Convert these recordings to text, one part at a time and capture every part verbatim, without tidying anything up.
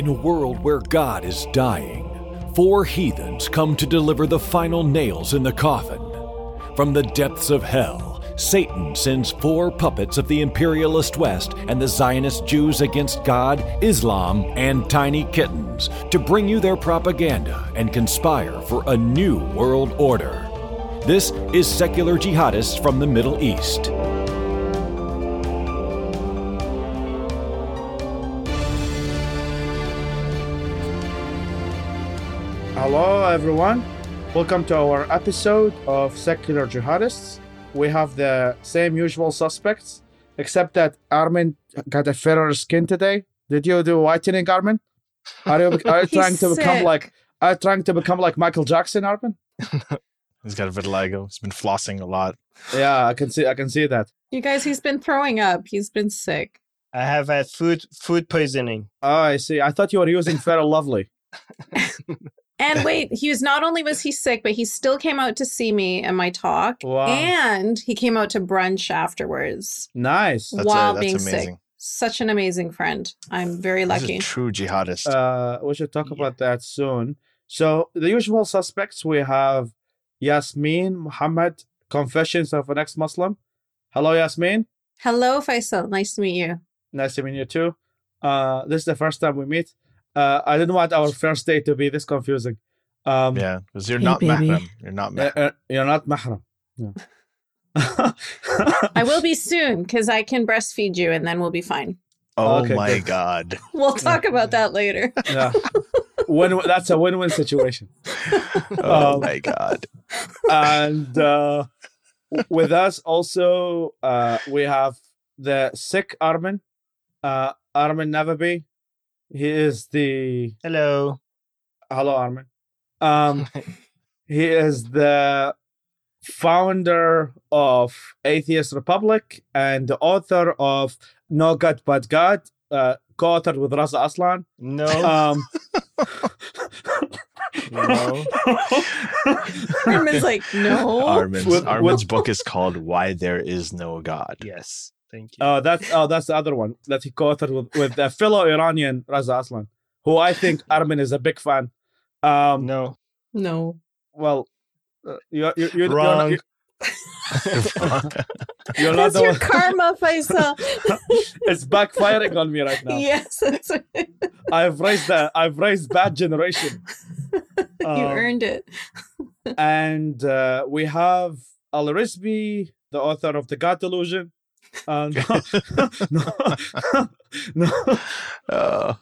in a world where God is dying, four heathens come to deliver the final nails in the coffin. From the depths of hell, Satan sends four puppets of the imperialist West and the Zionist Jews against God, Islam, and tiny kittens to bring you their propaganda and conspire for a new world order. This is Secular Jihadists from the Middle East. Hello everyone, welcome to our episode of Secular Jihadists. We have the same usual suspects, except that Armin got a fairer skin today. Did you do whitening, Armin? Are you, are you trying to sick. become like are you trying to become like Michael Jackson, Armin? He's got a vitiligo. He's been flossing a lot. Yeah, I can see I can see that. You guys, he's been throwing up. He's been sick. I have had food food poisoning. Oh, I see. I thought you were using Fair and Lovely. And wait, he was not only was he sick, but he still came out to see me and my talk. Wow. And he came out to brunch afterwards. Nice. That's while a, that's being amazing. Sick. Such an amazing friend. I'm very lucky. He's a true jihadist. Uh, we should talk yeah. about that soon. So the usual suspects, we have Yasmin, Muhammad, Confessions of an Ex-Muslim. Hello, Yasmin. Hello, Faisal. Nice to meet you. Nice to meet you too. Uh, this is the first time we meet. Uh, I didn't want our first date to be this confusing. Um, yeah, because you're, hey, you're not mahram. You're not mahram. You're not mahram. I will be soon because I can breastfeed you and then we'll be fine. Oh, okay, my good. God. We'll talk about that later. Yeah. When, that's a win-win situation. Oh, um, my God. And uh, with us also, uh, we have the sick Armin, uh, Armin Navabi. He is the... Hello. Hello, Armin. Um, he is the founder of Atheist Republic and the author of No God But God, uh, co-authored with Reza Aslan. No. Um, no. Armin's like, no. Armin's, with, Armin's with... book is called Why There Is No God. Yes. Thank you. Oh, that's oh, that's the other one that he co-authored with with a fellow Iranian Reza Aslan, who I think Armin is a big fan. Um, no, no. Well, uh, you you you're wrong. You're not, you're, wrong. You're not that's the your one. Karma, Faisal. It's backfiring on me right now. Yes, that's right. I've raised that. I've raised bad generation. You um, earned it. And uh, we have Ali Rizvi, the author of The God Delusion. Uh, no, no, no. Uh,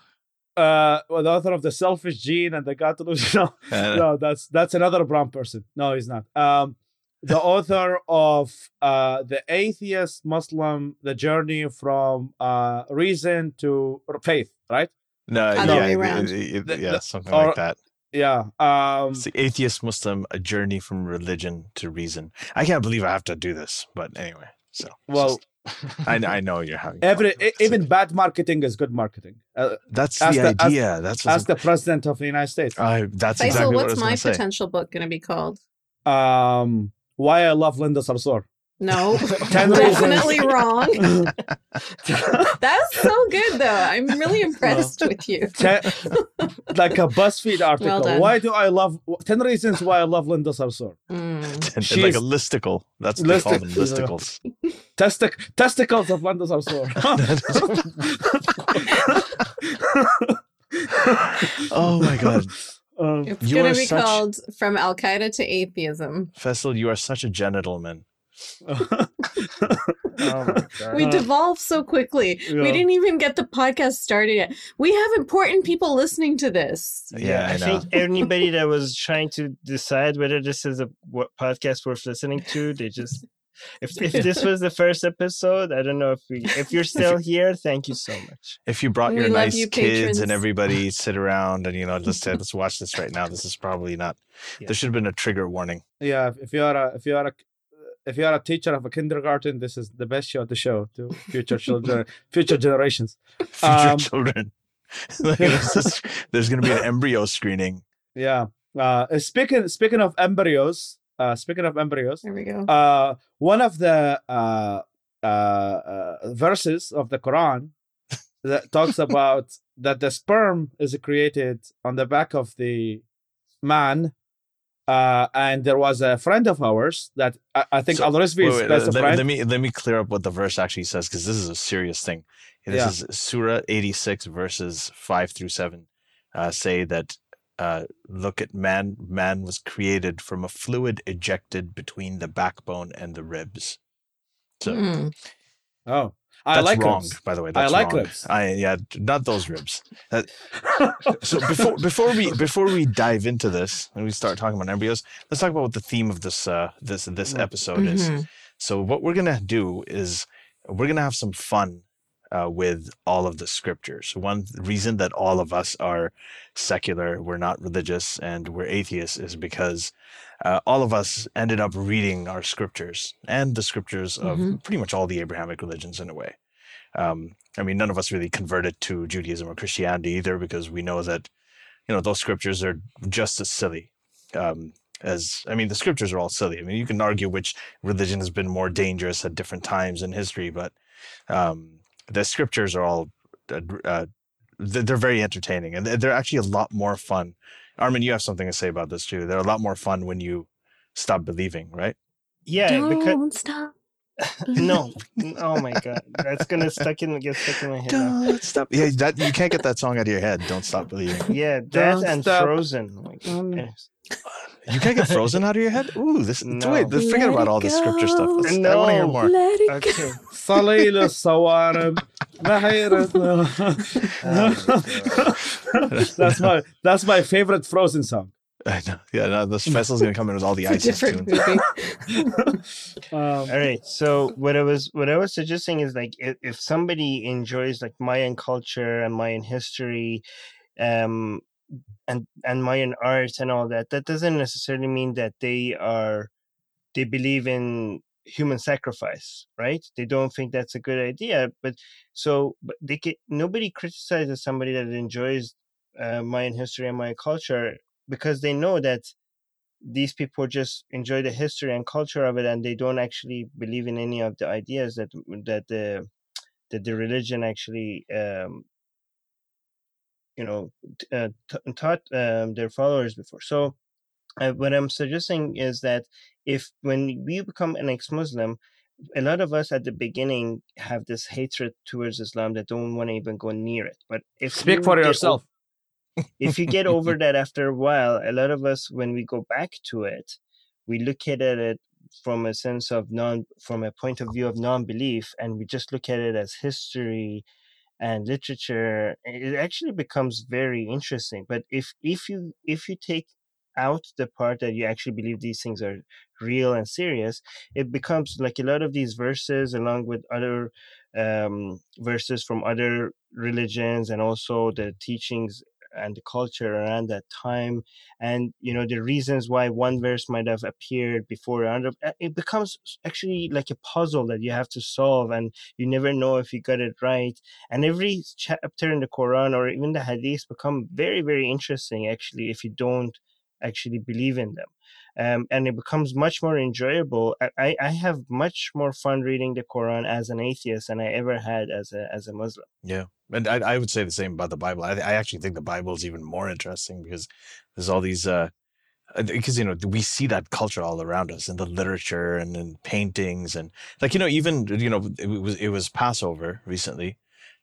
uh, well, the author of The Selfish Gene and The God Delusion. No, uh, no, that's that's another brown person. No, he's not. Um, the author of uh, The Atheist Muslim: The Journey from uh, Reason to Faith. Right? No, no yeah, it, it, it, yeah, the, something or, like that. Yeah, um, it's The Atheist Muslim: A Journey from Religion to Reason. I can't believe I have to do this, but anyway. So well. Just, I, I know you're having every even bad marketing is good marketing. Uh, that's the, the idea. As, that's as the president of the United States. Uh, that's Faisal, exactly what I was going to say. What's my potential book going to be called? Um, Why I Love Linda Sarsour. No, definitely wrong. That's so good, though. I'm really impressed no. with you. Ten, like a BuzzFeed article. Well why do I love ten reasons why I love Linda Sarsour? Mm. She's like a listicle. That's what listic- they call them, listicles. Testic- testicles of Linda Sarsour. Oh my God. Um, it's going to be such... called From Al Qaeda to Atheism. Faisal, you are such a gentleman. Oh my God. We devolve so quickly. Yeah. We didn't even get the podcast started yet. We have important people listening to this. Yeah, yeah I, I know. Think anybody that was trying to decide whether this is a what podcast worth listening to, they just if if this was the first episode, I don't know if we if you're still here, thank you so much. If you brought we your nice you, kids patrons. And everybody sit around and you know let's let's watch this right now. This is probably not. Yeah. There should have been a trigger warning. Yeah, if you are a, if you are a If you are a teacher of a kindergarten, this is the best show to show to future children, future generations. Future um, children. Like, just, there's going to be an embryo screening. Yeah. Uh, speaking speaking of embryos, uh, speaking of embryos, there we go. Uh, one of the uh, uh, uh, verses of the Quran that talks about that the sperm is created on the back of the man. Uh, and there was a friend of ours that I, I think so, Ali Rizvi is wait, best uh, friend. Let me, let me clear up what the verse actually says, because this is a serious thing. This yeah. is Surah eighty-six, verses five through seven, uh, say that, uh, look at man. Man was created from a fluid ejected between the backbone and the ribs. So, mm. Oh, I that's like wrong, ribs. By the way, that's I like wrong. Ribs. I yeah, not those ribs. That, so before before we before we dive into this and we start talking about embryos, let's talk about what the theme of this uh, this this episode mm-hmm. is. So what we're gonna do is we're gonna have some fun uh, with all of the scriptures. One reason that all of us are secular, we're not religious, and we're atheists is because uh, all of us ended up reading our scriptures and the scriptures of mm-hmm. pretty much all the Abrahamic religions in a way. Um, I mean, none of us really converted to Judaism or Christianity either, because we know that, you know, those scriptures are just as silly um, as, I mean, the scriptures are all silly. I mean, you can argue which religion has been more dangerous at different times in history, but um, the scriptures are all, uh, uh, they're very entertaining, and they're actually a lot more fun. Armin, you have something to say about this too. They're a lot more fun when you stop believing, right? Yeah. Don't because- stop. no, oh my god, that's gonna stuck in get stuck in my head. Don't now. Stop! Yeah, that you can't get that song out of your head. Don't stop believing. Yeah, that and stop. Frozen. Like, um, you can't get Frozen out of your head. Ooh, this. No. Wait, let forget about all go. This scripture stuff. Let's, no, I want to hear more. Let it okay. go. That's my that's my favorite Frozen song. I know. Yeah, no, this Faisal's gonna come in with all the ISIS tunes. um, all right. So what I was what I was suggesting is like if, if somebody enjoys like Mayan culture and Mayan history, um, and and Mayan arts and all that, that doesn't necessarily mean that they are they believe in human sacrifice, right? They don't think that's a good idea. But so but they can, nobody criticizes somebody that enjoys uh, Mayan history and Mayan culture, because they know that these people just enjoy the history and culture of it, and they don't actually believe in any of the ideas that that the that the religion actually, um, you know, uh, t- taught um, their followers before. So, uh, what I'm suggesting is that if when we become an ex-Muslim, a lot of us at the beginning have this hatred towards Islam that don't want to even go near it. But if speak for yourself. Old, if you get over that after a while, a lot of us, when we go back to it, we look at it from a sense of non, from a point of view of non-belief, and we just look at it as history and literature. It actually becomes very interesting. But if if you if you take out the part that you actually believe these things are real and serious, it becomes like a lot of these verses, along with other um, verses from other religions, and also the teachings and the culture around that time, and you know the reasons why one verse might have appeared before another, it becomes actually like a puzzle that you have to solve, and you never know if you got it right. And every chapter in the Quran or even the Hadith become very, very interesting actually if you don't actually believe in them, um, and it becomes much more enjoyable. I, I have much more fun reading the Quran as an atheist than I ever had as a as a Muslim. Yeah. And I, I would say the same about the Bible. I, I actually think the Bible is even more interesting because there's all these, uh, because, you know, we see that culture all around us in the literature and in paintings and like, you know, even, you know, it was, it was Passover recently.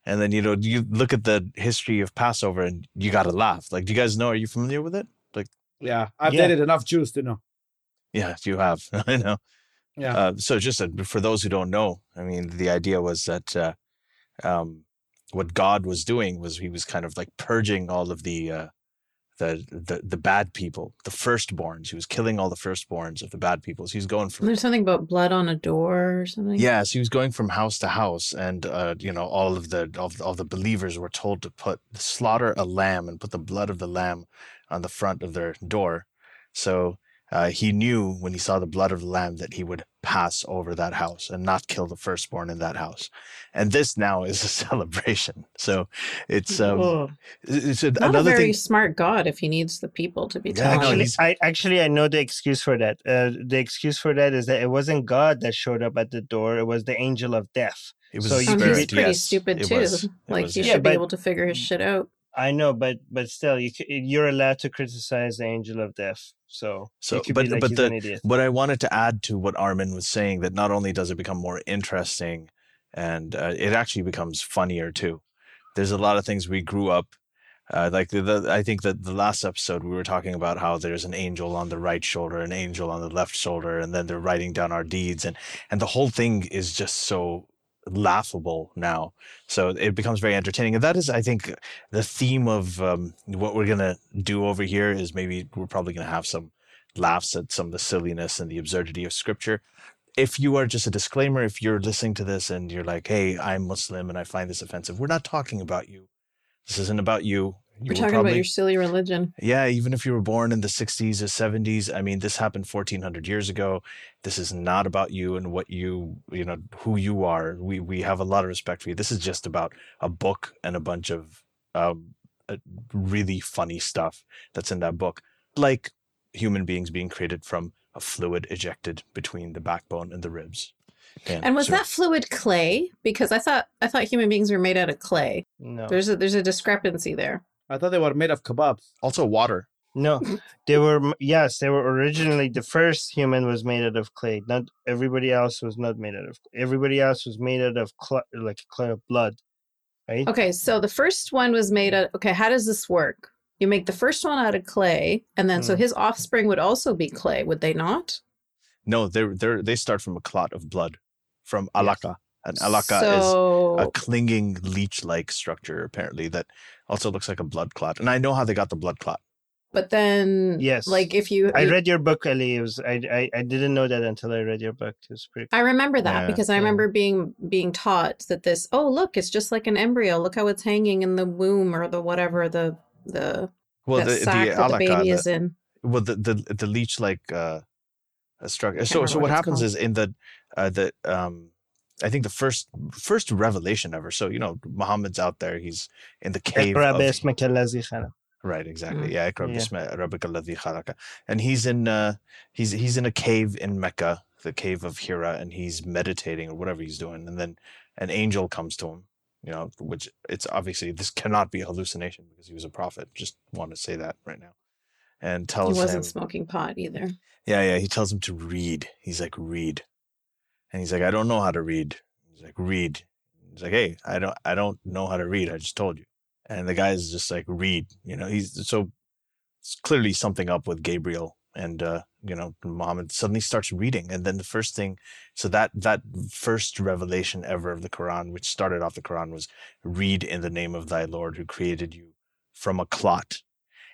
And then, you know, you look at the history of Passover and you got to laugh. Like, do you guys know, are you familiar with it? Like, yeah, I've yeah. dated enough Jews to know. Yeah, you have, I know. Yeah. Uh, so just uh, for those who don't know, I mean, the idea was that, uh, um, what God was doing was he was kind of like purging all of the, uh, the the the bad people, the firstborns. He was killing all the firstborns of the bad people. So he was going from there's something about blood on a door or something. Yes, yeah, so he was going from house to house, and uh, you know all of the all, all the believers were told to put slaughter a lamb and put the blood of the lamb on the front of their door. So uh, he knew when he saw the blood of the lamb that he would pass over that house and not kill the firstborn in that house. And this now is a celebration. So it's um, it's a, not another a very thing. Smart God if he needs the people to be yeah, telling. Actually, I actually I know the excuse for that. Uh, the excuse for that is that it wasn't God that showed up at the door; it was the angel of death. It was so you pretty yes, stupid too. Was, like was, you yeah. should yeah, be but, able to figure his shit out. I know, but but still, you you're allowed to criticize the angel of death. So, so could but be like but the what I wanted to add to what Armin was saying, that not only does it become more interesting, and uh, it actually becomes funnier too. There's a lot of things we grew up. Uh, like the, the, I think that the last episode we were talking about how there's an angel on the right shoulder, an angel on the left shoulder, and then they're writing down our deeds, and and the whole thing is just so laughable now. So it becomes very entertaining, and that is, I think, the theme of um, what we're gonna do over here. Is maybe we're probably gonna have some laughs at some of the silliness and the absurdity of scripture. If you are just a disclaimer, if you're listening to this and you're like, "Hey, I'm Muslim and I find this offensive," we're not talking about you. This isn't about you. You we're talking probably, about your silly religion. Yeah, even if you were born in the sixties or seventies, I mean, this happened fourteen hundred years ago. This is not about you and what you, you know, who you are. We we have a lot of respect for you. This is just about a book and a bunch of um, really funny stuff that's in that book, like human beings being created from a fluid ejected between the backbone and the ribs. And, and was so, that fluid clay? Because I thought I thought human beings were made out of clay. No, there's a, there's a discrepancy there. I thought they were made of kebabs. Also water. No, they were, yes, they were originally, the first human was made out of clay. Not everybody else was not made out of, everybody else was made out of cl- like a clot of blood, right? Okay, so the first one was made out, okay, how does this work? You make the first one out of clay, and then, mm. so his offspring would also be clay, would they not? No, they they they start from a clot of blood, from alaka. And alaka so... is a clinging leech-like structure, apparently, that also looks like a blood clot. And I know how they got the blood clot. But then, yes, like if you, I read your book, Ali. It was, I, I, I didn't know that until I read your book. It was pretty. I remember that yeah, because I yeah. remember being being taught that this. Oh, look, it's just like an embryo. Look how it's hanging in the womb or the whatever the the well, the, sack the, that alaka, the baby the, is in. Well, the the, the leech like uh, structure. So so what, what happens called. is in the uh, the um. I think the first first revelation ever. So, you know, Muhammad's out there. He's in the cave. Of, right, exactly. Yeah. yeah. And he's in uh, he's he's in a cave in Mecca, the cave of Hira, and he's meditating or whatever he's doing. And then an angel comes to him, you know, which it's obviously this cannot be a hallucination because he was a prophet. Just want to say that right now. And tells him. He wasn't him, smoking pot either. Yeah, yeah. He tells him to read. He's like, read. And he's like, I don't know how to read. He's like, read. He's like, hey, I don't, I don't know how to read. I just told you. And the guy's just like, read. You know, he's so it's clearly something up with Gabriel, and uh, you know, Muhammad suddenly starts reading, and then the first thing, so that that first revelation ever of the Quran, which started off the Quran, was read in the name of thy Lord who created you from a clot.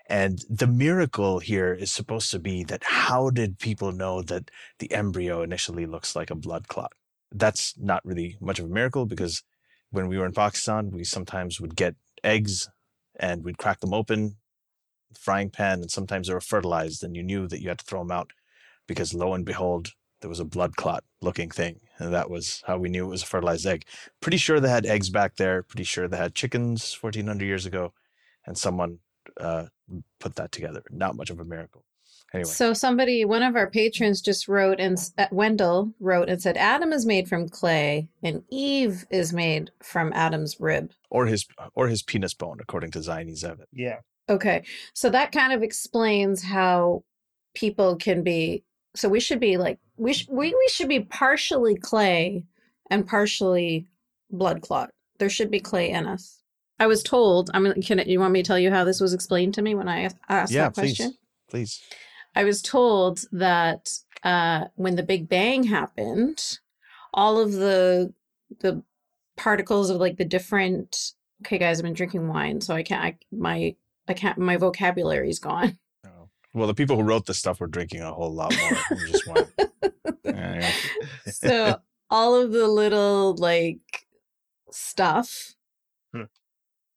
And the miracle here is supposed to be that how did people know that the embryo initially looks like a blood clot? That's not really much of a miracle because when we were in Pakistan, we sometimes would get eggs and we'd crack them open, the frying pan, and sometimes they were fertilized and you knew that you had to throw them out because lo and behold, there was a blood clot looking thing. And that was how we knew it was a fertilized egg. Pretty sure they had eggs back there. Pretty sure they had chickens fourteen hundred years ago, and someone... Uh, put that together. Not much of a miracle. Anyway. So somebody, one of our patrons just wrote, and uh, Wendell wrote and said, Adam is made from clay and Eve is made from Adam's rib. Or his or his penis bone, according to Zaini Zevit. Yeah. Okay. So that kind of explains how people can be, so we should be like, we sh- we, we should be partially clay and partially blood clot. There should be clay in us. I was told, I mean, can it, you want me to tell you how this was explained to me when I asked yeah, that question? Please, please. I was told that uh, when the Big Bang happened, all of the the particles of like the different. Okay, guys, I've been drinking wine, so I can't. I, my I can't. My vocabulary's gone. Oh. Well, the people who wrote this stuff were drinking a whole lot more than just wine. Anyway. So all of the little like stuff. Hmm.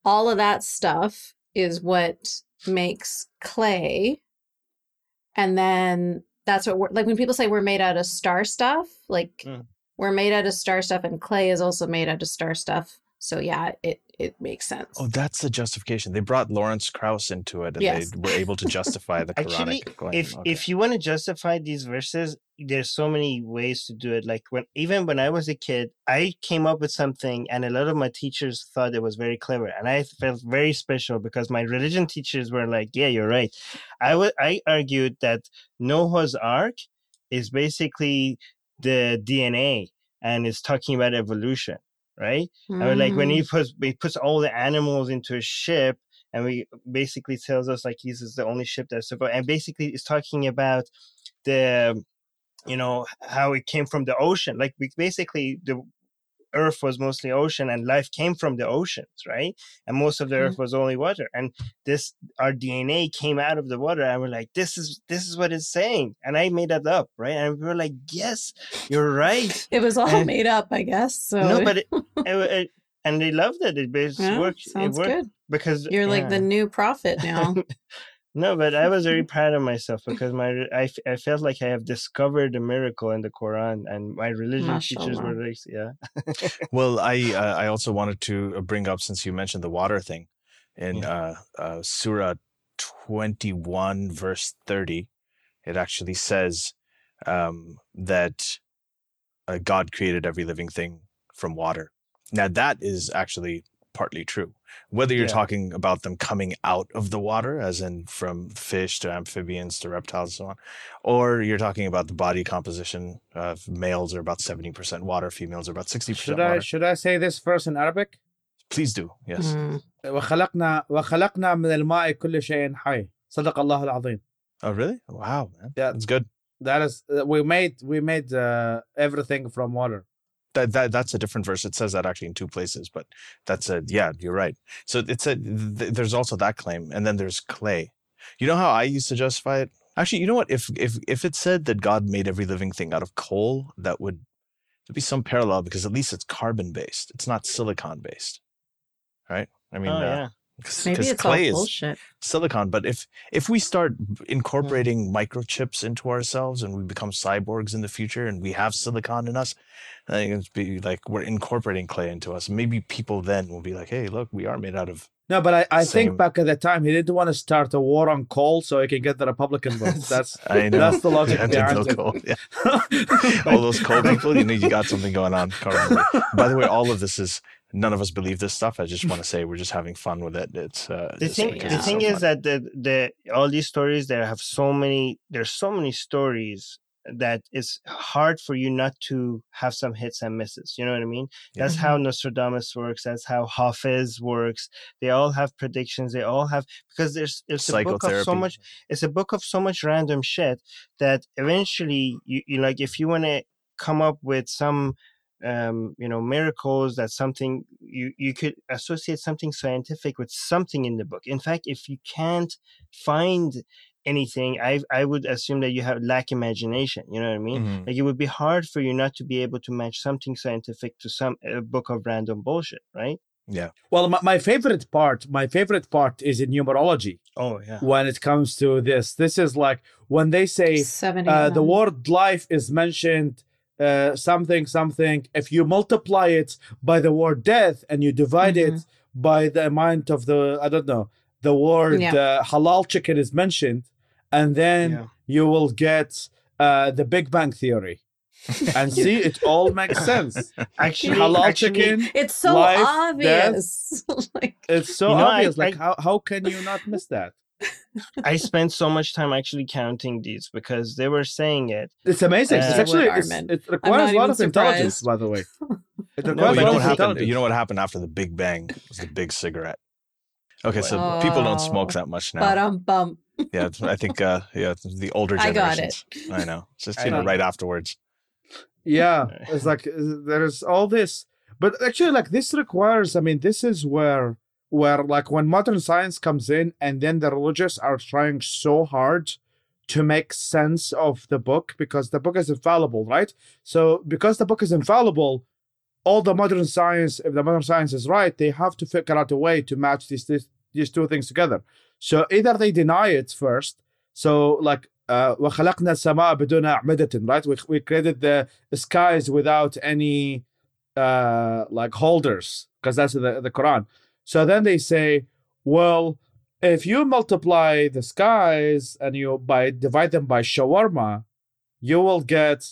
All of that stuff is what makes clay. And then that's what we're like when people say we're made out of star stuff, like mm. we're made out of star stuff, and clay is also made out of star stuff. So yeah, it it makes sense. Oh, that's the justification. They brought Lawrence Krauss into it, and yes. they were able to justify the Quranic Actually, claim. If okay. if you want to justify these verses, there's so many ways to do it. Like when even when I was a kid, I came up with something, and a lot of my teachers thought it was very clever, and I felt very special because my religion teachers were like, "Yeah, you're right." I w- I argued that Noah's Ark is basically the D N A, and it's talking about evolution. Right? Mm. I mean, like when he puts he puts all the animals into a ship, and we basically tells us like this is the only ship that's supposed, and basically it's talking about the, you know, how it came from the ocean. Like we basically the Earth was mostly ocean, and life came from the oceans, right? And most of the Earth was only water, and this our D N A came out of the water. And we're like, this is this is what it's saying, and I made that up, right? And we were like, yes, you're right. It was all and, made up, I guess. So no, but it, it, it, and they loved it. It basically yeah, worked. Sounds it worked good because you're yeah. like the new prophet now. No, but I was very proud of myself because my I, I felt like I have discovered a miracle in the Quran, and my religion Mashallah. teachers were like, yeah. Well, I uh, I also wanted to bring up, since you mentioned the water thing, in yeah. uh, uh, Surah twenty-one, verse thirty, it actually says um, that uh, God created every living thing from water. Now, that is actually partly true. Whether you're yeah. talking about them coming out of the water, as in from fish to amphibians to reptiles and so on, or you're talking about the body composition of males are about seventy percent water, females are about sixty percent should water. I, should I say this verse in Arabic? Please do, yes. Mm. وَخَلَقْنَا وَخَلَقْنَا مِنَ الْمَاءِ كُلِّ شَيْءٍ حَيٍّ صَدَقَ اللَّهُ الْعَظِيمُ. Oh, really? Wow, man. Yeah. That's good. That is, uh, we made, we made uh, everything from water. That, that that's a different verse. It says that actually in two places, but that's a, yeah, you're right. So it's a, th- there's also that claim. And then there's clay. You know how I used to justify it? Actually, you know what? If, if, if it said that God made every living thing out of coal, that would there'd be some parallel because at least it's carbon based. It's not silicon based. Right. I mean, oh, yeah. uh, cause, maybe cause it's clay all bullshit. Is silicon. But if, if we start incorporating yeah. microchips into ourselves and we become cyborgs in the future and we have silicon in us, I think it'd be like we're incorporating clay into us. Maybe people then will be like, hey, look, we are made out of. No, but I, I same... think back at the time, he didn't want to start a war on coal so he can get the Republican votes. That's I know. That's the logic behind it. Coal, yeah. All those coal people, you know, you got something going on. By the way, all of this is, none of us believe this stuff. I just want to say we're just having fun with it. It's uh, the thing. The thing so is that the, the all these stories there have so many. There's so many stories that it's hard for you not to have some hits and misses. You know what I mean? Yeah. That's how Nostradamus works. That's how Hafiz works. They all have predictions. They all have, because there's it's a book of so much. It's a book of so much random shit that eventually you, you like if you want to come up with some. Um, you know, miracles, that something you, you could associate something scientific with something in the book. In fact, if you can't find anything, I I would assume that you have lack imagination. You know what I mean? Mm-hmm. Like it would be hard for you not to be able to match something scientific to some a book of random bullshit, right? Yeah. Well, my, my favorite part, my favorite part is in numerology. Oh, yeah. When it comes to this, this is like when they say uh, the word life is mentioned. Uh, something, something. If you multiply it by the word death and you divide mm-hmm. it by the amount of the, I don't know, the word yeah. uh, halal chicken is mentioned, and then yeah. you will get uh, the Big Bang Theory. And see, it all makes sense. Actually, halal actually, chicken. It's so life, obvious. Like, it's so you know, obvious. I, like, I, how how can you not miss that? I spent so much time actually counting these because they were saying it. It's amazing. Uh, it's actually it's, it requires a lot of surprised. intelligence, by the way. It no, you, know what happened, you know what happened after the Big Bang? It was the big cigarette. Okay, so oh, people don't smoke that much now. Ba-dum-bum. Yeah, I think uh, yeah, the older generations. I got it. I know. It's just you know, know right afterwards. Yeah, it's like there's all this, but actually, like this requires. I mean, this is where. Where like when modern science comes in and then the religious are trying so hard to make sense of the book because the book is infallible, right? So because the book is infallible, all the modern science, if the modern science is right, they have to figure out a way to match these these, these two things together. So either they deny it first. So like uh, وَخَلَقْنَا السَّمَاءَ بِدُونَ أَعْمَدَةٍ, right? We, we created the skies without any uh, like holders, because that's the, the Quran. So then they say, well, if you multiply the skies and you by divide them by shawarma, you will get.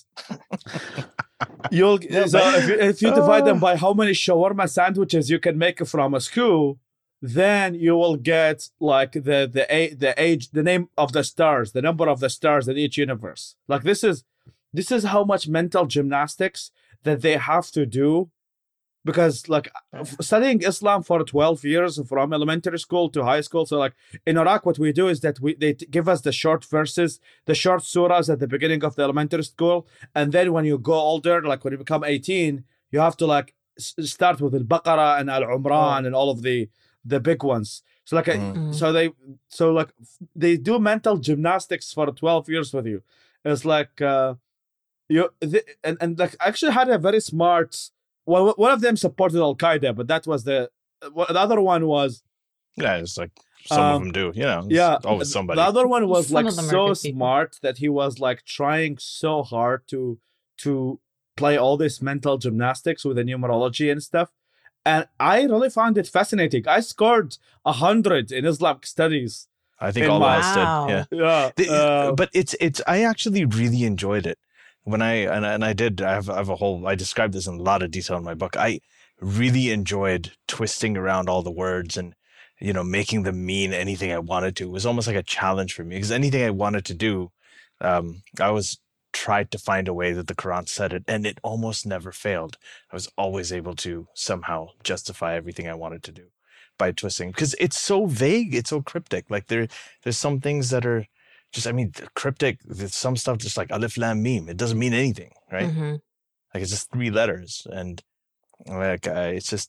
You'll yeah, so if you, if you divide oh. them by how many shawarma sandwiches you can make from a school, then you will get like the the the age, the name of the stars, the number of the stars in each universe. Like this is this is how much mental gymnastics that they have to do, because like studying Islam for twelve years from elementary school to high school. So like in Iraq, what we do is that we they give us the short verses, the short surahs at the beginning of the elementary school. And then when you go older, like when you become eighteen, you have to like s- start with Al-Baqarah and Al-Umran oh. and all of the, the big ones. So like, mm-hmm. I, so they, so like they do mental gymnastics for twelve years with you. It's like, uh, you, th- and, and like actually had a very smart, well, one of them supported Al Qaeda, but that was the. Well, the other one was. Yeah, it's like some um, of them do. You know, yeah, always somebody. The other one was some like so smart that he was like trying so hard to to play all this mental gymnastics with the numerology and stuff, and I really found it fascinating. I scored a hundred in Islamic studies. I think all my, of us did. Yeah, yeah. The, uh, but it's it's. I actually really enjoyed it. When I and, and I did, I have, I have a whole, I described this in a lot of detail in my book. I really enjoyed twisting around all the words and, you know, making them mean anything I wanted to. It was almost like a challenge for me because anything I wanted to do, um, I always tried to find a way that the Quran said it, and it almost never failed. I was always able to somehow justify everything I wanted to do by twisting, because it's so vague, it's so cryptic. Like there, there's some things that are. Just, I mean, cryptic, there's some stuff just like alif lam mim. It doesn't mean anything, right? Mm-hmm. Like, it's just three letters. And, like, uh, it's just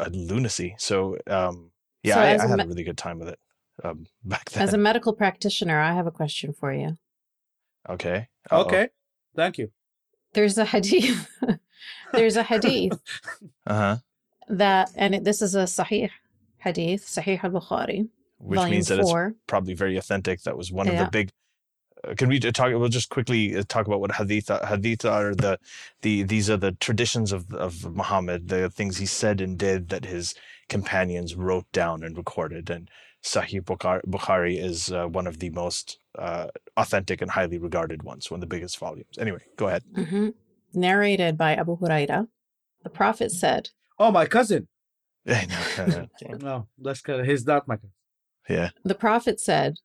a lunacy. So, um, yeah, so I, I had me- a really good time with it um, back then. As a medical practitioner, I have a question for you. Okay. Uh-oh. Okay. Thank you. There's a hadith. There's a hadith. uh-huh. That, and it, this is a sahih hadith, Sahih al-Bukhari. Which Volume means that four. It's probably very authentic. That was one yeah. of the big. Uh, can we talk? We'll just quickly talk about what hadith hadith are. The the these are the traditions of of Muhammad, the things he said and did that his companions wrote down and recorded. And Sahih Bukhari is uh, one of the most uh, authentic and highly regarded ones, one of the biggest volumes. Anyway, go ahead. Mm-hmm. Narrated by Abu Hurairah, the Prophet said, "Oh, my cousin." no, no, no. no, that's kind of, he's not my cousin. Yeah. The Prophet said,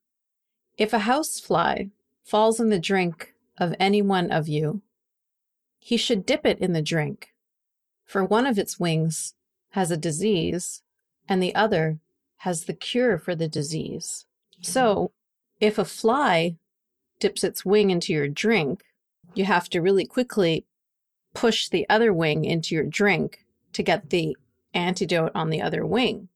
if a housefly falls in the drink of any one of you, he should dip it in the drink, for one of its wings has a disease and the other has the cure for the disease. So if a fly dips its wing into your drink, you have to really quickly push the other wing into your drink to get the antidote on the other wing.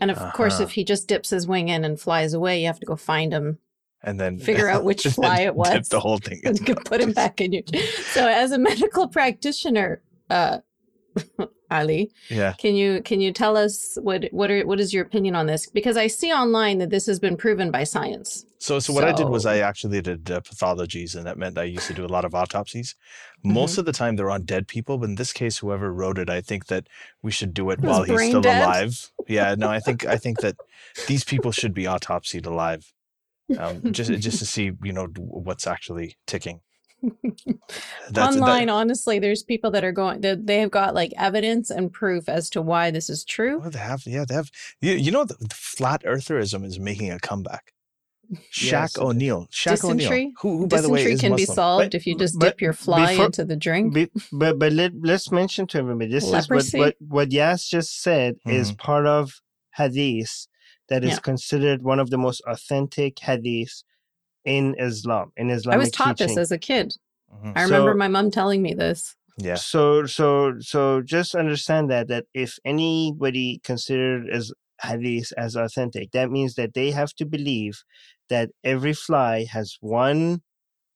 And of uh-huh. course, if he just dips his wing in and flies away, you have to go find him and then figure out which fly it was. Dip the whole thing in. And put him back in your. So, as a medical practitioner, uh, Ali, yeah. can you can you tell us what what are what is your opinion on this? Because I see online that this has been proven by science. So, so what so... I did was I actually did uh, pathologies, and that meant I used to do a lot of autopsies. Most mm-hmm. of the time, they're on dead people, but in this case, whoever wrote it, I think that we should do it his while he's still dead? alive. Yeah, no, I think I think that these people should be autopsied alive, um, just just to see, you know, what's actually ticking. That's, online, that, honestly, there's people that are going. They, they have got like evidence and proof as to why this is true. Oh, they have, yeah, they have. You, you know, the, the flat eartherism is making a comeback. Shaq yes. O'Neal, Shaq dysentery? O'Neal, who, who by the way is can Muslim. Be solved but, if you just dip your fly before, into the drink. Be, but but let, let's mention to everybody this Leprosy. is what, what what Yas just said mm-hmm. is part of hadith that is yeah. considered one of the most authentic hadiths in Islam. In Islamic I was taught teaching. This as a kid. Mm-hmm. I remember so, my mom telling me this. Yeah. So so so just understand that that if anybody considered as hadith as authentic, that means that they have to believe that every fly has one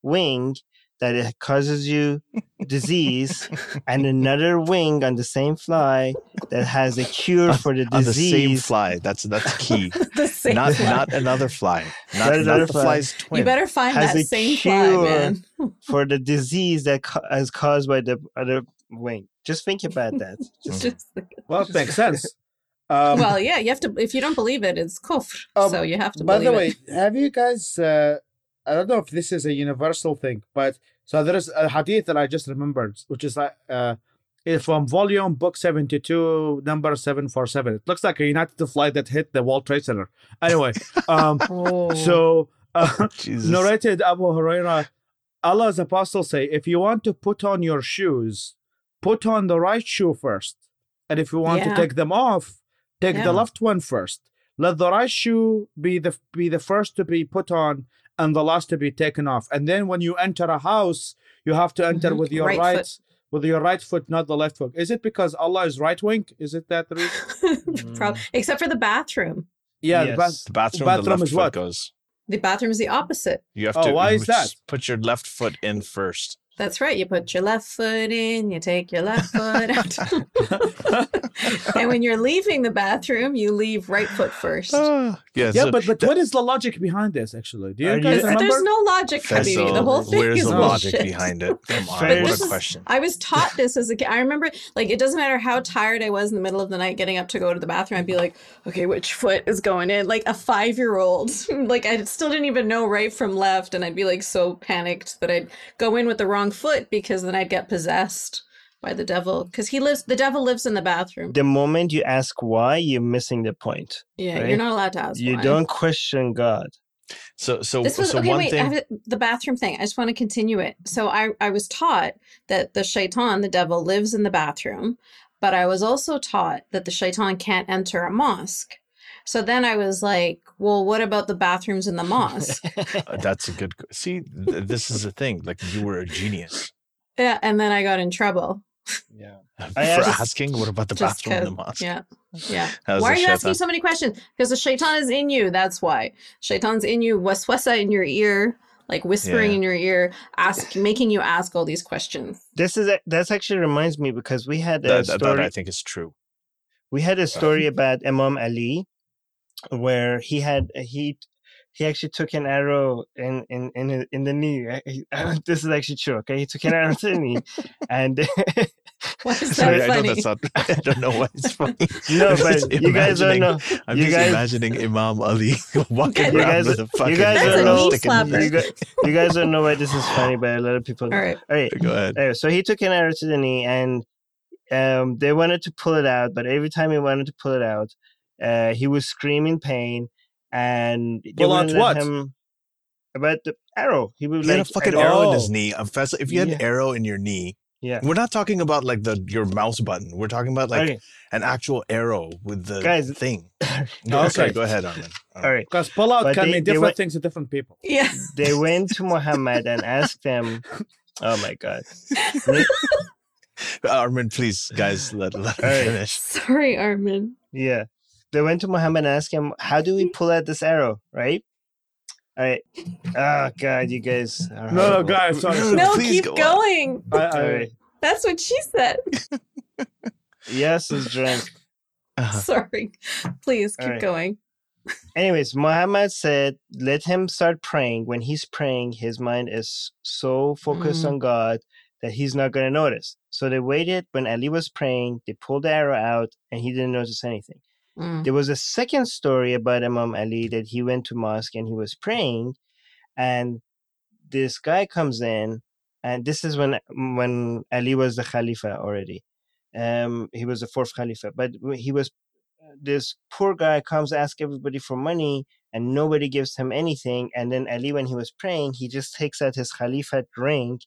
wing that it causes you disease and another wing on the same fly that has a cure for the on disease. On the same fly. That's that's key. the same not, fly. Not another fly. Not, not another the fly. Fly's twin. You better find that same fly, man. for the disease that co- is caused by the other Wayne. Just think about that. Just, just, well, it makes sense. Um, well, yeah, you have to. If you don't believe it, it's kufr. Um, so you have to. By believe the way, it. Have you guys? Uh, I don't know if this is a universal thing, but so there is a hadith that I just remembered, which is like uh, from volume book seventy-two, number seven forty-seven. It looks like a United flight that hit the World Trade Center. Anyway, um, oh. so uh, Jesus. Narrated Abu Hurairah. Allah's apostles say, if you want to put on your shoes, put on the right shoe first. And if you want yeah. to take them off, take yeah. the left one first. Let the right shoe be the be the first to be put on and the last to be taken off. And then when you enter a house, you have to enter mm-hmm. with your right, right with your right foot, not the left foot. Is it because Allah is right wing? Is it that the reason? Probably. Except for the bathroom. Yeah, yes. the, ba- the bathroom, bathroom the left is foot what? Goes. The bathroom is the opposite. You have oh, to why is that? Put your left foot in first. That's right. You put your left foot in, you take your left foot out. And when you're leaving the bathroom, you leave right foot first. Uh, yeah, yeah so but, but that, what is the logic behind this, actually? Do you guys you, remember? There's no logic, Habibi. The whole thing is bullshit. Where's the logic behind it? Come on, but what a is, question. I was taught this as a kid. I remember, like, it doesn't matter how tired I was in the middle of the night getting up to go to the bathroom. I'd be like, okay, which foot is going in? Like a five-year-old. Like, I still didn't even know right from left. And I'd be, like, so panicked that I'd go in with the wrong foot because then I'd get possessed by the devil because he lives the devil lives in the bathroom. The moment you ask why, you're missing the point. Yeah, right? You're not allowed to ask you why. Don't question God. So so this was, so okay, one wait, thing I have the bathroom thing. I just want to continue it. So I, I was taught that the shaitan, the devil, lives in the bathroom, but I was also taught that the shaitan can't enter a mosque. So then I was like, well, what about the bathrooms in the mosque? That's a good... See, th- this is the thing. Like, you were a genius. Yeah, and then I got in trouble. Yeah. For just, asking, what about the bathroom in the mosque? Yeah, yeah. Why are you shaitan? Asking so many questions? Because the shaitan is in you, that's why. Shaitan's in you, waswasa in your ear, like whispering yeah. in your ear, ask, making you ask all these questions. This is that's actually reminds me, because we had a that, story... That, that I think is true. We had a story um, about Imam Ali, where he had he he actually took an arrow in in in, in the knee. He, this is actually true. Okay, he took an arrow to the knee, and why is that sorry, funny? I, know that's not, I don't know why it's funny. No, but you guys don't know. I'm you just guys, imagining Imam Ali walking you around guys, with a fucking arrow sticking in his knee. You guys don't know why this is funny, but a lot of people. All right, all right. Go ahead. All right, so he took an arrow to the knee, and um, they wanted to pull it out, but every time he wanted to pull it out. Uh, he was screaming pain, and they well, wouldn't let what? him about the arrow. He would he like, had a fucking arrow oh. in his knee. I'm fast, if you had yeah. an arrow in your knee, yeah. we're not talking about like the your mouse button. We're talking about like okay. an actual arrow with the Guys, thing. No, okay, okay, go ahead, Armin. All right, because pull out but can they, mean different went, things to different people. Yeah, they went to Muhammad and asked him. Oh my God. Armin, please, guys, let let him right. finish. Sorry, Armin. Yeah. They went to Muhammad and asked him, how do we pull out this arrow, right? All right. Oh, God, you guys. Are no, no, guys. Sorry. No, keep go going. I, I, All right. That's what she said. Yes, is drunk. Uh-huh. Sorry. Please keep right. going. Anyways, Muhammad said, let him start praying. When he's praying, his mind is so focused mm. on God that he's not going to notice. So they waited. When Ali was praying, they pulled the arrow out and he didn't notice anything. Mm. There was a second story about Imam Ali that he went to mosque and he was praying, and this guy comes in, and this is when when Ali was the Khalifa already. Um, he was the fourth Khalifa, but he was this poor guy comes ask everybody for money, and nobody gives him anything. And then Ali, when he was praying, he just takes out his Khalifa ring,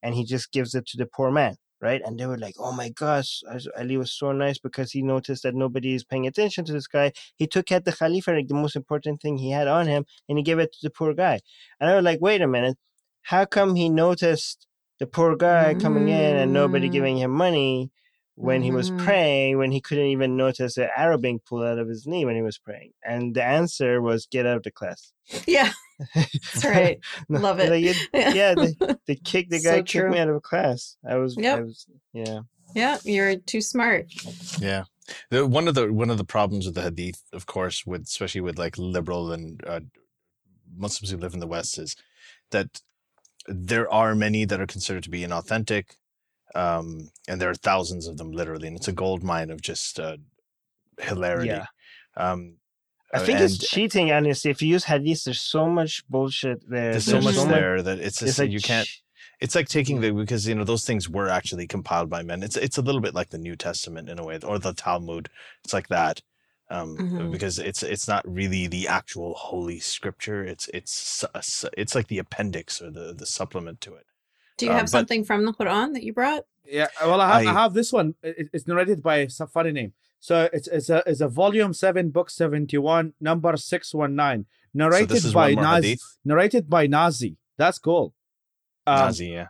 and he just gives it to the poor man. Right? And they were like, oh my gosh, Ali was so nice because he noticed that nobody is paying attention to this guy. He took out the Khalifa, like the most important thing he had on him, and he gave it to the poor guy. And I was like, wait a minute, how come he noticed the poor guy coming in and nobody giving him money when mm-hmm. he was praying, when he couldn't even notice the arrow being pulled out of his knee when he was praying? And the answer was, get out of the class. Yeah. That's right. No, love it. Like it yeah, yeah they, they kicked the guy so kicked true. me out of class. I was, yep. I was yeah. Yeah, you're too smart. Yeah. The, one of the one of the problems with the Hadith, of course, with especially with like liberal and uh, Muslims who live in the West, is that there are many that are considered to be inauthentic. Um, and there are thousands of them, literally. And it's a gold mine of just uh, hilarity. Yeah. Um, I think and, it's cheating, and it's, if you use hadith, there's so much bullshit there. There's, there's so much so there much, that it's just, it's like, you can't. It's like taking the, because, you know, those things were actually compiled by men. It's it's a little bit like the New Testament in a way, or the Talmud. It's like that, um, mm-hmm. because it's it's not really the actual holy scripture. It's it's it's like the appendix or the the supplement to it. Do you have um, but, something from the Quran that you brought? Yeah, well, I have, I, I have this one. It, it's narrated by a funny name. So it's it's a it's a volume seven, book seventy one, number six one nine, narrated so by Nazi. Hadith? Narrated by Nazi. That's cool. Um, Nazi, yeah.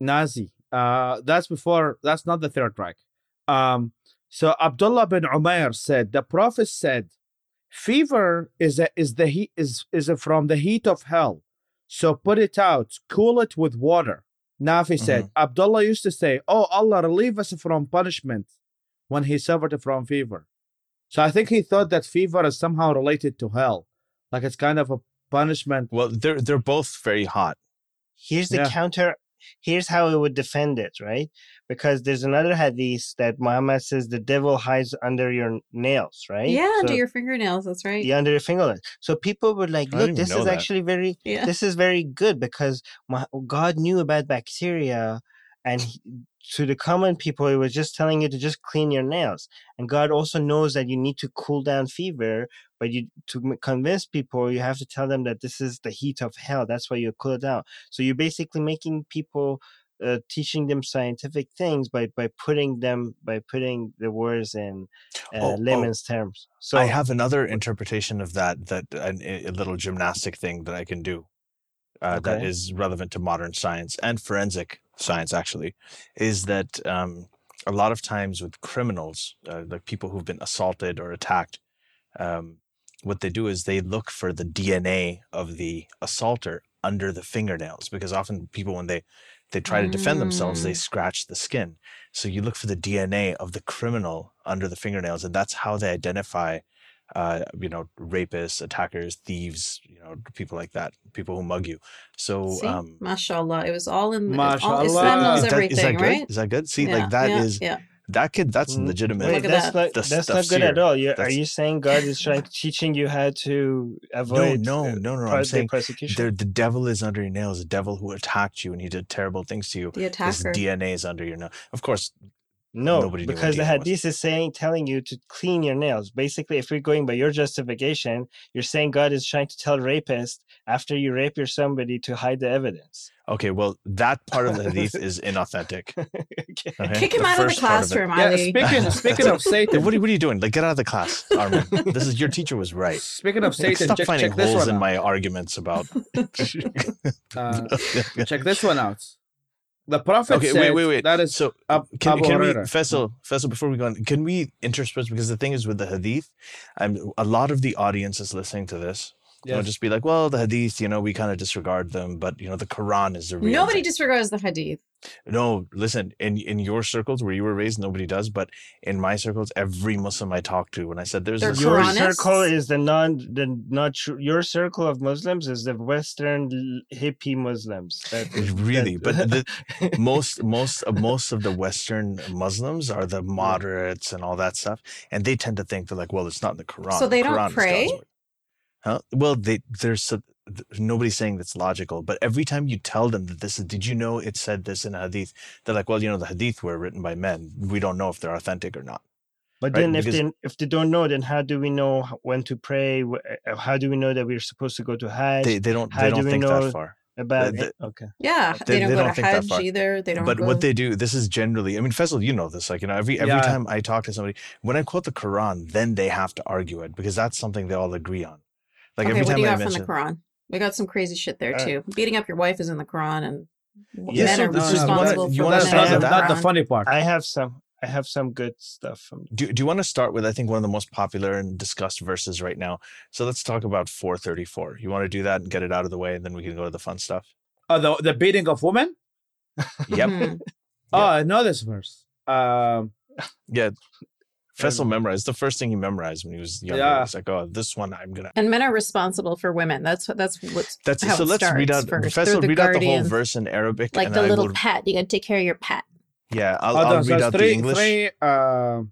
Nazi. Uh, that's before. That's not the Third Reich. Um. So Abdullah bin Umair said, the Prophet said, "Fever is a, is the heat is is a, from the heat of hell. So put it out, cool it with water." Nafi said, mm-hmm. Abdullah used to say, "Oh Allah, relieve us from punishment," when he suffered from fever. So I think he thought that fever is somehow related to hell. Like it's kind of a punishment. Well, they're they're both very hot. Here's the yeah. counter. Here's how he would defend it, right? Because there's another hadith that Muhammad says the devil hides under your nails, right? Yeah, so, under your fingernails. That's right. Yeah, under your fingernails. So people were like, "Look, this is that. actually very, yeah. this is very good because God knew about bacteria, and he, to the common people, he was just telling you to just clean your nails. And God also knows that you need to cool down fever, but you to convince people, you have to tell them that this is the heat of hell. That's why you cool it down. So you're basically making people." Uh, teaching them scientific things by, by putting them by putting the words in uh, oh, layman's oh. terms. So I have another interpretation of that that a, a little gymnastic thing that I can do uh, okay. that is relevant to modern science and forensic science. Actually, is that um, a lot of times with criminals, uh, like people who've been assaulted or attacked, um, what they do is they look for the D N A of the assaulter under the fingernails, because often people when they They try to defend themselves, they scratch the skin. So you look for the D N A of the criminal under the fingernails, and that's how they identify, uh, you know, rapists, attackers, thieves, you know, people like that, people who mug you. So, See, um, mashallah, it was all in the, mashallah. All, Islam knows everything, is that good? right? Is that good? See, yeah, like that yeah, is... Yeah. That kid, that's legitimate. Wait, that's not, that's, that's not good at all. Are you saying God is trying teaching you how to avoid? No, no, no, no. I'm saying the devil is under your nails. The devil who attacked you and he did terrible things to you. The attacker. His D N A is under your nail. Of course, no, nobody because the hadith is saying, telling you to clean your nails. Basically, if we're going by your justification, you're saying God is trying to tell rapists after you rape your somebody to hide the evidence. Okay, well, that part of the hadith is inauthentic. Okay. Okay? Kick him the out of the classroom, of Ali. Yeah, speaking speaking of Satan, what are, what are you doing? Like, get out of the class, Armin. This is your teacher was right. Speaking of Satan, stop check, finding check holes this in out. my arguments about. uh, check this one out. The Prophet okay, said wait, wait, wait. that is so. Ab- can, can we, Faisal, Faisal, before we go on, can we intersperse? Because the thing is with the hadith, I'm, a lot of the audience is listening to this. Yes. They'll just be like, well, the hadith, you know, we kind of disregard them, but, you know, the Quran is the real Nobody thing. disregards the hadith. No, listen, in, in your circles where you were raised, nobody does. But in my circles, every Muslim I talk to, when I said there's They're this your circle is the non, the not true, your circle of Muslims is the Western hippie Muslims. That, really, that, but the, most most uh, most of the Western Muslims are the moderates and all that stuff, and they tend to think they're like, well, it's not in the Quran. So they the Quran don't pray. Huh? Well, they, there's uh, nobody's saying that's logical, but every time you tell them that this is, did you know it said this in a hadith? They're like, well, you know, the hadith were written by men. We don't know if they're authentic or not. But right? then because, if, they, if they don't know, then how do we know when to pray? How do we know that we're supposed to go to Hajj? They, they don't, they don't do think that far. About the, the, okay. Yeah, they, they don't they go don't to Hajj either. They don't. But go... what they do, this is generally. I mean, Faisal, you know this. Like, you know, every every yeah. time I talk to somebody, when I quote the Quran, then they have to argue it because that's something they all agree on. Like okay, every time what do you I got mention, from the Quran? We got some crazy shit there, too. Uh, Beating up your wife is in the Quran, and yes, men so are responsible for that. That's not the funny part. I have some I have some good stuff. From do, do you want to start with, I think, one of the most popular and discussed verses right now? So let's talk about four thirty-four. You want to do that and get it out of the way, and then we can go to the fun stuff? Oh, the, the beating of women? Yep. yep. Oh, I know this verse. Um, yeah. Faisal memorized the first thing he memorized when he was younger. Yeah. He's like, "Oh, this one I'm gonna." And men are responsible for women. That's that's what's that's how so. It let's read out. Faisal, read guardians. out the whole verse in Arabic. Like and the I little will... pet, you gotta take care of your pet. Yeah, I'll, I'll read out three, the English. Three, uh,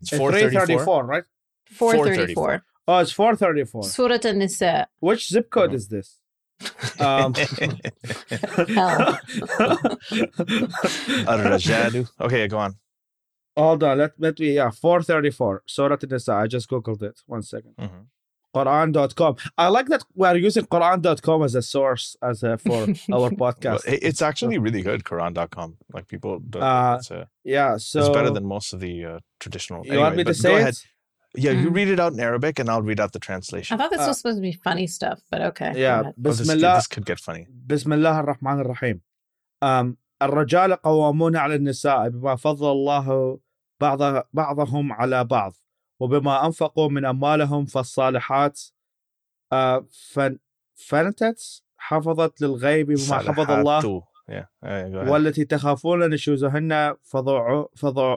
it's four thirty-four, right? four thirty-four. Oh, it's four thirty-four. Surah An-Nisa. Which zip code oh. is this? Um. Al-Rajadu. Okay, go on. Hold on. Let, let me, yeah, four thirty-four. Surah An-Nisa. I just Googled it. One second. Mm-hmm. Quran dot com. I like that we're using Quran dot com as a source as a, for our podcast. It's actually really good, Quran dot com. Like people, uh, it's, a, yeah, so it's better than most of the uh, traditional. You anyway, want me to say go it? Ahead. Yeah, mm. you read it out in Arabic and I'll read out the translation. I thought this was uh, supposed to be funny stuff, but okay. Yeah, Bismillah. Oh, this, this could get funny. Bismillah ar-Rahman ar-Rahim. Um, الرجال قوامون على النساء بما فضل الله بعض بعضهم على بعض. وبما أنفقوا من أموالهم فالصالحات فانتت حفظت للغيب بما حفظ الله والتي تخافون نشوزهن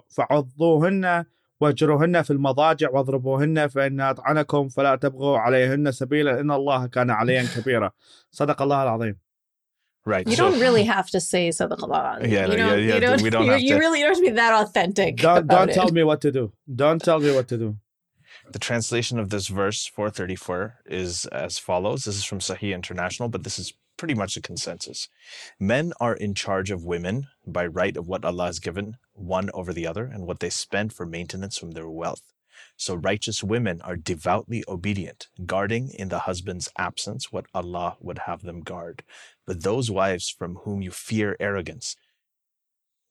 فعضوهن واجروهن في المضاجع واضربوهن فإن أطعنكم فلا تبغوا عليهن سبيلا إن الله كان عليا كبيرا صدق الله العظيم. Right. You so, don't really have to say Sadaq Allah. Yeah, you don't, yeah, yeah. You don't, we don't have to. You really don't have to be that authentic. Don't, don't tell it. me what to do. Don't tell me what to do. The translation of this verse, four thirty-four, is as follows. This is from Sahih International, but this is pretty much a consensus. Men are in charge of women by right of what Allah has given one over the other and what they spend for maintenance from their wealth. So righteous women are devoutly obedient, guarding in the husband's absence what Allah would have them guard. But those wives from whom you fear arrogance,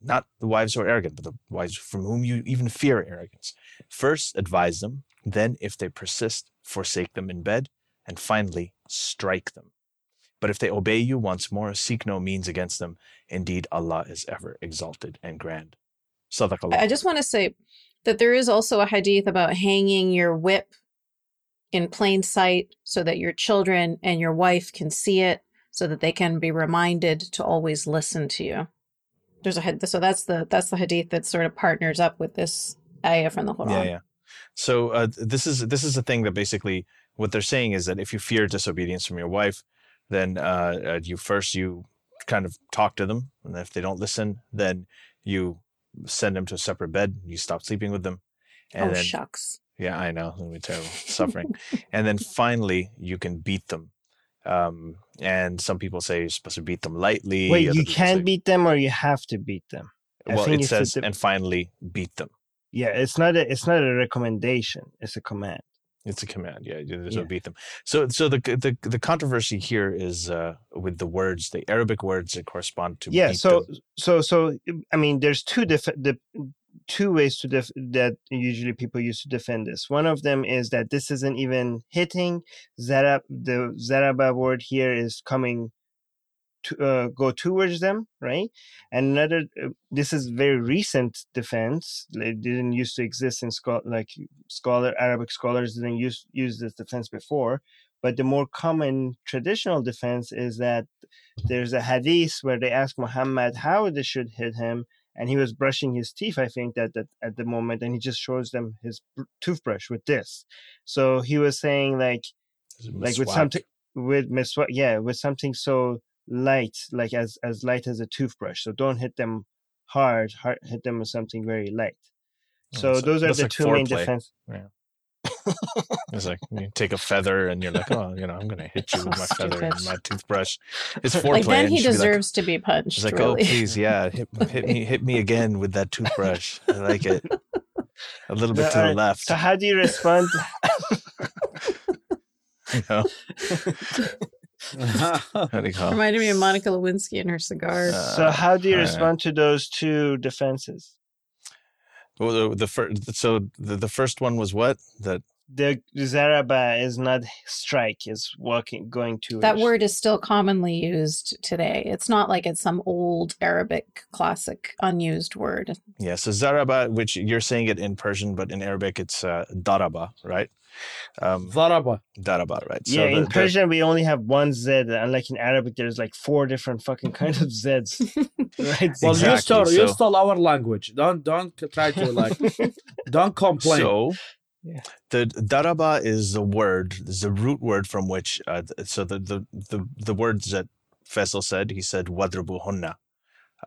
not the wives who are arrogant, but the wives from whom you even fear arrogance, first advise them, then if they persist, forsake them in bed, and finally strike them. But if they obey you once more, seek no means against them. Indeed, Allah is ever exalted and grand. Sadaqallah. I just want to say that there is also a hadith about hanging your whip in plain sight so that your children and your wife can see it, so that they can be reminded to always listen to you. There's a so that's the that's the hadith that sort of partners up with this ayah from the Quran. Yeah, yeah. So uh, this is this is a thing that basically what they're saying is that if you fear disobedience from your wife, then uh, you first you kind of talk to them, and if they don't listen, then you send them to a separate bed. You stop sleeping with them. And oh, then, shucks. Yeah, I know. It'll be terrible. Suffering. And then finally, you can beat them. Um, and some people say you're supposed to beat them lightly. Wait, you can say, beat them or you have to beat them? I well, think it says, the, and finally, beat them. Yeah, it's not a, it's not a recommendation. It's a command. It's a command, yeah. There's yeah. no beat them. So so the the, the controversy here is uh, with the words, the Arabic words that correspond to yeah, beat so, them. so so I mean, there's two different the two ways to def- that usually people use to defend this. One of them is that this isn't even hitting. Zarab, the Zaraba word here is coming to uh, go towards them, right? And another, uh, this is very recent defense. It didn't used to exist in scholar, like scholar Arabic scholars didn't use use this defense before. But the more common traditional defense is that there's a hadith where they ask Muhammad how they should hit him. And he was brushing his teeth, I think, that, that at the moment, and he just shows them his br- toothbrush with this. So he was saying, like, like with something, with miswa- yeah, with something so light, like as as light as a toothbrush. So don't hit them hard, hard hit them with something very light. So that's those like, are the like two main defenses. Yeah. It's like you take a feather and you're like, oh, you know, I'm gonna hit you with my feather and my toothbrush. It's foreplay. Like then he deserves be like, to be punched. It's like, really. oh, please, yeah, hit, hit me, hit me again with that toothbrush. I like it. A little bit no, to the right. left. So how do you respond? You know. Reminded me of Monica Lewinsky and her cigars. Uh, so how do you respond right. to those two defenses? Well, the, the first, so the, the first one was what? That the zaraba is not strike; is walking, going to. That word is still commonly used today. It's not like it's some old Arabic classic unused word. Yeah, so zaraba, which you're saying it in Persian, but in Arabic it's uh, daraba, right? Um, daraba, daraba, right? So yeah, the, in Persian the, we only have one Z, unlike in Arabic there's like four different fucking kinds of Zs. Right? Well, exactly, you stole, so. you stole our language. Don't don't try to like, don't complain. So, yeah. The daraba is the word, is the root word from which. Uh, so the, the the the words that Faisal said, he said wadribuhunna.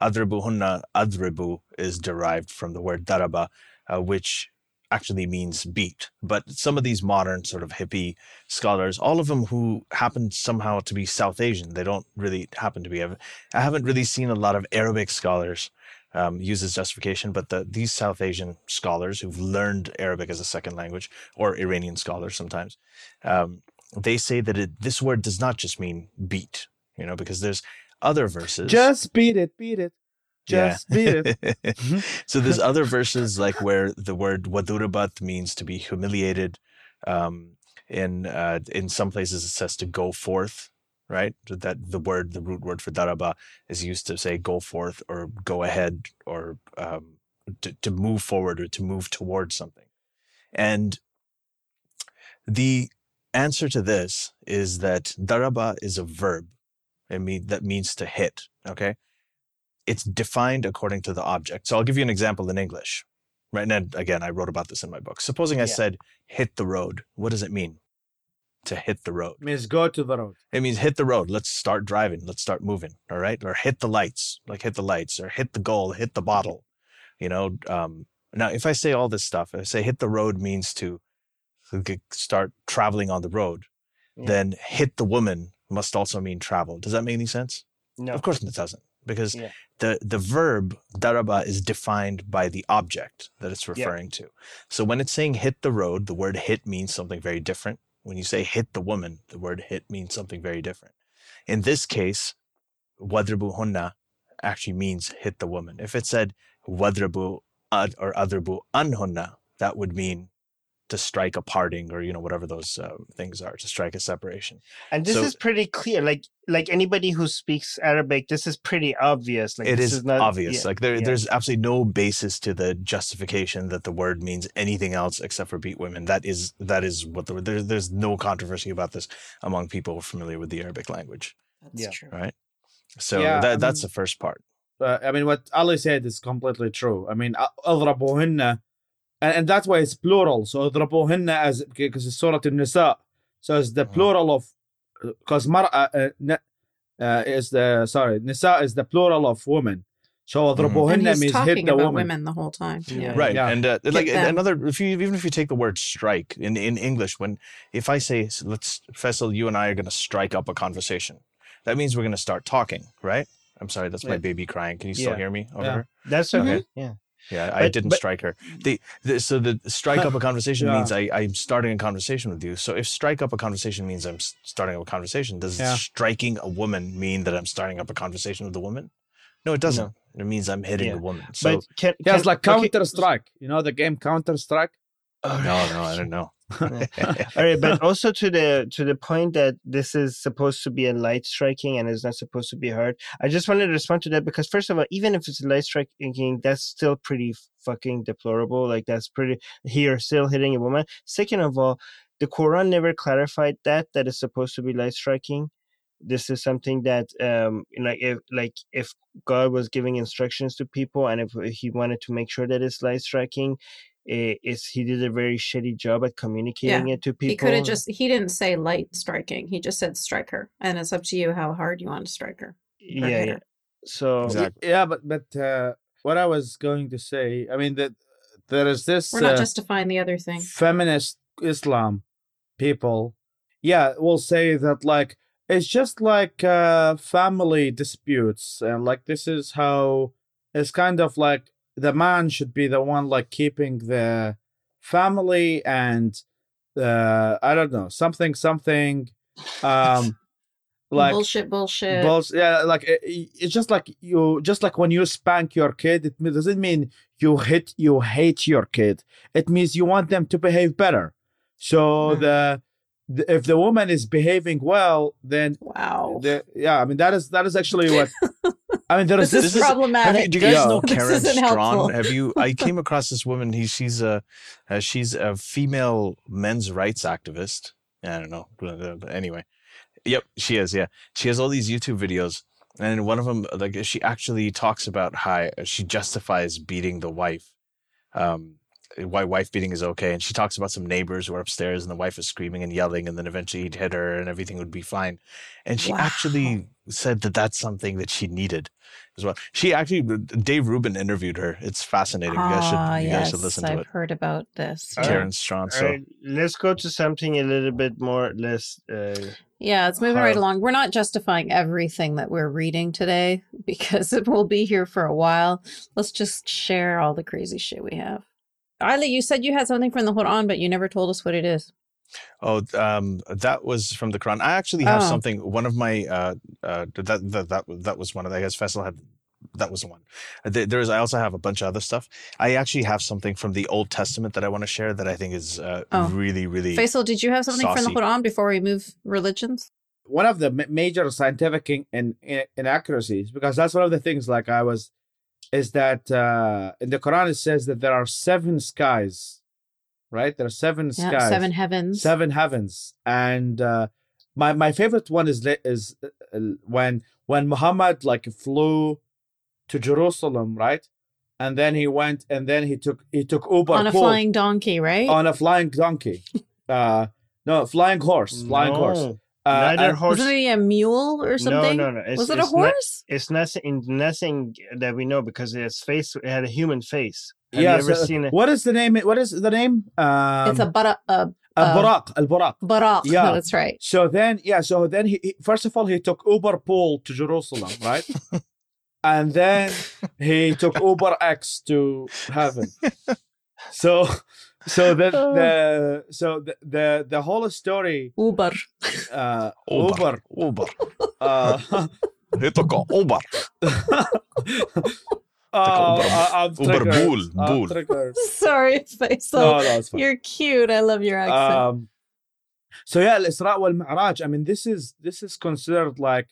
Adribuhunna, adribu is derived from the word daraba, uh, which actually means beat. But some of these modern sort of hippie scholars, all of them who happen somehow to be South Asian, they don't really happen to be. I haven't really seen a lot of Arabic scholars um, use this justification, but the, these South Asian scholars who've learned Arabic as a second language, or Iranian scholars sometimes, um, they say that it, this word does not just mean beat, you know, because there's other verses. Just beat it, beat it. Just yeah. beat it. So there's other verses like where the word wadurabat means to be humiliated. Um, in uh, in some places it says to go forth, right? That the word, the root word for daraba is used to say go forth or go ahead or um, to, to move forward or to move towards something. And the answer to this is that daraba is a verb. It mean, that means to hit, okay? It's defined according to the object. So I'll give you an example in English. Right now, again, I wrote about this in my book. Supposing I yeah. said, hit the road. What does it mean to hit the road? It means go to the road. It means hit the road. Let's start driving. Let's start moving, all right? Or hit the lights, like hit the lights, or hit the goal, hit the bottle, you know? Um, now, if I say all this stuff, if I say hit the road means to start traveling on the road, yeah. then hit the woman must also mean travel. Does that make any sense? No. Of course it doesn't, because yeah. the, the verb, daraba, is defined by the object that it's referring yeah. to. So when it's saying hit the road, the word hit means something very different. When you say hit the woman, the word hit means something very different. In this case, wadribuhunna actually means hit the woman. If it said wadribu ad or adribu anhunna, that would mean to strike a parting, or, you know, whatever those uh, things are, to strike a separation. And this so, is pretty clear. Like, like anybody who speaks Arabic, this is pretty obvious. Like, it this is, is not, obvious. Yeah, like there, yeah. there's absolutely no basis to the justification that the word means anything else except for beat women. That is, that is what the word, there, there's no controversy about this among people familiar with the Arabic language. That's yeah. true. Right? So yeah, that, that's I mean, the first part. Uh, I mean, what Ali said is completely true. I mean, أضربوهن. And, and that's why it's plural. So اضربوهن as because it's Surah An-Nisa. So it's the plural of because mar'a uh, uh, is the sorry nisa is the plural of woman. So اضربوهن mm-hmm. means hit the woman. Women the whole time. Yeah. Right. Yeah. And uh, like them. another, if you even if you take the word strike in, in English, when if I say let's Faisal, you and I are going to strike up a conversation, that means we're going to start talking, right? I'm sorry, that's yeah. my baby crying. Can you still yeah. hear me over yeah. her? That's okay. okay. Yeah. Yeah, but, I didn't but, strike her. The, the, so the strike up a conversation yeah. means I, I'm starting a conversation with you. So if strike up a conversation means I'm starting up a conversation, does yeah. striking a woman mean that I'm starting up a conversation with a woman? No, it doesn't. No. It means I'm hitting yeah. a woman. So but can, can, that's like Counter-Strike. Okay. You know the game Counter-Strike? Oh, no, no, I don't know. All right, but also to the to the point that this is supposed to be a light striking and it's not supposed to be hard. I just wanted to respond to that because first of all, even if it's light striking, that's still pretty fucking deplorable. Like that's pretty here still hitting a woman. Second of all, the Quran never clarified that that is supposed to be light striking. This is something that, um, like, if like if God was giving instructions to people and if He wanted to make sure that it's light striking. Is he did a very shitty job at communicating yeah. it to people. He could have just, he didn't say light striking. He just said strike her. And it's up to you how hard you want to strike her. Yeah. yeah. So, exactly. yeah, but, but uh, what I was going to say, I mean, that there is this. We're not uh, justifying the other thing. Feminist Islam people, yeah, will say that, like, it's just like uh, family disputes. And, like, this is how it's kind of like, the man should be the one like keeping the family and uh I don't know something something um like bullshit bullshit bullshit yeah like it, it's just like you just like when you spank your kid it doesn't mean you hit you hate your kid, it means you want them to behave better. So mm-hmm. the, the if the woman is behaving well then wow the, yeah I mean that is that is actually what I mean, there is this, this is problematic. Have you, do you guys Yo, know Karen Strawn? Have you? I came across this woman. He, she's a, uh, she's a female men's rights activist. I don't know. But anyway, yep, she is. Yeah, she has all these YouTube videos, and one of them, like, she actually talks about how she justifies beating the wife, um, why wife beating is okay. And she talks about some neighbors who are upstairs and the wife is screaming and yelling, and then eventually he'd hit her and everything would be fine. And she wow. actually said that that's something that she needed as well. She actually, Dave Rubin interviewed her. It's fascinating. You guys should, you yes, guys should listen I've to it. I've heard about this. Yeah. Karen Strawn. So. Right, let's go to something a little bit more less. Uh, yeah, it's moving hard. right along. We're not justifying everything that we're reading today because it will be here for a while. Let's just share all the crazy shit we have. Ali, you said you had something from the Quran, but you never told us what it is. Oh, um, that was from the Quran. I actually have oh. something. One of my uh, uh, that that that that was one of the, I guess Faisal had. That was the one. There is. I also have a bunch of other stuff. I actually have something from the Old Testament that I want to share that I think is uh, oh. really, really. Faisal, did you have something saucy. from the Quran before we move religions? One of the major scientific in, in, in, inaccuracies, because that's one of the things. Like I was, is that uh, in the Quran it says that there are seven skies, right? There are seven yeah, skies, seven heavens, seven heavens, and uh, my my favorite one is is when when Muhammad like flew to Jerusalem, right? And then he went, and then he took he took Uber on a pulled, flying donkey, right? On a flying donkey, uh, no, flying horse, flying no, horse. Uh, neither horse. Wasn't it a mule or something? No, no, no. It's, was it a horse? Not, it's nothing, nothing that we know because its face it had a human face. Have yeah, you ever so, seen it? What is the name? What is the name? Um, it's a bara, uh, a buraq, al buraq. Buraq. Yeah, no, that's right. So then, yeah, so then he, he first of all he took Uber pool to Jerusalem, right? And then he took Uber X to heaven. So, so the, the so the, the the whole story. Uber. Uh, Uber. Uber. Uh, he took a Uber. uh, Uber Bull. Bull. Sorry, Faisal. No, no, it's fine. You're cute. I love your accent. Um, so yeah, Al-Isra wal-Mi'raj. I mean, this is this is considered like.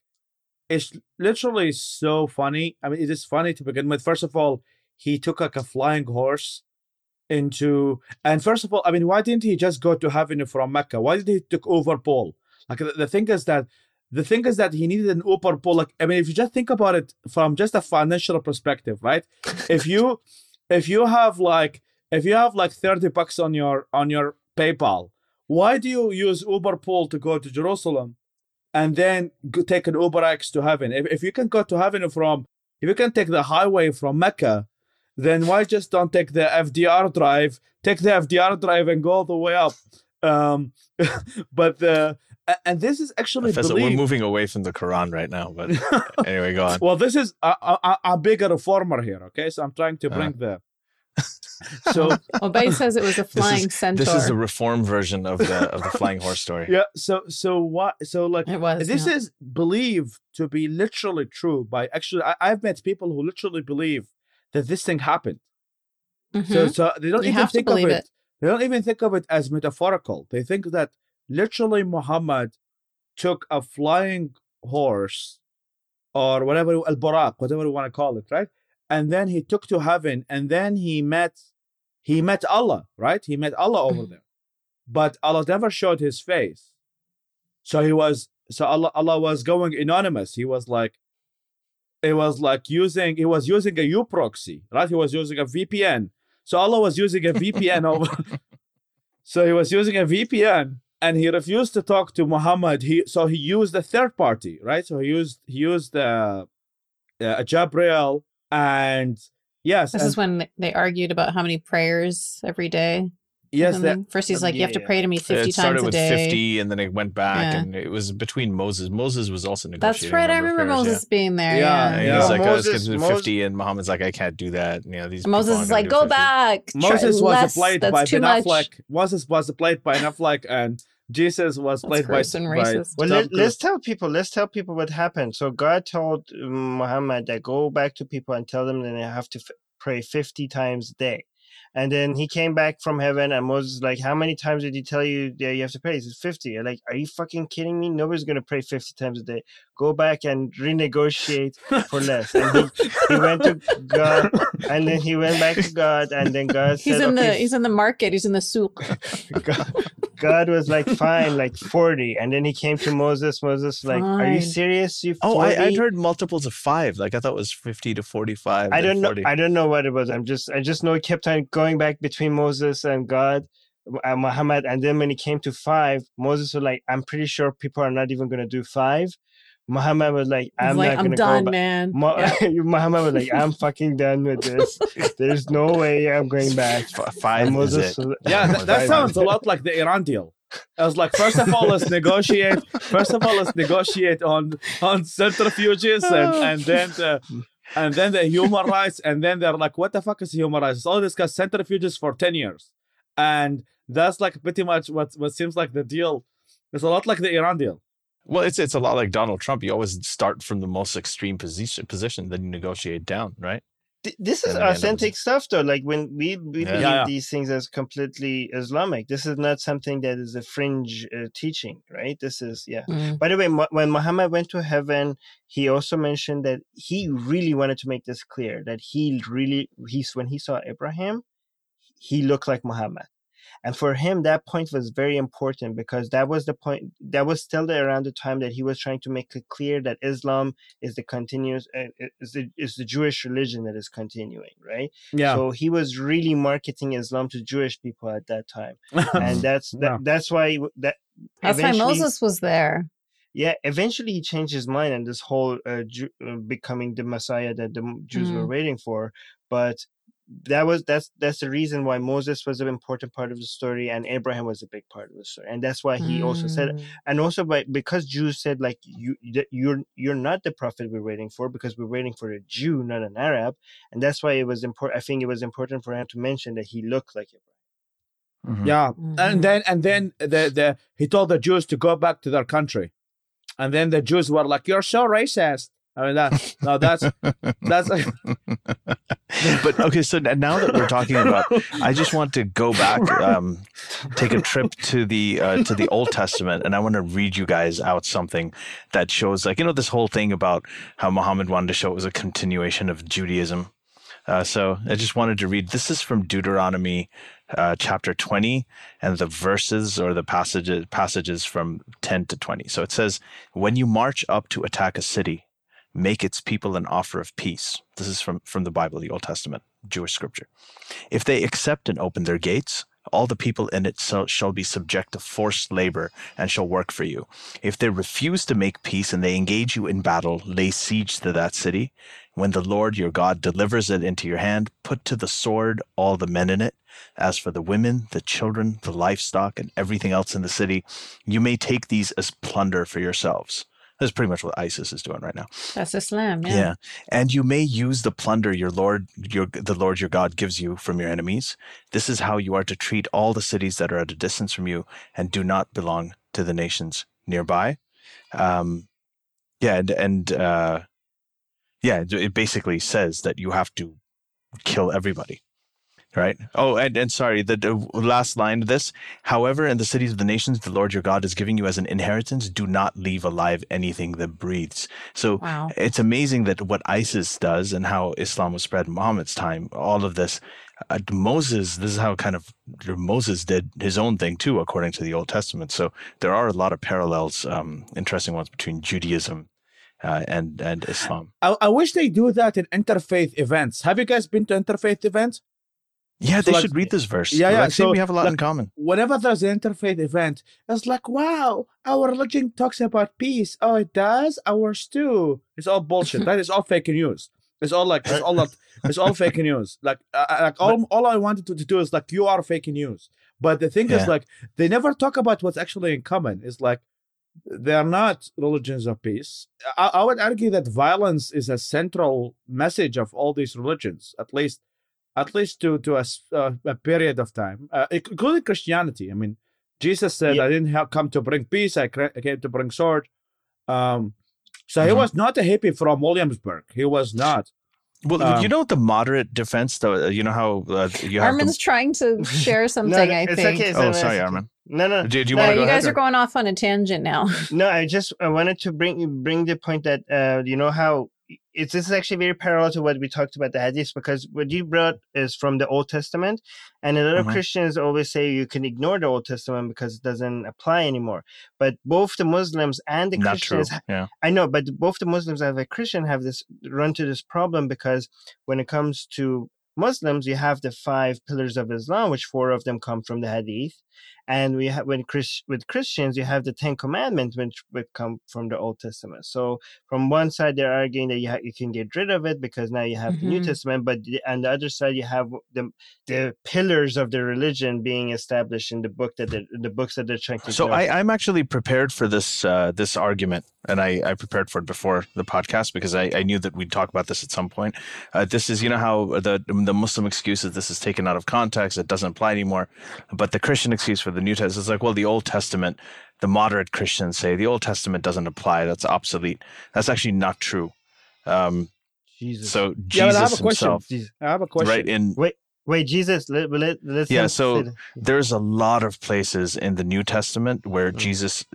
It's literally so funny. I mean, it is funny to begin with. First of all, he took like a flying horse into... And first of all, I mean, why didn't he just go to heaven from Mecca? Why did he took Uber Pool? Like, the, the thing is that... The thing is that he needed an Uber Pool. Like, I mean, if you just think about it from just a financial perspective, right? If you if you have like... If you have like thirty bucks on your on your PayPal, why do you use Uber Pool to go to Jerusalem? And then go, take an Uber X to heaven. If if you can go to heaven from, if you can take the highway from Mecca, then why just don't take the F D R drive? Take the F D R drive and go all the way up. Um, but the and this is actually Professor, believed. We're moving away from the Quran right now. But anyway, go on. Well, this is a, a, a bigger reformer here. Okay, so I'm trying to bring uh-huh. the. So Obey says it was a flying this is, centaur. This is a reform version of the of the flying horse story. Yeah. So so what? So like it was, this yeah. is believed to be literally true by actually. I, I've met people who literally believe that this thing happened. Mm-hmm. So so they don't you even think of it, it. They don't even think of it as metaphorical. They think that literally Muhammad took a flying horse or whatever al buraq, whatever you want to call it, right? And then he took to heaven, and then he met, he met Allah, right? He met Allah over there, but Allah never showed his face. So he was, so Allah, Allah was going anonymous. He was like, it was like using, he was using a U proxy, right? He was using a V P N. So Allah was using a V P N over. So he was using a V P N, and he refused to talk to Muhammad. He so he used a third party, right? So he used he used uh, uh, Jabril. And yes, this and, is when they argued about how many prayers every day. Yes, that, first he's like, yeah, "You have to pray to me fifty times a day." It started with fifty, and then it went back, yeah. and it was between Moses. Moses was also negotiating. That's right. I remember prayers, Moses yeah. being there. Yeah, yeah. yeah. yeah. He's like, Moses, "Oh, it's going to be fifty," and Muhammad's like, "I can't do that." You know, these Moses is like, "Go fifty. Back." Moses was less, played by Ben Affleck. Moses was played by Ben Affleck, and Jesus was that's played by and racist. By well, let, let's tell people. Let's tell people what happened. So God told Muhammad that go back to people and tell them that they have to f- pray fifty times a day. And then he came back from heaven, and Moses is like, "How many times did he tell you that you have to pray?" He says, fifty. You're like, "Are you fucking kidding me? Nobody's gonna pray fifty times a day. go back and renegotiate for less. And he, he went to God, and then he went back to God, and then God he's said, in okay. the He's in the market. He's in the souk. God, God was like, fine, like forty. And then he came to Moses. Moses like, fine. Are you serious? You oh, I, I'd heard multiples of five. Like I thought it was fifty to forty-five. I don't know. I don't know what it was. I'm just, I just know it kept on going back between Moses and God. Uh, Muhammad, and then when he came to five, Moses was like, I'm pretty sure people are not even going to do five. Muhammad was like, I'm like, not going to go back. I'm done, man. Mo- yeah. Muhammad was like, I'm fucking done with this. There's no way I'm going back. Five Moses. Was, yeah, that, that sounds a lot like the Iran deal. I was like, first of all, let's negotiate. First of all, let's negotiate on, on centrifuges and, and then... Uh, and then the human rights, and then they're like, what the fuck is human rights? It's all discussed centrifuges for ten years. And that's like pretty much what, what seems like the deal. It's a lot like the Iran deal. Well, it's it's a lot like Donald Trump. You always start from the most extreme position, position then you negotiate down, right? Th- this is and authentic stuff, though. Like when we, we yeah. believe yeah, yeah. these things as completely Islamic, this is not something that is a fringe uh, teaching, right? This is, yeah. Mm-hmm. By the way, mo- when Muhammad went to heaven, he also mentioned that he really wanted to make this clear, that he really, he's when he saw Abraham, he looked like Muhammad. And for him, that point was very important because that was the point that was still around the time that he was trying to make it clear that Islam is the continuous uh, is, the, is the Jewish religion that is continuing, right? Yeah. So he was really marketing Islam to Jewish people at that time, and that's that, yeah. that's why that that's why Moses was there. Yeah, eventually he changed his mind and this whole uh, Jew, uh, becoming the Messiah that the Jews mm. were waiting for, but. That was that's that's the reason why Moses was an important part of the story and Abraham was a big part of the story, and that's why he mm. also said, and also by because Jews said like you you're you're not the prophet we're waiting for because we're waiting for a Jew, not an Arab, and that's why it was important. I think it was important for him to mention that he looked like Abraham. Mm-hmm. Yeah, mm-hmm. and then and then the the he told the Jews to go back to their country, and then the Jews were like, "You're so racist." I mean, that, no, that's, that's. But okay, so now that we're talking about, I just want to go back, um, take a trip to the, uh, to the Old Testament. And I want to read you guys out something that shows like, you know, this whole thing about how Muhammad wanted to show it was a continuation of Judaism. Uh, so I just wanted to read, this is from Deuteronomy uh, chapter twenty and the verses or the passages, passages from ten to twenty. So it says, when you march up to attack a city, make its people an offer of peace. This is from, from the Bible, the Old Testament, Jewish scripture. If they accept and open their gates, all the people in it so, shall be subject to forced labor and shall work for you. If they refuse to make peace and they engage you in battle, lay siege to that city. When the Lord your God delivers it into your hand, put to the sword all the men in it. As for the women, the children, the livestock, and everything else in the city, you may take these as plunder for yourselves. That's pretty much what ISIS is doing right now. That's Islam, yeah. Yeah, and you may use the plunder your Lord, your the Lord your God gives you from your enemies. This is how you are to treat all the cities that are at a distance from you and do not belong to the nations nearby. Um, yeah, and, and uh, yeah, it basically says that you have to kill everybody. Right. Oh, and, and sorry, the, the last line of this. However, in the cities of the nations, the Lord your God is giving you as an inheritance. Do not leave alive anything that breathes. So wow. It's amazing that what ISIS does and how Islam was spread in Muhammad's time, all of this. Uh, Moses, this is how kind of Moses did his own thing, too, according to the Old Testament. So there are a lot of parallels, um, interesting ones between Judaism uh, and, and Islam. I, I wish they do that in interfaith events. Have you guys been to interfaith events? Yeah, they so should like, read this verse. Yeah, yeah. Like, so we have a lot like, in common. Whenever there's an interfaith event, it's like, wow, our religion talks about peace. Oh, it does? Ours too. It's all bullshit. That is all fake news. It's all like, it's all like, it's all fake news. Like, uh, like all, all I wanted to, to do is like, you are fake news. But the thing yeah. is like, they never talk about what's actually in common. It's like, they are not religions of peace. I, I would argue that violence is a central message of all these religions, at least. At least to to a, uh, a period of time, uh, including Christianity. I mean, Jesus said, yeah. "I didn't have come to bring peace; I, cre- I came to bring sword." Um, so mm-hmm. he was not a hippie from Williamsburg. He was not. Well, um, you know the moderate defense, though. You know how uh, you have Armin's to... trying to share something. no, no, I it's think. Okay, it's oh, sorry, Armin. No, no. Do, do you no, want to go You guys ahead, are or? going off on a tangent now. No, I just I wanted to bring bring the point that uh, you know how it's this is actually very parallel to what we talked about the hadith, because what you brought is from the Old Testament, and a lot mm-hmm. of Christians always say you can ignore the Old Testament because it doesn't apply anymore. But both the Muslims and the Not Christians, true. Yeah. I know, but both the Muslims and the Christian have this run to this problem, because when it comes to Muslims, you have the five pillars of Islam, which four of them come from the Hadith, and we have when Chris, with Christians you have the Ten Commandments, which would come from the Old Testament. So from one side they're arguing that you ha- you can get rid of it because now you have mm-hmm. the New Testament, but the, on the other side you have the the pillars of the religion being established in the book that the, the books that they're trying to. So I, I'm actually prepared for this uh, this argument, and I, I prepared for it before the podcast because I, I knew that we'd talk about this at some point. Uh, this is you know how the the Muslim excuse is this is taken out of context, it doesn't apply anymore, but the Christian excuse for the New Testament is like, well, the Old Testament, the moderate Christians say the Old Testament doesn't apply. That's obsolete. That's actually not true. Um, Jesus. So Jesus yeah, I have a himself. Question. I have a question. Right in wait, wait, Jesus. Let, let, let's yeah. So it. There's a lot of places in the New Testament where mm. Jesus,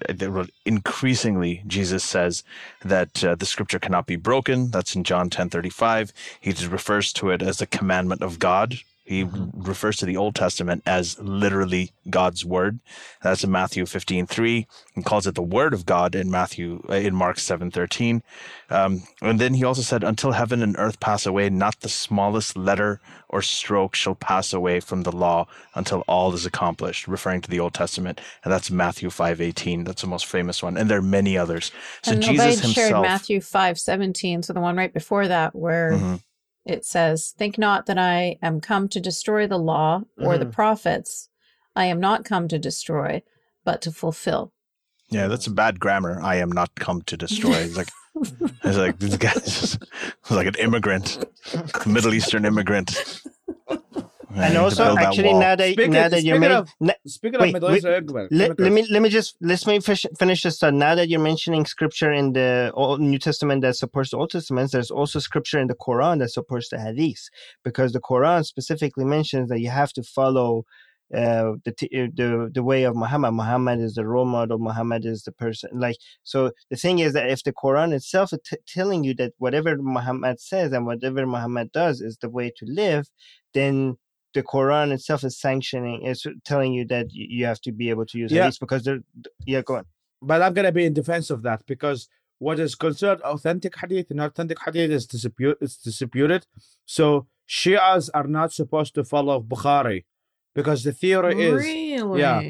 increasingly, Jesus says that uh, the Scripture cannot be broken. That's in John ten thirty-five. He just refers to it as the commandment of God. He mm-hmm. refers to the Old Testament as literally God's word. That's in Matthew fifteen three. He calls it the word of God in Matthew in Mark seven thirteen. Um, and then he also said, until heaven and earth pass away, not the smallest letter or stroke shall pass away from the law until all is accomplished, referring to the Old Testament. And that's Matthew five eighteen. That's the most famous one. And there are many others. So and Jesus himself shared Matthew five seventeen. So the one right before that where mm-hmm. it says, think not that I am come to destroy the law or mm. the prophets. I am not come to destroy, but to fulfill. Yeah, that's a bad grammar. I am not come to destroy. It's like, it's like this guy's like an immigrant, Middle Eastern immigrant. And also, actually, now that, speaking, now that you're speaking, made, of, na- speaking wait, of Middle Eastern immigrants. Let, let, me, let me just, let's maybe finish, finish this thought. Now that you're mentioning scripture in the Old, New Testament that supports the Old Testament, there's also scripture in the Quran that supports the Hadith, because the Quran specifically mentions that you have to follow uh, the, the the way of Muhammad. Muhammad is the role model. Muhammad is the person. Like, so the thing is that if the Quran itself is t- telling you that whatever Muhammad says and whatever Muhammad does is the way to live, then the Quran itself is sanctioning, it's telling you that you have to be able to use yeah. hadith because they're, yeah, go on. But I'm going to be in defense of that, because what is considered authentic hadith and authentic hadith is dispute, it's disputed. So Shias are not supposed to follow Bukhari, because the theory is, really? yeah,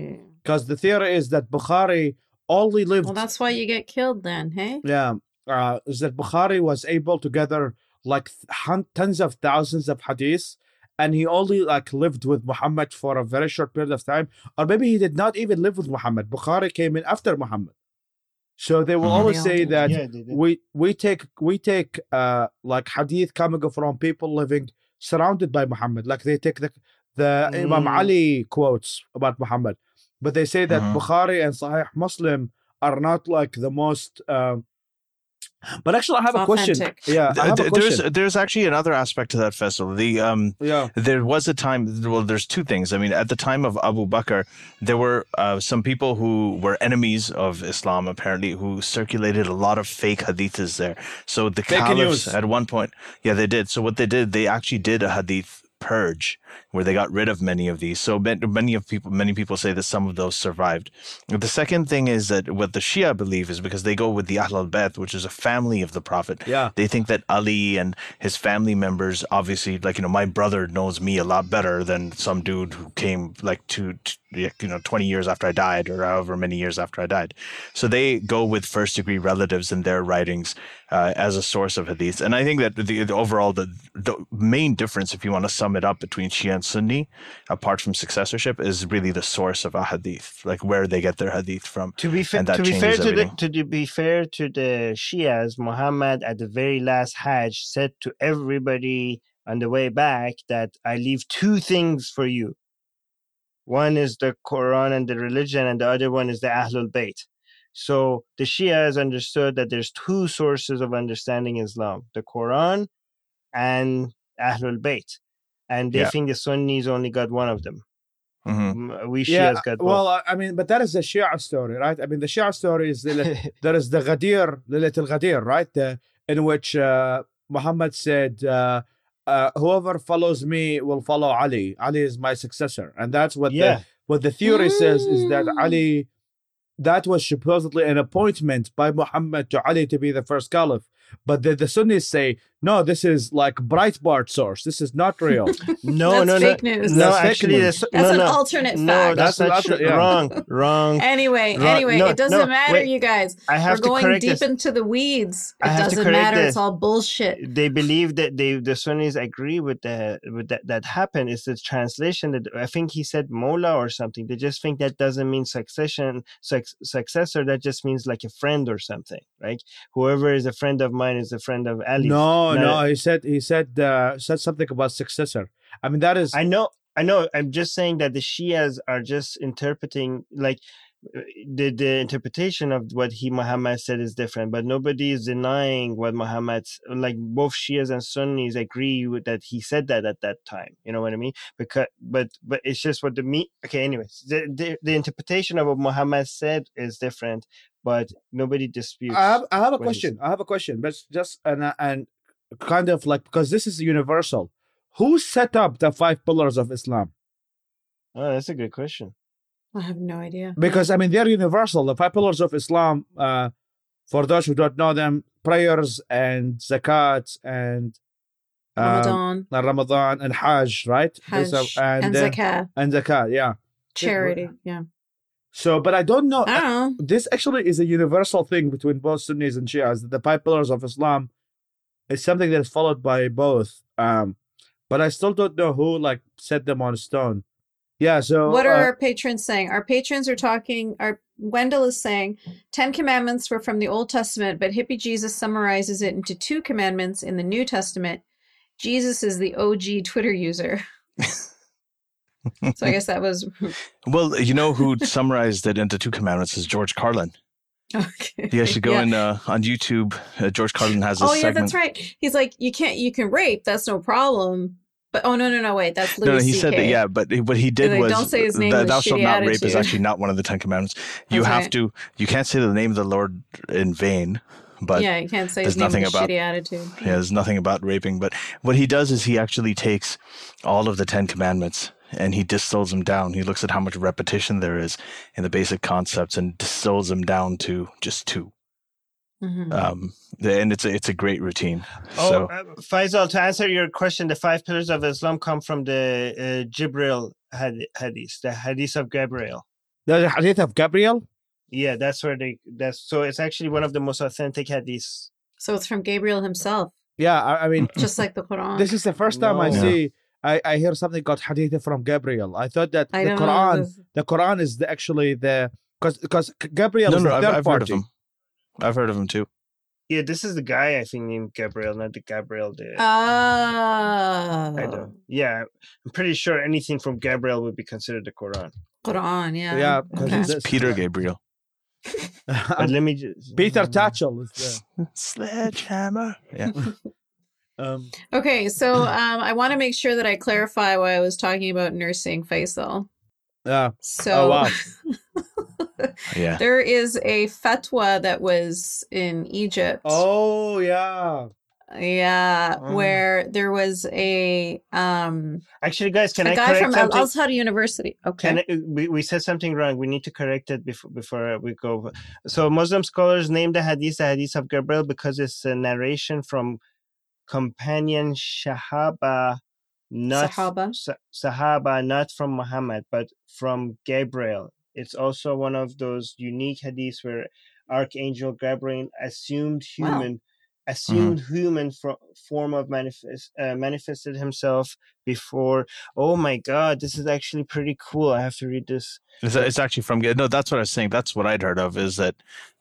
because the theory is that Bukhari only lived. Well, that's why you get killed then, hey? Yeah, uh, is that Bukhari was able to gather like th- tens of thousands of hadiths, and he only like lived with Muhammad for a very short period of time, or maybe he did not even live with Muhammad. Bukhari came in after Muhammad, so they will mm-hmm. always say that yeah, we we take we take uh, like hadith coming from people living surrounded by Muhammad. Like they take the the mm. Imam Ali quotes about Muhammad, but they say that mm-hmm. Bukhari and Sahih Muslim are not like the most. Uh, But actually, I have a question. Yeah, I have a question. There's there's actually another aspect to that, Faisal. The um, yeah. there was a time. Well, there's two things. I mean, at the time of Abu Bakr, there were uh, some people who were enemies of Islam, apparently, who circulated a lot of fake hadiths there. So the fake caliphs news. At one point, yeah, they did. So what they did, they actually did a hadith purge, where they got rid of many of these. So many of people, many people say that some of those survived. The second thing is that what the Shia believe is because they go with the Ahl al-Bayt, which is a family of the Prophet. Yeah. They think that Ali and his family members, obviously, like, you know, my brother knows me a lot better than some dude who came like to, to you know, twenty years after I died, or however many years after I died. So they go with first degree relatives in their writings uh, as a source of hadith. And I think that the, the overall, the, the main difference, if you want to sum it up between Shia and Sunni, apart from successorship, is really the source of a hadith, like where they get their hadith from. To be, fa- and that to be fair to the, to be fair to the Shias, Muhammad at the very last Hajj said to everybody on the way back that I leave two things for you. One is the Quran and the religion, and the other one is the Ahlul Bayt. So the Shias understood that there's two sources of understanding Islam, the Quran and Ahlul Bayt. And they yeah. think the Sunnis only got one of them. Mm-hmm. We yeah, Shias got both. Well, I mean, but that is the Shia story, right? I mean, the Shia story is the, there is the Ghadir, the little Ghadir, right? The, in which uh, Muhammad said, uh, uh, whoever follows me will follow Ali. Ali is my successor. And that's what, yeah. the, what the theory says is that Ali, that was supposedly an appointment by Muhammad to Ali to be the first caliph. But the, the Sunnis say, no, this is like Breitbart source. This is not real. no, that's no, fake no, news. no. That's actually, news. That's, that's no, an no. alternate no, fact. No, that's, that's not true. Yeah. Wrong, wrong. Anyway, wrong. anyway, no, it doesn't no, matter, wait. you guys. I have We're to going deep this. into the weeds. It doesn't matter. This. It's all bullshit. They believe that they, the Sunnis agree with the with that that happened. It's the translation that I think he said Mola or something. They just think that doesn't mean succession, su- successor. That just means like a friend or something, right? Whoever is a friend of mine is a friend of Ali. No, no, no, he said he said uh, said something about successor. I mean, that is. I know, I know. I'm just saying that the Shias are just interpreting, like the the interpretation of what he Muhammad said is different, but nobody is denying what Muhammad, like both Shias and Sunnis agree with that he said that at that time. You know what I mean? Because but but it's just what the me. Okay, anyways, the the, the interpretation of what Muhammad said is different. But nobody disputes. I have, I have a question. I have a question, but just and and kind of like, because this is universal. Who set up the five pillars of Islam? Oh, that's a good question. I have no idea. Because I mean, they're universal. The five pillars of Islam, uh, for those who don't know them, prayers and zakat and um, Ramadan, and Ramadan and Hajj, right? Hajj are, and, and zakat and zakat, yeah. Charity, yeah. So, but I don't know. Oh. This actually is a universal thing between both Sunnis and Shias. The five pillars of Islam is something that is followed by both. Um, but I still don't know who like set them on stone. Yeah. So, what are uh, our patrons saying? Our patrons are talking. Our Wendell is saying, Ten Commandments were from the Old Testament, but hippie Jesus summarizes it into two commandments in the New Testament. Jesus is the O G Twitter user. So I guess that was... Well, you know who summarized it into two commandments is George Carlin. Okay. Yeah, you should go yeah. in uh, on YouTube. Uh, George Carlin has a segment. Oh, yeah, segment. That's right. He's like, you can't, you can rape. That's no problem. But oh, no, no, no, wait. That's Louis No, no, he C K said that, yeah. But what he did like, was... Don't say his name. Thou shalt not rape is actually not one of the Ten Commandments. You that's have right. to... You can't say the name of the Lord in vain. But yeah, you can't say his name with a shitty attitude. Yeah, there's nothing about raping. But what he does is he actually takes all of the Ten Commandments and he distills them down. He looks at how much repetition there is in the basic concepts and distills them down to just two. Mm-hmm. Um, and it's a, it's a great routine. Oh, so, uh, Faisal, to answer your question, the five pillars of Islam come from the uh, Jibril had- hadith, the hadith of Gabriel. The hadith of Gabriel? Yeah, that's where they, that's, so it's actually one of the most authentic hadiths. So it's from Gabriel himself. Yeah, I, I mean. Just like the Quran. This is the first time no. I see... Yeah. I, I hear something called Hadith from Gabriel. I thought that I the Quran, the Quran is the, actually the because because Gabriel no, is no, the I've, third I've party. Heard of him. I've heard of him too. Yeah, this is the guy I think named Gabriel, not the Gabriel. The, oh, I don't. Yeah, I'm pretty sure anything from Gabriel would be considered the Quran. Quran, yeah, yeah. Okay. It's Peter Gabriel. But let me just, Peter Tatchell is there. Sledgehammer. Yeah. Um, okay, so um, I want to make sure that I clarify why I was talking about nursing Faisal. Yeah. Uh, so, oh, wow. yeah. There is a fatwa that was in Egypt. Oh, yeah. Yeah, mm. where there was a... Um, Actually, guys, can I correct something? A guy from Al-Azhar University. Okay. I, we, we said something wrong. We need to correct it before, before we go. So Muslim scholars name the hadith the hadith of Gabriel because it's a narration from... companion Shahaba, not Sahaba. Sa- Sahaba, not from Muhammad, but from Gabriel. It's also one of those unique hadiths where Archangel Gabriel assumed human, wow. assumed mm-hmm. human for, form of manifest, uh, manifested himself before. Oh my God, this is actually pretty cool. I have to read this. It's, it's actually from no. That's what I was saying. That's what I'd heard of is that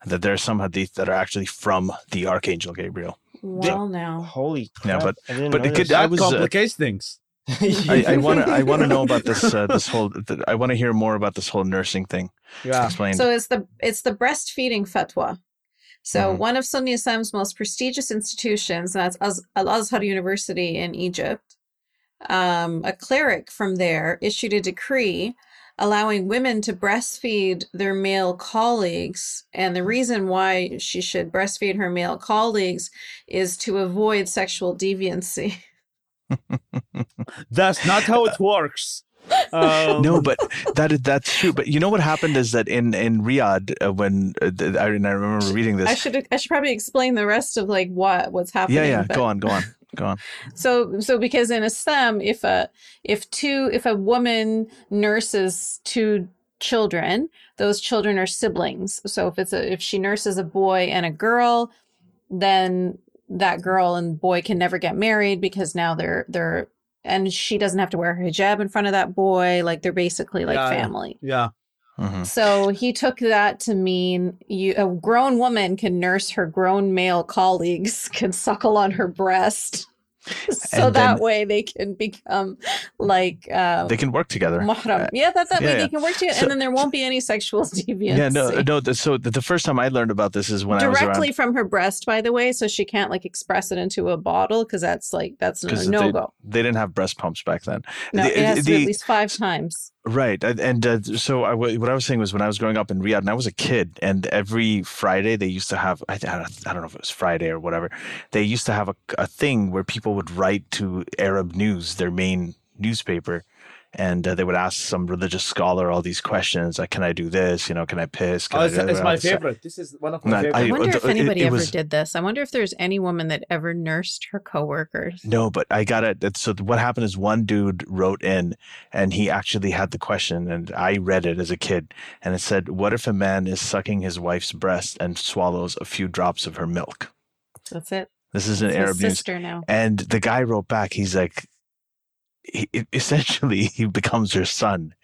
that there are some hadith that are actually from the Archangel Gabriel. Well, they, now, holy crap! Yeah, but but it could, that I was, complicates uh, things. I want to I want to know about this uh, this whole. The, I want to hear more about this whole nursing thing. Yeah. Explained. So it's the it's the breastfeeding fatwa. So mm-hmm. one of Sunni Islam's most prestigious institutions, and that's Al-Azhar University in Egypt. Um, a cleric from there issued a decree allowing women to breastfeed their male colleagues. And the reason why she should breastfeed her male colleagues is to avoid sexual deviancy. That's not how it works. Um. No, but that that's true. But you know what happened is that in in Riyadh, uh, when uh, the, I, I remember reading this, I should I should probably explain the rest of like what what's happening. Yeah, yeah. But... Go on, go on, go on. So so because in Islam, if a if two if a woman nurses two children, those children are siblings. So if it's a if she nurses a boy and a girl, then that girl and boy can never get married because now they're they're. And she doesn't have to wear her hijab in front of that boy. Like they're basically like yeah, family. Yeah. Mm-hmm. So he took that to mean you, a grown woman can nurse her grown male colleagues, can suckle on her breast. So then, that way they can become like um, they can work together. Mahram. Yeah, that that yeah, way yeah. they can work together, so, and then there won't be any sexual deviance. Yeah, no, no. So the first time I learned about this is when directly I was directly from her breast, by the way. So she can't like express it into a bottle because that's like that's no, no they, go. They didn't have breast pumps back then. No, the, it has the, to be at least five times. Right. And uh, so I, what I was saying was when I was growing up in Riyadh and I was a kid and every Friday they used to have, I, I don't know if it was Friday or whatever, they used to have a, a thing where people would write to Arab News, their main newspaper, and uh, they would ask some religious scholar all these questions like, can I do this? You know, can I piss? Can oh, I it's, it's my favorite. This is one of my no, favorites. I, I wonder I, if anybody it, it ever was, did this. I wonder if there's any woman that ever nursed her coworkers. No, but I got it. So what happened is one dude wrote in and he actually had the question and I read it as a kid and it said, what if a man is sucking his wife's breast and swallows a few drops of her milk? That's it. This is an it's Arab sister news. Now. And the guy wrote back, he's like, He, essentially, he becomes her son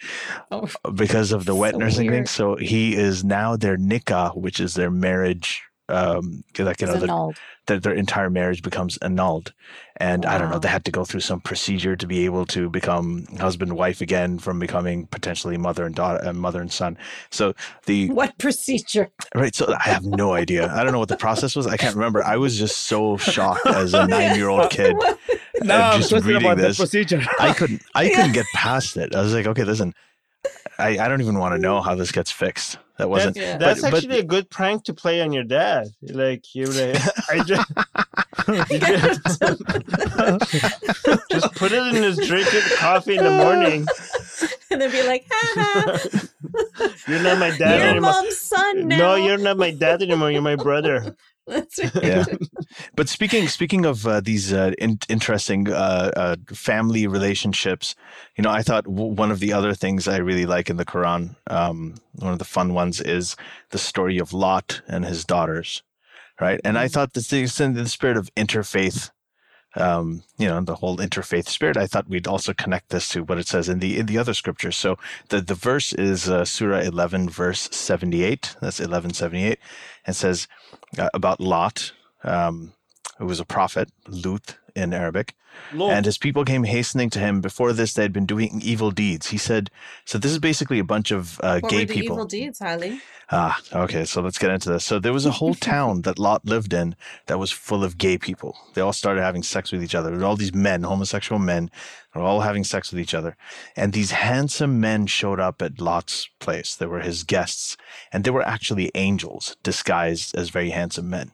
oh, because of the wet so nursing weird. thing. So he is now their nikah, which is their marriage. Um, like, you it's know, their, their entire marriage becomes annulled. And wow. I don't know, they had to go through some procedure to be able to become husband and wife again from becoming potentially mother and daughter, uh, mother and son. So the what procedure? Right. So I have no idea. I don't know what the process was. I can't remember. I was just so shocked as a nine-year-old kid. No, I'm just reading about this. Procedure. I couldn't. I yeah. couldn't get past it. I was like, okay, listen, I, I don't even want to know how this gets fixed. That wasn't. That's, yeah. but, that's actually but, a good prank to play on your dad. Like you, like, I just, just put it in his drink of coffee in the morning, and then be like, ha ha. You're not my dad you're anymore. Your mom's son now. No, you're not my dad anymore. You're my brother. That's right. Yeah. But speaking speaking of uh, these uh, in- interesting uh, uh, family relationships, you know, I thought w- one of the other things I really like in the Quran, um, one of the fun ones, is the story of Lot and his daughters, right? And I thought this is in the spirit of interfaith, um, you know, the whole interfaith spirit. I thought we'd also connect this to what it says in the in the other scriptures. So the the verse is uh, Surah eleven, verse seventy-eight. That's eleven seventy-eight, and says. Uh, about Lot, um, who was a prophet, Lut in Arabic, Lord. And his people came hastening to him. Before this, they had been doing evil deeds. He said, so this is basically a bunch of uh, what gay were the people. Evil deeds, Ali? Ah, okay, so let's get into this. So there was a whole town that Lot lived in that was full of gay people. They all started having sex with each other. There were all these men, homosexual men, were all having sex with each other. And these handsome men showed up at Lot's place. They were his guests. And they were actually angels disguised as very handsome men.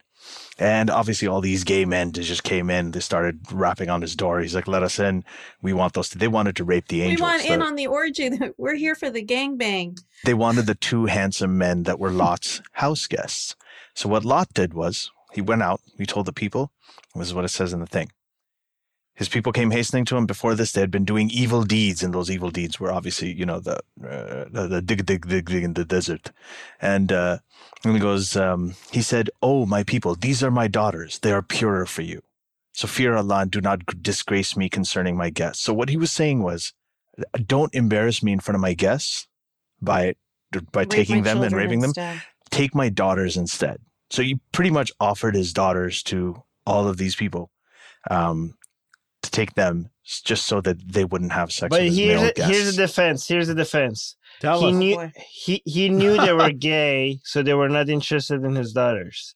And obviously all these gay men just came in. They started rapping on his door. He's like, let us in. We want those. T-. They wanted to rape the angels. We want so in on the orgy. We're here for the gangbang. They wanted the two handsome men that were Lot's house guests. So what Lot did was he went out. He told the people. This is what it says in the thing. His people came hastening to him. Before this, they had been doing evil deeds, and those evil deeds were obviously, you know, the uh, the, the dig, dig, dig, dig in the desert. And uh, and he goes, um, he said, "Oh, my people, these are my daughters. They are purer for you. So fear Allah and do not disgrace me concerning my guests." So what he was saying was, don't embarrass me in front of my guests by by Rape taking them and raping them. Instead. Take my daughters instead. So he pretty much offered his daughters to all of these people. Um, to take them just so that they wouldn't have sex but with his male guests. But here's the defense. Here's the defense. Tell he us. Knew, he, he knew they were gay, so they were not interested in his daughters.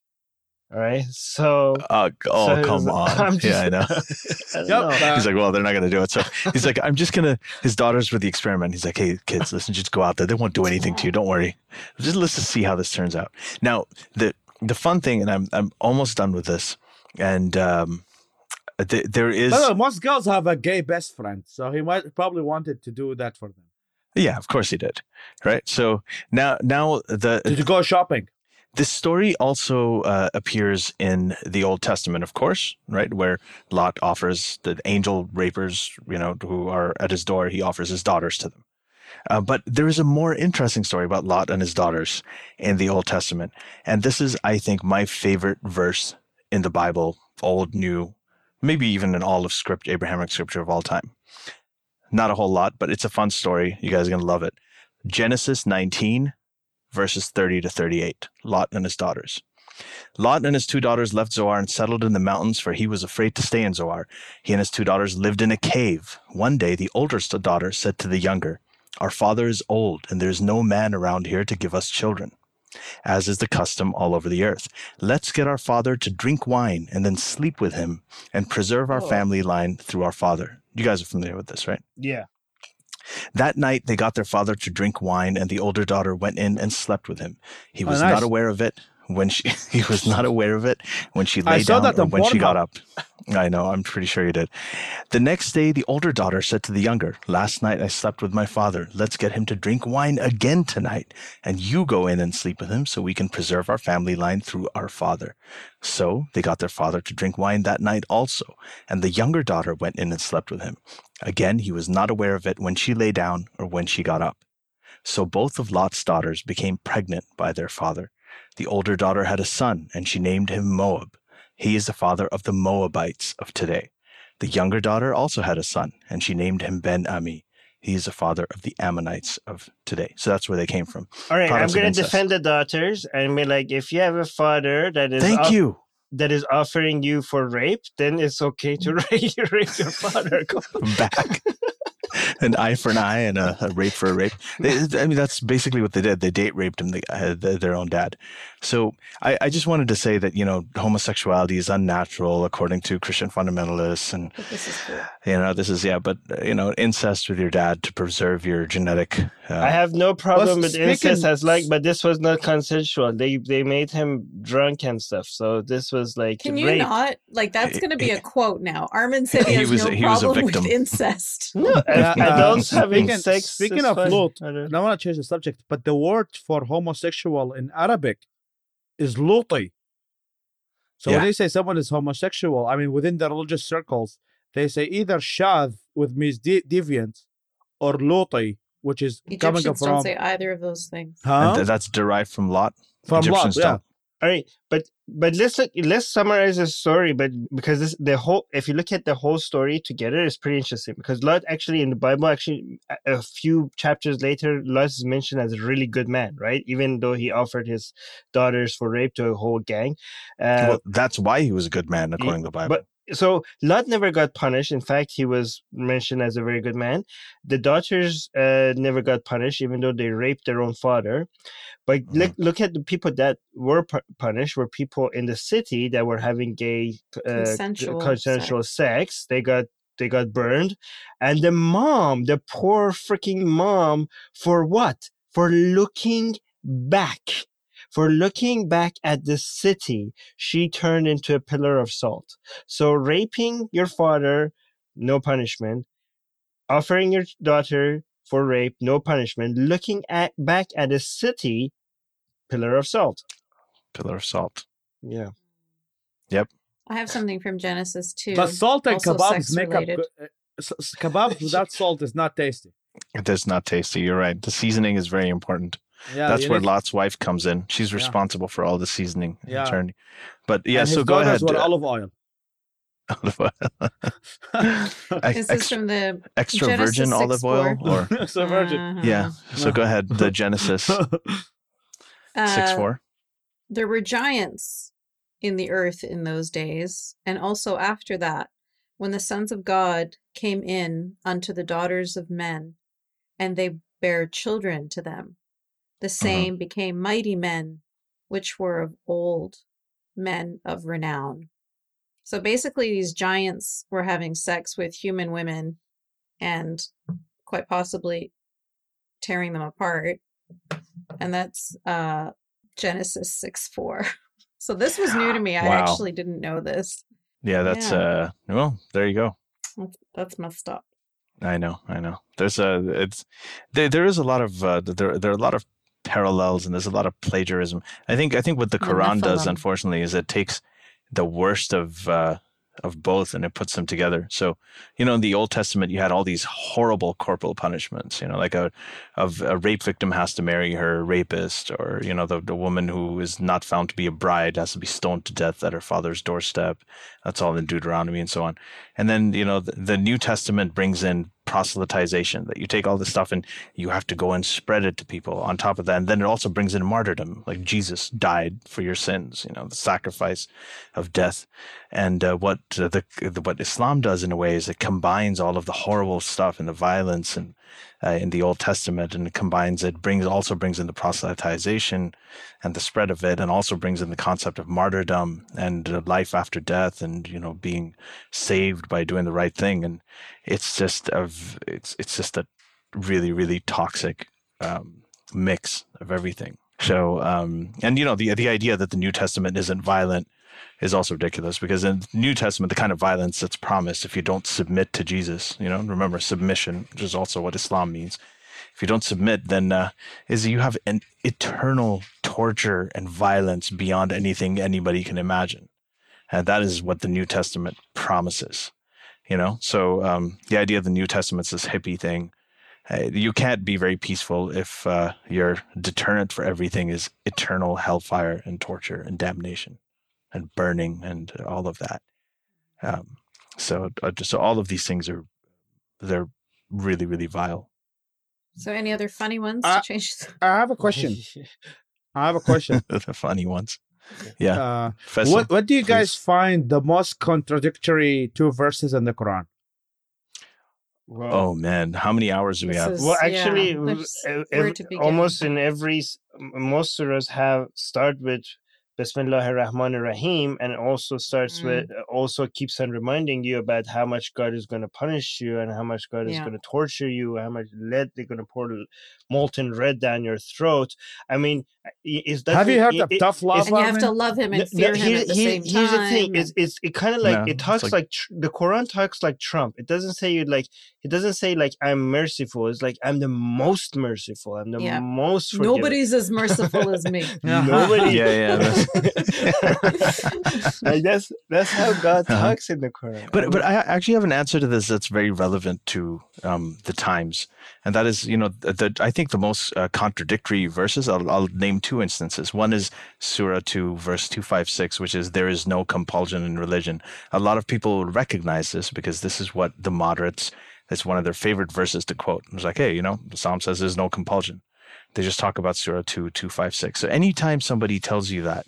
All right. So, uh, oh, so come like, on. Just, yeah, I know. I yep. know. He's like, well, they're not going to do it. So he's like, I'm just going to, his daughters were the experiment. He's like, hey, kids, listen, just go out there. They won't do anything to you. Don't worry. Just let's just see how this turns out. Now, the, the fun thing, and I'm, I'm almost done with this. And, um, th- there is. No, no, most girls have a gay best friend. So he might probably wanted to do that for them. Yeah, of course he did. Right. So now, now the. Did you go shopping? This story also uh, appears in the Old Testament, of course, right, where Lot offers the angel rapers, you know, who are at his door. He offers his daughters to them. Uh, but there is a more interesting story about Lot and his daughters in the Old Testament. And this is, I think, my favorite verse in the Bible, old, new, maybe even in all of script, Abrahamic scripture of all time. Not a whole lot, but it's a fun story. You guys are going to love it. Genesis nineteen. Verses thirty to thirty-eight, Lot and his daughters. Lot and his two daughters left Zoar and settled in the mountains, for he was afraid to stay in Zoar. He and his two daughters lived in a cave. One day, the older daughter said to the younger, "Our father is old, and there is no man around here to give us children, as is the custom all over the earth. Let's get our father to drink wine and then sleep with him and preserve our oh. family line through our father." You guys are familiar with this, right? Yeah. That night, they got their father to drink wine, and the older daughter went in and slept with him. He was oh, nice. not aware of it when she. He was not aware of it when she lay I down or when she got up. I know. I'm pretty sure he did. The next day, the older daughter said to the younger, "Last night I slept with my father. Let's get him to drink wine again tonight, and you go in and sleep with him, so we can preserve our family line through our father." So they got their father to drink wine that night also, and the younger daughter went in and slept with him. Again, he was not aware of it when she lay down or when she got up. So both of Lot's daughters became pregnant by their father. The older daughter had a son, and she named him Moab. He is the father of the Moabites of today. The younger daughter also had a son, and she named him Ben-Ami. He is the father of the Ammonites of today. So that's where they came from. All right, Products I'm going to defend the daughters. I mean, like, if you have a father that is... Thank up- you. that is offering you for rape, then it's okay to rape, rape your father. Back. An eye for an eye and a, a rape for a rape. They, I mean, that's basically what they did. They date raped him, they, uh, their own dad. So I, I just wanted to say that, you know, homosexuality is unnatural according to Christian fundamentalists. And, this is cool. you know, this is, yeah, but, you know, incest with your dad to preserve your genetic. Uh, I have no problem with speaking... incest as like, but this was not consensual. They they made him drunk and stuff. So this was like. Can you rape. not? Like, that's going to be a quote now. Armin said he has he was, no he problem with incest. No. Uh, adults uh, having speaking, sex. Speaking of Lot, I don't want to change the subject, but the word for homosexual in Arabic is luti. So yeah. when they say someone is homosexual, I mean, within the religious circles, they say either shadh, which means de- deviant, or luti, which is Egyptians coming from. Egyptians don't say either of those things. Huh? Th- that's derived from Lot. From Egyptians Lot, yeah. Don't. All right, but but let's look, let's summarize the story, but because this, the whole if you look at the whole story together, it's pretty interesting because Lot actually in the Bible, actually a few chapters later, Lot is mentioned as a really good man, right? Even though he offered his daughters for rape to a whole gang. Uh, well, that's why he was a good man, according yeah, to the Bible. But, so Lot never got punished. In fact, he was mentioned as a very good man. The daughters uh, never got punished, even though they raped their own father. But mm-hmm. look, look at the people that were pu- punished were people in the city that were having gay uh, consensual, consensual sex. sex. They got they got burned. And the mom, the poor freaking mom, for what? For looking back. For looking back at the city, she turned into a pillar of salt. So raping your father, no punishment. Offering your daughter for rape, no punishment. Looking at back at the city, pillar of salt. Pillar of salt. Yeah. Yep. I have something from Genesis two. But salt and kebabs make related. up. Uh, kebabs without salt is not tasty. It is not tasty. You're right. The seasoning is very important. Yeah, that's where need... Lot's wife comes in. She's responsible yeah. for all the seasoning. Yeah. Attorney. But yeah, and so go ahead. With olive oil. Olive oil. This is from the extra Genesis virgin olive oil, or extra virgin. Uh-huh. Yeah. So go ahead. The Genesis uh, six four. There were giants in the earth in those days, and also after that, when the sons of God came in unto the daughters of men, and they bare children to them. The same uh-huh. became mighty men, which were of old, men of renown. So basically, these giants were having sex with human women and quite possibly tearing them apart. And that's uh, Genesis six four. So this was new to me. I wow. actually didn't know this. Yeah, that's, yeah. Uh, well, there you go. That's, that's messed up. I know, I know. There's a, it's, there, there is a lot of, uh, there, there are a lot of parallels and there's a lot of plagiarism. I think, I think what the Quran does, unfortunately, is it takes the worst of, uh, of both and it puts them together. So, you know, in the Old Testament, you had all these horrible corporal punishments, you know, like a, of a rape victim has to marry her rapist, or, you know, the, the woman who is not found to be a bride has to be stoned to death at her father's doorstep. That's all in Deuteronomy and so on. And then, you know, the, the New Testament brings in proselytization, that you take all this stuff and you have to go and spread it to people on top of that. And then it also brings in martyrdom, like Jesus died for your sins, you know, the sacrifice of death. And uh, what uh, the, the what Islam does in a way is it combines all of the horrible stuff and the violence and uh, in the Old Testament, and it combines it, brings also brings in the proselytization and the spread of it, and also brings in the concept of martyrdom and uh, life after death, and, you know, being saved by doing the right thing. And it's just a It's it's just a really, really toxic um, mix of everything. So, um, and, you know, the the idea that the New Testament isn't violent is also ridiculous, because in the New Testament, the kind of violence that's promised if you don't submit to Jesus, you know, remember submission, which is also what Islam means. If you don't submit, then uh, is you have an eternal torture and violence beyond anything anybody can imagine. And that is what the New Testament promises. You know, so um, the idea of the New Testament's this hippie thing. Uh, you can't be very peaceful if uh, your deterrent for everything is eternal hellfire and torture and damnation and burning and all of that. Um, so, uh, so all of these things are, they're really, really vile. So any other funny ones I, to change? I have a question. I have a question. The funny ones. Yeah. Uh, Faisal, what what do you please. guys find the most contradictory two verses in the Quran? Well, oh man, how many hours do we have? Is, well, actually, yeah, every, almost in every most surahs have start with Bismillahir Rahmanir Rahim, and also starts mm. with also keeps on reminding you about how much God is going to punish you and how much God yeah. is going to torture you, how much lead they're going to pour molten red down your throat. I mean. Is that have you heard of tough love? And you have to love him and fear him at the same time. Here's the thing: is it's it kind of like it talks like the Quran talks like Trump. It doesn't say you like it doesn't say like I'm merciful. It's like I'm the most merciful. I'm the most. Forgiving. Nobody's as merciful as me. Nobody. Yeah, yeah. Like that's that's how God talks in the Quran. But but I actually have an answer to this that's very relevant to um, the times, and that is, you know, the I think the most uh, contradictory verses. I'll, I'll name. two instances. One is Surah two, verse two fifty-six, which is there is no compulsion in religion. A lot of people recognize this because this is what the moderates, it's one of their favorite verses to quote. It's like, hey, you know, the Psalm says there's no compulsion. They just talk about Surah two, two fifty-six. So anytime somebody tells you that,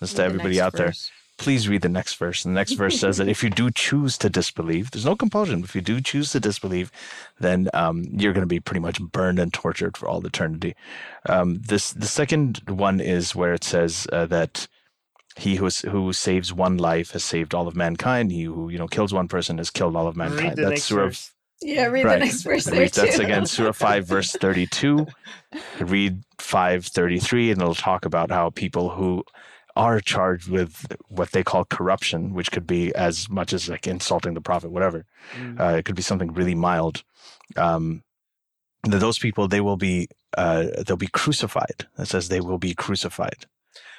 that's to everybody out there, please read the next verse. The next verse says that if you do choose to disbelieve, there's no compulsion. If you do choose to disbelieve, then um, you're going to be pretty much burned and tortured for all eternity. Um, this the second one is where it says uh, that he who who saves one life has saved all of mankind. He who you know kills one person has killed all of mankind. Read the That's sort of. Yeah, read right. the next verse there read, That's too. Again, Surah five, verse thirty-two. Read five, thirty-three, and it'll talk about how people who are charged with what they call corruption, which could be as much as like insulting the prophet, whatever. Mm. Uh, it could be something really mild. Um, those people, they will be, uh, they'll be crucified. It says they will be crucified.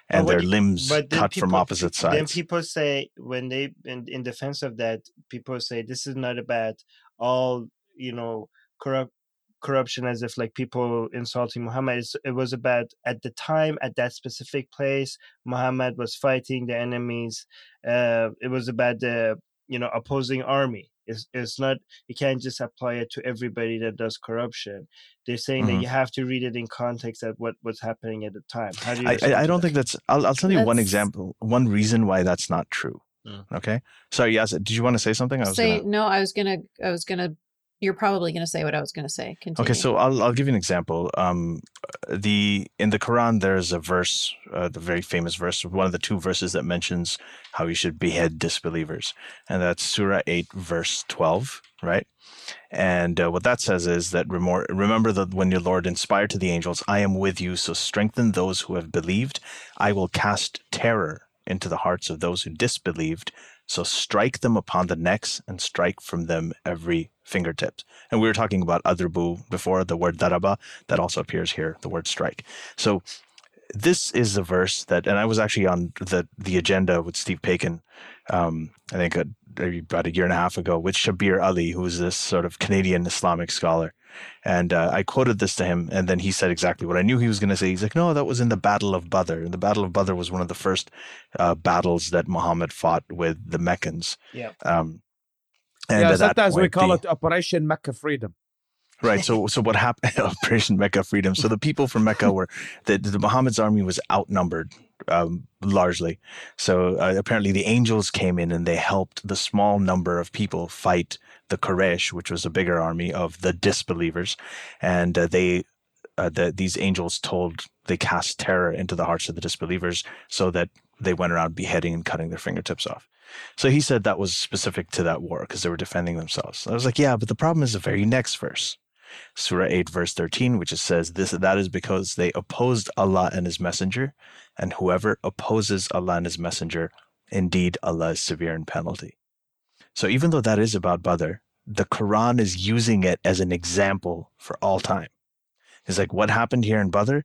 And their limbs cut from opposite sides. Then people say, when they, in, in defense of that, people say, this is not about all, you know, corrupt, corruption as if like people insulting Muhammad. It was about at the time, at that specific place, Muhammad was fighting the enemies. Uh, it was about the, you know, opposing army. It's, it's not, you can't just apply it to everybody that does corruption. They're saying mm-hmm. that you have to read it in context at what was happening at the time. How do you I, I don't that? think that's, I'll, I'll tell you that's... one example, one reason why that's not true. Mm. Okay. Sorry, Yasmin, did you want to say something? I was say, gonna... no, I was going to, I was going to You're probably going to say what I was going to say. Continue. Okay, so I'll I'll give you an example. Um, the in the Quran, there's a verse, uh, the very famous verse, one of the two verses that mentions how you should behead disbelievers, and that's Surah eight, verse twelve, right? And uh, what that says is that remor- remember that when your Lord inspired to the angels, I am with you, so strengthen those who have believed. I will cast terror into the hearts of those who disbelieved. So strike them upon the necks and strike from them every fingertips. And we were talking about adrubu before, the word daraba, that also appears here, the word strike. So this is the verse that, and I was actually on the, the agenda with Steve Paikin, um, I think a, about a year and a half ago, with Shabir Ali, who is this sort of Canadian Islamic scholar. And uh, I quoted this to him, and then he said exactly what I knew he was going to say. He's like, no, that was in the Battle of Badr. And the Battle of Badr was one of the first uh, battles that Muhammad fought with the Meccans. Yeah. Um, and yeah, sometimes point, we call the, it Operation Mecca Freedom. Right. So so what happened, Operation Mecca Freedom. So the people from Mecca were, the, the Muhammad's army was outnumbered um, largely. So uh, apparently the angels came in and they helped the small number of people fight the Quraysh, which was a bigger army of the disbelievers. And uh, they, uh, the, these angels told, they cast terror into the hearts of the disbelievers so that they went around beheading and cutting their fingertips off. So he said that was specific to that war because they were defending themselves. I was like, yeah, but the problem is the very next verse, Surah eight, verse thirteen, which says this, that is because they opposed Allah and His Messenger, and whoever opposes Allah and His Messenger, indeed Allah is severe in penalty. So even though that is about Badr, the Quran is using it as an example for all time. It's like what happened here in Badr,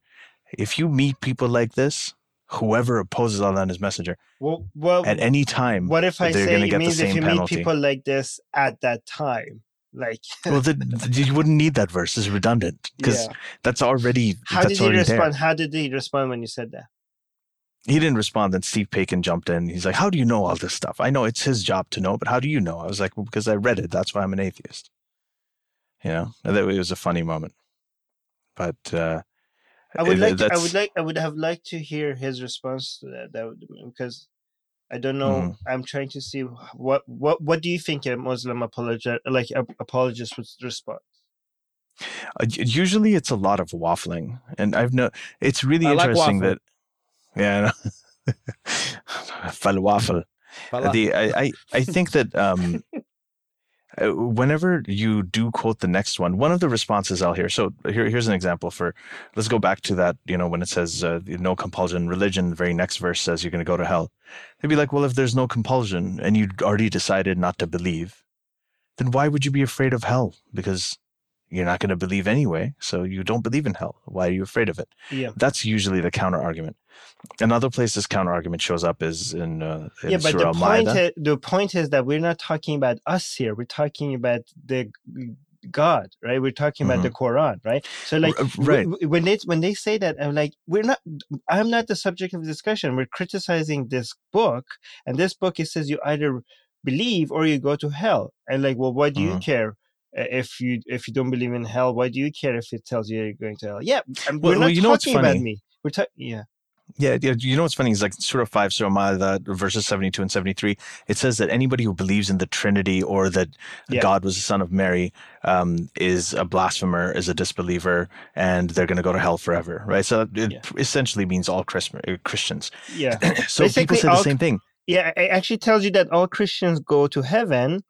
if you meet people like this, whoever opposes Allah and His Messenger, well, well, at any time, what if I say it means if you penalty. Meet people like this at that time? Like, well, the, the, you wouldn't need that verse. It's redundant because yeah. that's already. How that's did he already respond? There. How did he respond when you said that? He didn't respond. Then Steve Paikin jumped in. He's like, "How do you know all this stuff? I know it's his job to know, but how do you know?" I was like, "Well, because I read it. That's why I'm an atheist." You know, and that it was a funny moment, but. Uh, I would like. To, I would like. I would have liked to hear his response to that. That would, because I don't know. Mm. I'm trying to see what, what what do you think a Muslim apologist like a, apologist would respond? Uh, usually, it's a lot of waffling, and I've no. It's really I interesting like that. Yeah, no. Falwafel. The I, I I think that. Um, Whenever you do quote the next one, one of the responses I'll hear. So here, here's an example for. Let's go back to that. You know, when it says uh, no compulsion in religion, the very next verse says you're going to go to hell. They'd be like, well, if there's no compulsion and you'd already decided not to believe, then why would you be afraid of hell? Because you're not going to believe anyway, so you don't believe in hell. Why are you afraid of it? Yeah, that's usually the counter argument. Another place this counter argument shows up is in, uh, in yeah, but Surah the point is, the point is that we're not talking about us here. We're talking about the God, right? We're talking about mm-hmm. the Quran, right? So, like, right. We, when they when they say that, I'm like, we're not. I'm not the subject of discussion. We're criticizing this book, and this book it says you either believe or you go to hell. And like, well, why do mm-hmm. you care? If you if you don't believe in hell, why do you care if it tells you you're going to hell? Yeah, we're well, not well, you know talking about me. We're ta- yeah. yeah. Yeah, you know what's funny is like Surah five, Surah Ma'idah, verses seventy-two and seventy-three, it says that anybody who believes in the Trinity or that yeah. God was the son of Mary um, is a blasphemer, is a disbeliever, and they're going to go to hell forever, right? So it yeah. essentially means all Christians. Yeah. So basically, people say all, the same thing. Yeah, it actually tells you that all Christians go to heaven,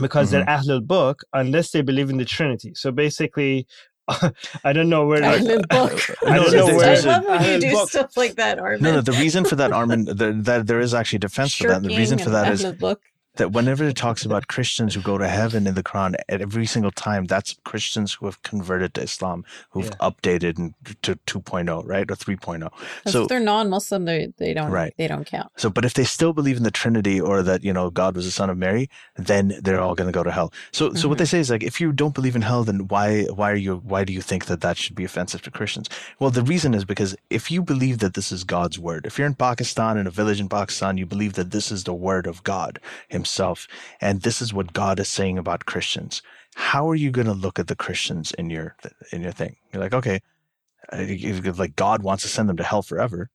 because mm-hmm. they're Ahlul Book, unless they believe in the Trinity. So basically, uh, I don't know where... Ahlul Book. I don't know where... I love when you do book. Stuff like that, Armin. No, no, the reason for that, Armin, the, that there is actually defense Shirking for that. And the reason for that is book. That whenever it talks about Christians who go to heaven in the Quran, at every single time, that's Christians who have converted to Islam, who've yeah. updated to two point oh, right? Or three point oh. So if they're non-Muslim, they, they don't right. they don't count. So, but if they still believe in the Trinity or that, you know, God was the son of Mary, then they're all going to go to hell. So mm-hmm. so what they say is like, if you don't believe in hell, then why why are you why do you think that that should be offensive to Christians? Well, the reason is because if you believe that this is God's word, if you're in Pakistan, in a village in Pakistan, you believe that this is the word of God himself. Himself, and this is what God is saying about Christians. How are you going to look at the Christians in your in your thing? You're like, okay, like God wants to send them to hell forever.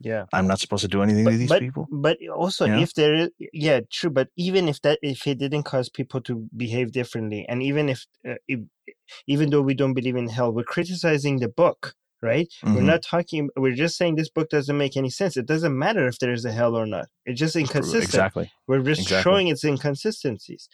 Yeah, I'm not supposed to do anything but, to these but, people. But also, yeah. if there is, yeah, true. But even if that, if it didn't cause people to behave differently, and even if, uh, if even though we don't believe in hell, we're criticizing the book, right? Mm-hmm. We're not talking. We're just saying this book doesn't make any sense. It doesn't matter if there is a hell or not. It's just inconsistent. Exactly. We're just exactly. showing its inconsistencies.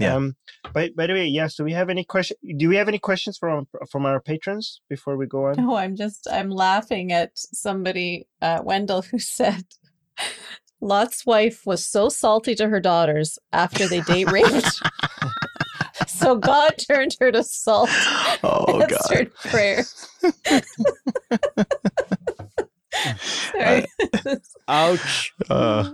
Yeah. Um, by, by the way, yes. Do we have any question? Do we have any questions from from our patrons before we go on? No, I'm just I'm laughing at somebody, uh, Wendell, who said, "Lot's wife was so salty to her daughters after they date raped, so God turned her to salt." Oh, and answered God. Prayer. Sorry. Uh, ouch. Uh,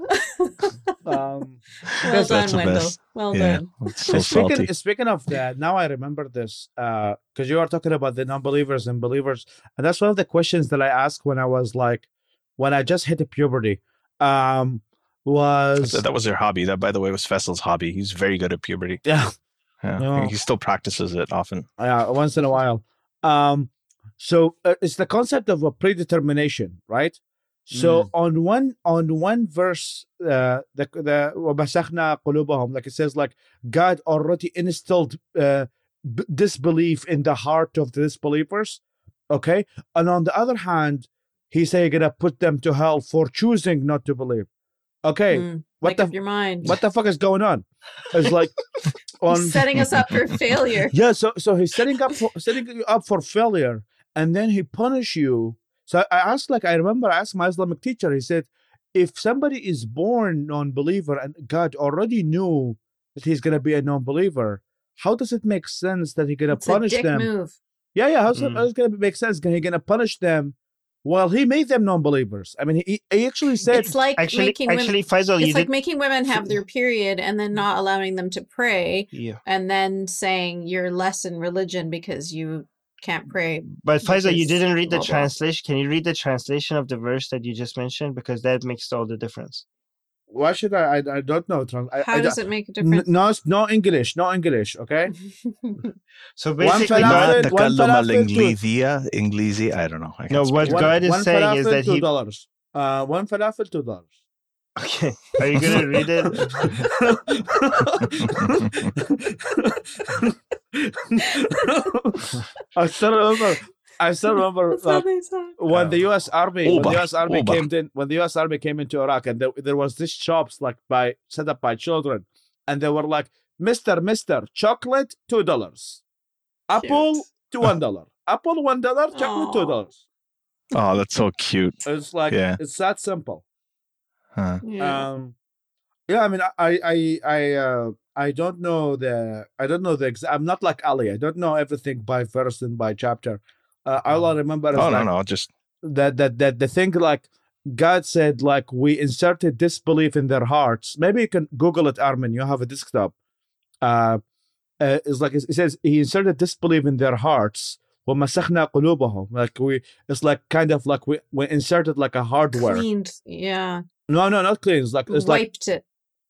um, well done, Wendell. Well yeah, done. So speaking, speaking of that, now I remember this because uh, you are talking about the non-believers and believers. And that's one of the questions that I asked when I was like, when I just hit puberty. Um, was That was your hobby. That, by the way, was Faisal's hobby. He's very good at puberty. Yeah. yeah. No. He still practices it often. Yeah, once in a while. Um, So uh, it's the concept of a predetermination, right? So mm. on one on one verse, uh, the the وَمَسَخْنَا قُلُوبَهُمْ, like it says, like God already instilled uh, b- disbelief in the heart of the disbelievers, okay? And on the other hand, he's saying gonna put them to hell for choosing not to believe. Okay, mm, what the f- your mind. What the fuck is going on? It's like on he's setting us up for failure. Yeah, so so he's setting up for, setting you up for failure. And then he punish you. So I asked, like, I remember I asked my Islamic teacher, he said, if somebody is born non-believer and God already knew that he's going to be a non-believer, how does it make sense that he's going to punish a dick them? Move. Yeah, yeah. How's mm. it going to make sense? He's going to punish them. Well, he made them non-believers. I mean, he, he actually said... It's like, actually, making, actually, women, Faisal, it's like did... making women have their period and then not allowing them to pray yeah. and then saying you're less in religion because you... can't pray. But Faisal, you didn't read the blah, blah. translation. Can you read the translation of the verse that you just mentioned? Because that makes all the difference. Why should I? I, I don't know. I, How I, does I, it make a difference? N- no, no English. No English. Okay. So basically, God, one falafel, Inglesi, I don't know. I no, what one, God is one saying falafel, is that two he dollars. Uh, one falafel, two dollars. Okay. Are you gonna read it? I still remember. I still remember uh, when the U S Army, Oba. when the U S Army Oba. came in, when the U S Army came into Iraq, and there, there was these shops like by set up by children, and they were like, "Mister, Mister, chocolate two dollars, apple to one dollar, apple one dollar, chocolate two dollars." Oh, that's so cute. It's like yeah. it's that simple. Huh. Yeah. Um, yeah, I mean, I, I, I. Uh, I don't know the, I don't know the, exa- I'm not like Ali. I don't know everything by verse and by chapter. Uh, all I remember is oh, like no, no, just... that, that, that the thing like God said, like we inserted disbelief in their hearts. Maybe you can Google it, Armin, you have a desktop. Uh, uh, it's like, it says he inserted disbelief in their hearts. وَمَسَخْنَا قُلُوبَهُمْ Like we, it's like kind of like we, we inserted like a hardware. Cleaned, yeah. No, no, not cleaned. It's like, it's wiped like, it.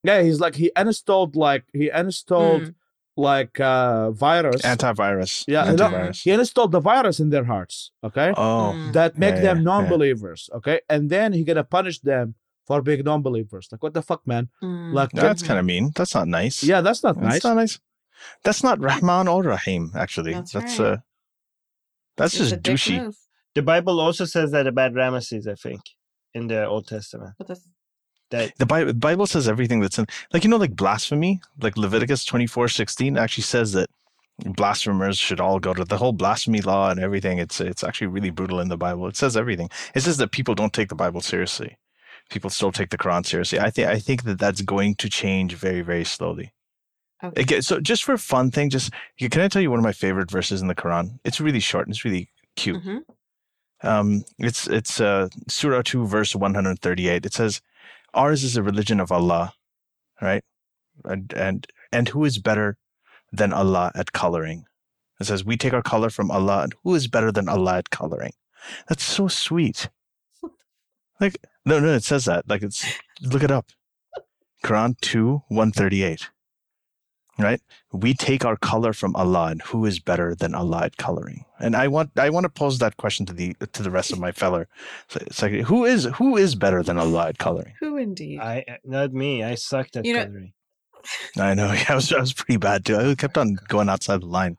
Yeah, he's like he installed like he installed mm. like uh, virus antivirus. Yeah, antivirus. He installed the virus in their hearts. Okay, oh, mm. that make yeah, them yeah, non-believers. Yeah. Okay, and then he gonna punish them for being non-believers. Like what the fuck, man? Mm. Like that's kind of mean. That's not nice. Yeah, that's not that's nice. That's not nice. That's not Rahman or Rahim. Actually, that's that's, right. uh, that's just douchey. Move. The Bible also says that about Ramesses, I think, in the Old Testament. But that's- That. The Bible, Bible says everything that's in, like, you know, like blasphemy, like Leviticus twenty-four sixteen actually says that blasphemers should all go to the whole blasphemy law and everything. It's it's actually really brutal in the Bible. It says everything. It says that people don't take the Bible seriously. People still take the Quran seriously. I think I think that that's going to change very, very slowly. Okay. Again, so just for a fun thing, just can I tell you one of my favorite verses in the Quran? It's really short and it's really cute. Mm-hmm. Um, it's it's uh, Surah two, verse one hundred thirty-eight. It says, "Ours is a religion of Allah," right? And, and and who is better than Allah at coloring? It says, we take our color from Allah, and who is better than Allah at coloring? That's so sweet. Like, no, no, it says that. Like, it's, look it up. Quran two, one thirty-eight. right? We take our color from Allah, and who is better than Allah at coloring? And I want I want to pose that question to the to the rest of my fellow. It's like, who is who is better than Allah at coloring? Who indeed? I not me. I sucked at you know, coloring. I know. Yeah, I was I was pretty bad too. I kept on going outside the line,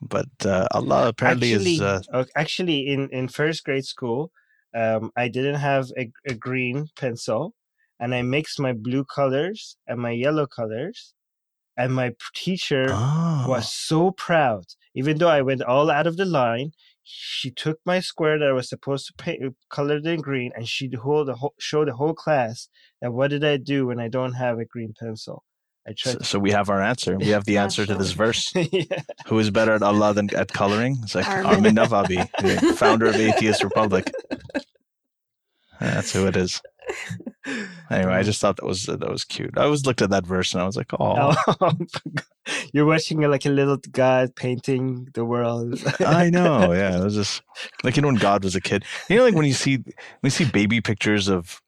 but uh, Allah apparently actually, is. Uh, actually, in in first grade school, um, I didn't have a, a green pencil, and I mixed my blue colors and my yellow colors. And my teacher oh. was so proud. Even though I went all out of the line, she took my square that I was supposed to paint, colored in green, and she'd hold the whole, show the whole class that what did I do when I don't have a green pencil? I tried. So, to- so we have our answer. We have the answer to this verse. Yeah. Who is better at Allah than at coloring? It's like Armin Navabi, the founder of Atheist Republic. That's who it is. Anyway, I just thought that was uh, that was cute. I always looked at that verse and I was like, oh. You're watching like a little God painting the world. I know, yeah. It was just like, you know, when God was a kid. You know, like when you see when you see baby pictures of,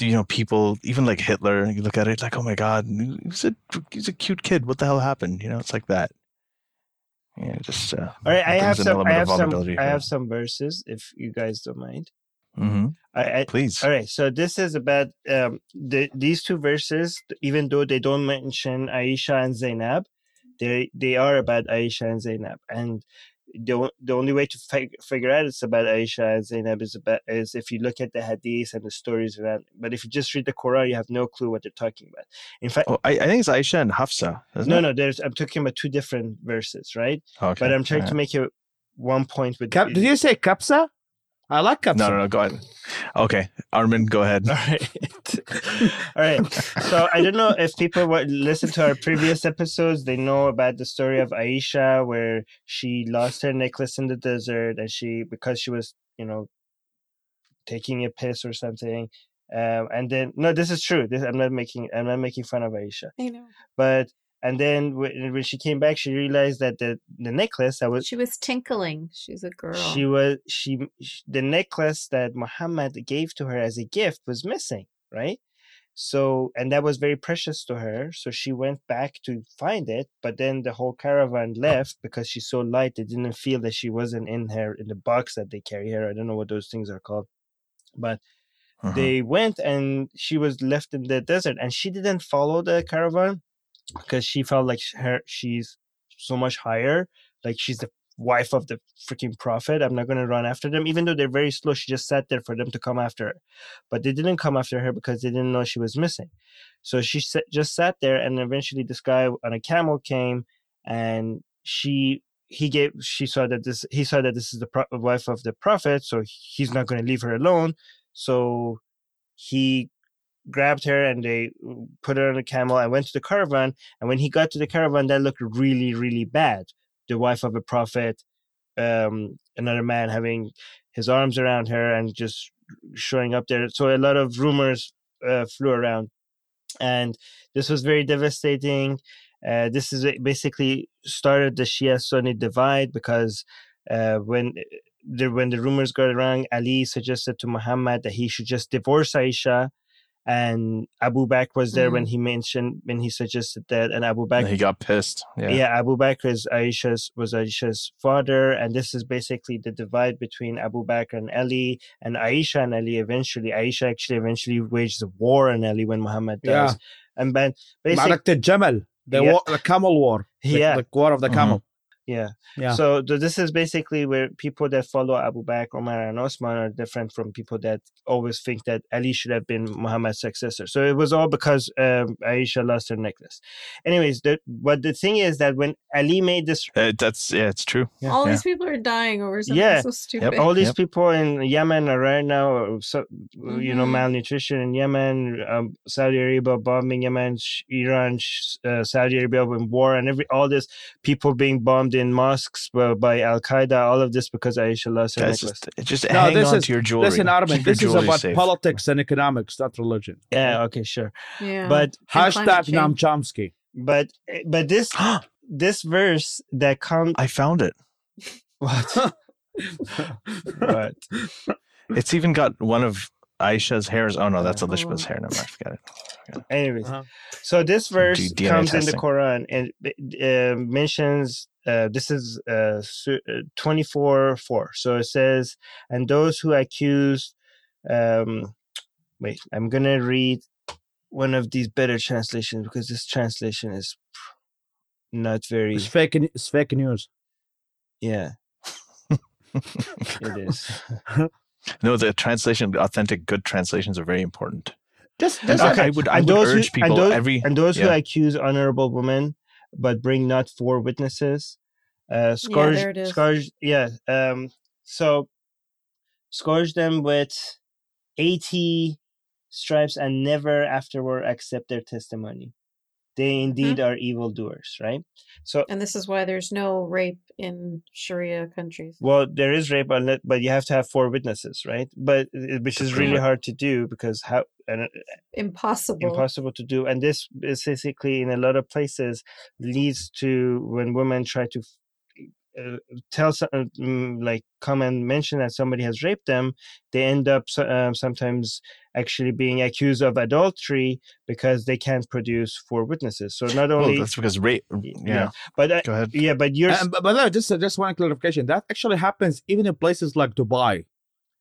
you know, people, even like Hitler, and you look at it like, oh my God, he was a, he was a cute kid. What the hell happened? You know, it's like that. Yeah, just. Uh, All right, I have some. I have some. Here. I have some verses, if you guys don't mind. Mm-hmm. I, I, Please. All right. So this is about um, the, these two verses. Even though they don't mention Aisha and Zainab, they they are about Aisha and Zainab. And the the only way to fig- figure out it's about Aisha and Zainab is about is if you look at the Hadith and the stories around. But if you just read the Quran, you have no clue what they're talking about. In fact, oh, I, I think it's Aisha and Hafsa. No, it? no. There's I'm talking about two different verses, right? Okay. But I'm trying all to right. make it one point with. Cap- Did you say Kapsa? I like cups. No, no, no, go ahead. Okay, Armin, go ahead. All right. All right. So I don't know if people listen to our previous episodes. They know about the story of Aisha where she lost her necklace in the desert and she, because she was, you know, taking a piss or something. Um, and then, no, this is true. This, I'm not making, I'm not making fun of Aisha. I know. But, and then when she came back, she realized that the, the necklace that was... She was tinkling. She's a girl. She was... She The necklace that Muhammad gave to her as a gift was missing, right? So, and that was very precious to her. So she went back to find it, but then the whole caravan left because she's so light, they didn't feel that she wasn't in her, in the box that they carry her. I don't know what those things are called. But... Uh-huh. They went and she was left in the desert and she didn't follow the caravan. Because she felt like her, she's so much higher. Like she's the wife of the freaking prophet. I'm not going to run after them. Even though they're very slow, she just sat there for them to come after her. But they didn't come after her because they didn't know she was missing. So she just sat there and eventually this guy on a camel came and she... He gave. She saw that this. He saw that this is the pro- wife of the prophet, so he's not going to leave her alone. So he grabbed her and they put her on a camel and went to the caravan. And when he got to the caravan, that looked really, really bad. The wife of a prophet, um, another man having his arms around her and just showing up there. So a lot of rumors uh, flew around, and this was very devastating. Uh, this is basically started the Shia-Sunni divide because uh, when the, when the rumors got around, Ali suggested to Muhammad that he should just divorce Aisha, and Abu Bakr was there mm. when he mentioned when he suggested that, and Abu Bakr and he got pissed. Yeah, yeah Abu Bakr is Aisha's was Aisha's father, and this is basically the divide between Abu Bakr and Ali, and Aisha and Ali. Eventually, Aisha actually eventually waged a war on Ali when Muhammad dies, yeah. and then basically Jamal. The, yeah. war, the camel war. The, yeah. the war of the camel. Mm-hmm. Yeah. yeah. So th- this is basically where people that follow Abu Bakr, Umar, and Osman are different from people that always think that Ali should have been Muhammad's successor. So it was all because um, Aisha lost her necklace. Anyways, the, but the thing is that when Ali made this... Uh, that's Yeah, it's true. Yeah. All yeah. these people are dying over something yeah. so stupid. Yep. All these yep. people in Yemen are right now, so, mm-hmm. you know, malnutrition in Yemen, um, Saudi Arabia bombing Yemen, Iran, uh, Saudi Arabia in war, and every all this people being bombed in mosques by, by Al-Qaeda, all of this because Aisha lost her necklace. Just, just no, hang on is, to your jewelry. Listen, Armin, this is about safe. Politics and economics, not religion. Yeah, okay, sure. Yeah. But hashtag Noam Chomsky. But, but this this verse that comes... I found it. What? What? It's even got one of Aisha's hair is, oh no, that's Elishma's hair. Never mind, forget it. Yeah. Anyways, uh-huh. So this verse D- comes testing. in the Quran and uh, mentions, uh, this is uh, twenty-four four. So it says, and those who accused, um, wait, I'm going to read one of these better translations because this translation is not very. It's fake, it's fake news. Yeah. It is. No, the translation, the authentic, good translations are very important. That's, that's okay. I would, I would urge who, people and those, every and those yeah. who accuse honorable women, but bring not four witnesses. Uh, scourge, yeah, there it is. scourge, yeah. Um, so scourge them with eighty stripes, and never afterward accept their testimony. They indeed mm-hmm. are evildoers, right? So, and this is why there's no rape in Sharia countries. Well, there is rape, on it, but you have to have four witnesses, right? But which is really hard to do because how and, impossible, impossible to do. And this basically, in a lot of places, leads to when women try to uh, tell, some, like, come and mention that somebody has raped them. They end up um, sometimes. Actually being accused of adultery because they can't produce four witnesses. So not only well, that's because rape. Yeah. yeah, but uh, Go ahead. yeah, but you're. Um, but no, just uh, just one clarification. That actually happens even in places like Dubai.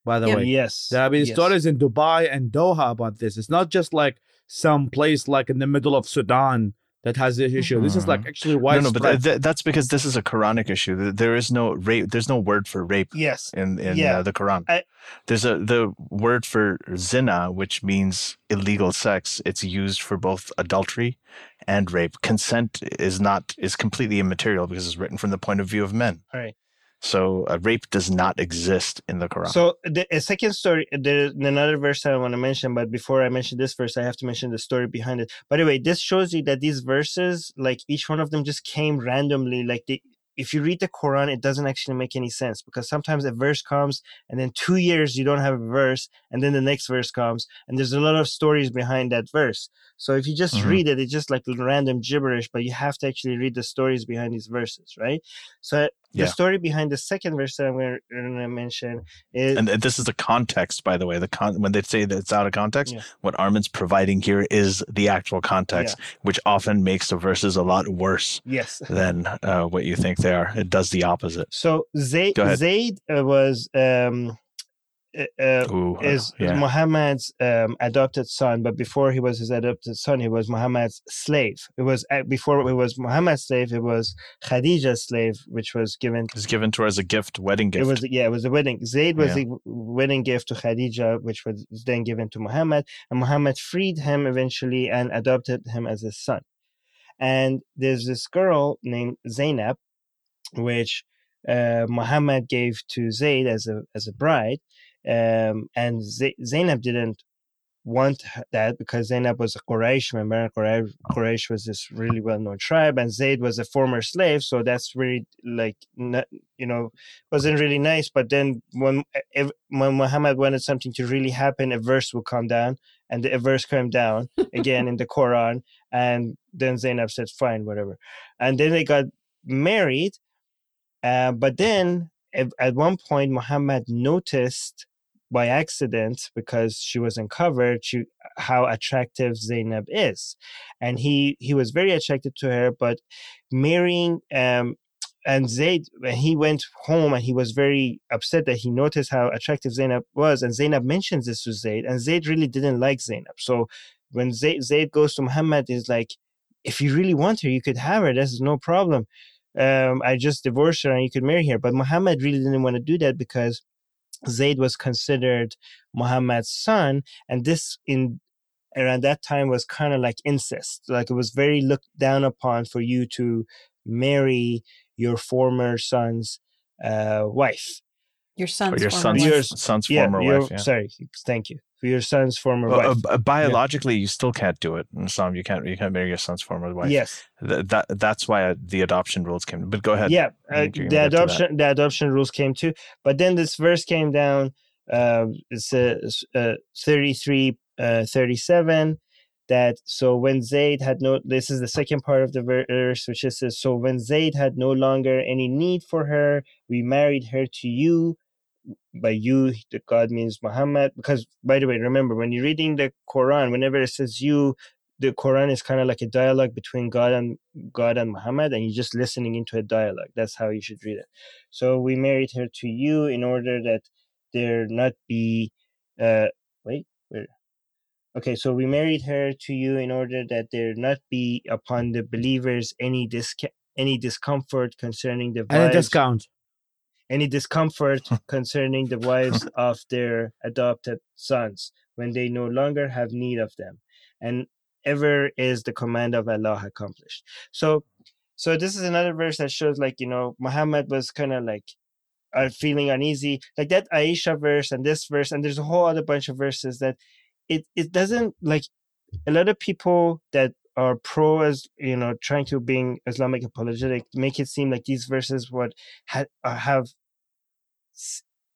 By the yeah. way, yes, there have been yes. stories in Dubai and Doha about this. It's not just like some place like in the middle of Sudan that has this issue. Mm-hmm. This is like actually widespread. No, no, but th- that's because this is a Quranic issue. There is no rape. There's no word for rape. Yes. in in yeah. uh, the Quran. I, There's a the word for zina, which means illegal sex. It's used for both adultery and rape. Consent is not is completely immaterial because it's written from the point of view of men. All right. So uh, rape does not exist in the Quran. So the a second story, there's another verse I want to mention, but before I mention this verse, I have to mention the story behind it. By the way, this shows you that these verses, like each one of them just came randomly. Like they, if you read the Quran, it doesn't actually make any sense because sometimes a verse comes and then two years you don't have a verse and then the next verse comes and there's a lot of stories behind that verse. So if you just mm-hmm. read it, it's just like random gibberish, but you have to actually read the stories behind these verses, right? So the yeah. story behind the second verse that I'm going to mention is... And this is the context, by the way. The con- When they say that it's out of context, yeah. what Armin's providing here is the actual context, yeah. which often makes the verses a lot worse yes. than uh, what you think they are. It does the opposite. So Zayd, Zayd was... Um, Uh, Ooh, is yeah. Muhammad's um, adopted son, but before he was his adopted son, he was Muhammad's slave. It was uh, before it was Muhammad's slave. It was Khadija's slave, which was given. It was given to her as a gift, wedding gift. It was yeah, it was a wedding. Zayd was yeah. the wedding gift to Khadija, which was then given to Muhammad, and Muhammad freed him eventually and adopted him as his son. And there's this girl named Zainab, which uh, Muhammad gave to Zayd as a as a bride. Um, and Z- Zainab didn't want that because Zainab was a Quraysh member. Quraysh, Quraysh was this really well-known tribe, and Zayd was a former slave, so that's really like not, you know, wasn't really nice. But then when if, when Muhammad wanted something to really happen, a verse would come down, and the verse came down again in the Quran, and then Zainab said, "Fine, whatever," and then they got married. Uh, but then if, at one point, Muhammad noticed. By accident, because she wasn't covered, she, how attractive Zainab is, and he he was very attracted to her. But marrying um, and Zayd, he went home and he was very upset that he noticed how attractive Zainab was. And Zainab mentions this to Zayd, and Zayd really didn't like Zainab. So when Zayd, Zayd goes to Muhammad, he's like, "If you really want her, you could have her. This is no problem. Um, I just divorced her, and you could marry her." But Muhammad really didn't want to do that because. Zayd was considered Muhammad's son, and this in around that time was kind of like incest. Like it was very looked down upon for you to marry your former son's uh, wife. Your son's, your son's, your, son's yeah, former your, wife. Yeah. Sorry, thank you. Your son's former well, wife. Uh, biologically, yeah. you still can't do it in Islam. You can't. You can't marry your son's former wife. Yes, Th- that that's why uh, the adoption rules came. But go ahead. Yeah, uh, the adoption the adoption rules came too. But then this verse came down. Uh, it's uh, thirty-three, uh, thirty-seven. That so when Zayd had no. This is the second part of the verse, which is so when Zayd had no longer any need for her, we married her to you. by you, the God means Muhammad. Because, by the way, remember, when you're reading the Quran, whenever it says you, the Quran is kind of like a dialogue between God and God and Muhammad, and you're just listening into a dialogue. That's how you should read it. So we married her to you in order that there not be... Uh, wait, where? Okay, so we married her to you in order that there not be upon the believers any disca- any discomfort concerning the wives... Any discount. Any discomfort concerning the wives of their adopted sons when they no longer have need of them. And ever is the command of Allah accomplished. So so this is another verse that shows, like, you know, Muhammad was kind of like uh, feeling uneasy. Like that Aisha verse and this verse, and there's a whole other bunch of verses that it, it doesn't, like, a lot of people that are pro, as you know, trying to being Islamic apologetic, make it seem like these verses would ha- have,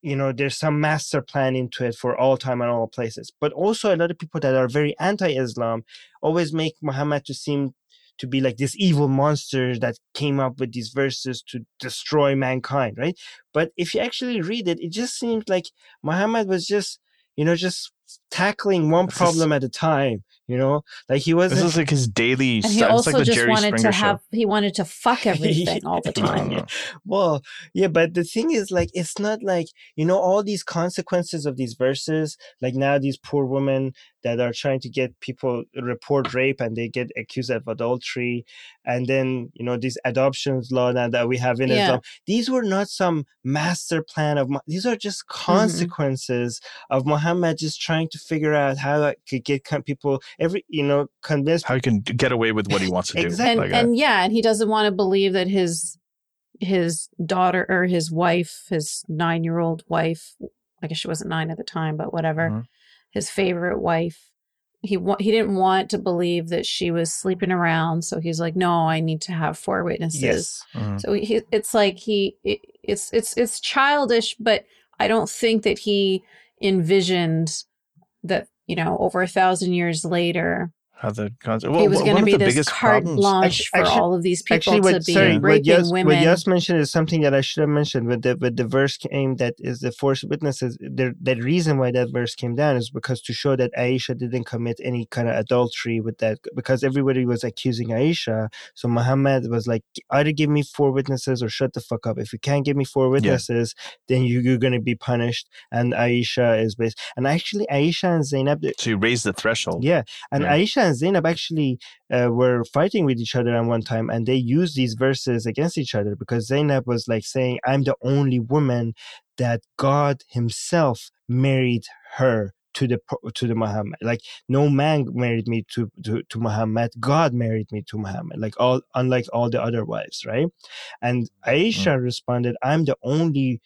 you know, there's some master plan into it for all time and all places. But also a lot of people that are very anti-Islam always make Muhammad to seem to be like this evil monster that came up with these verses to destroy mankind, right? But if you actually read it, it just seems like Muhammad was just, you know, just tackling one this problem is, at a time, you know, like he wasn't. This is like his daily. And he also like the just Jerry wanted Springer to have. Show. He wanted to fuck everything all the time. Yeah. Well, yeah, but the thing is, like, it's not like, you know, all these consequences of these verses. Like now, these poor women that are trying to get people report rape and they get accused of adultery, and then, you know, these adoptions law now that we have in yeah. Islam. These were not some master plan of. These are just consequences mm-hmm. of Muhammad just trying. trying to figure out how I could get people every you know convinced how he can get away with what he wants to exactly. do and, like and yeah and he doesn't want to believe that his his daughter or his wife his nine-year-old wife, I guess she wasn't nine at the time, but whatever, mm-hmm. his favorite wife, he wa- he didn't want to believe that she was sleeping around, so he's like, no, I need to have four witnesses. Yes. Mm-hmm. So he, it's like he it, it's it's it's childish, but I don't think that he envisioned that, you know, over a thousand years later, how the concept, well, it was going to be the this carte blanche for actually, all of these people actually, what, to be sorry, raping what Yas, women. What Yas mentioned is something that I should have mentioned. When the, when the verse came, that is the forced witnesses, the, the reason why that verse came down is because to show that Aisha didn't commit any kind of adultery with that, because everybody was accusing Aisha. So Muhammad was like, either give me four witnesses or shut the fuck up. If you can't give me four witnesses, yeah. then you, you're going to be punished. And Aisha is based. And actually, Aisha and Zainab. So you raised the threshold. Yeah. And yeah. Aisha and Zainab actually uh, were fighting with each other at one time, and they used these verses against each other because Zainab was like saying, I'm the only woman that God himself married her to the to the Muhammad. Like, no man married me to, to, to Muhammad. God married me to Muhammad, like all unlike all the other wives, right? And Aisha hmm. responded, I'm the only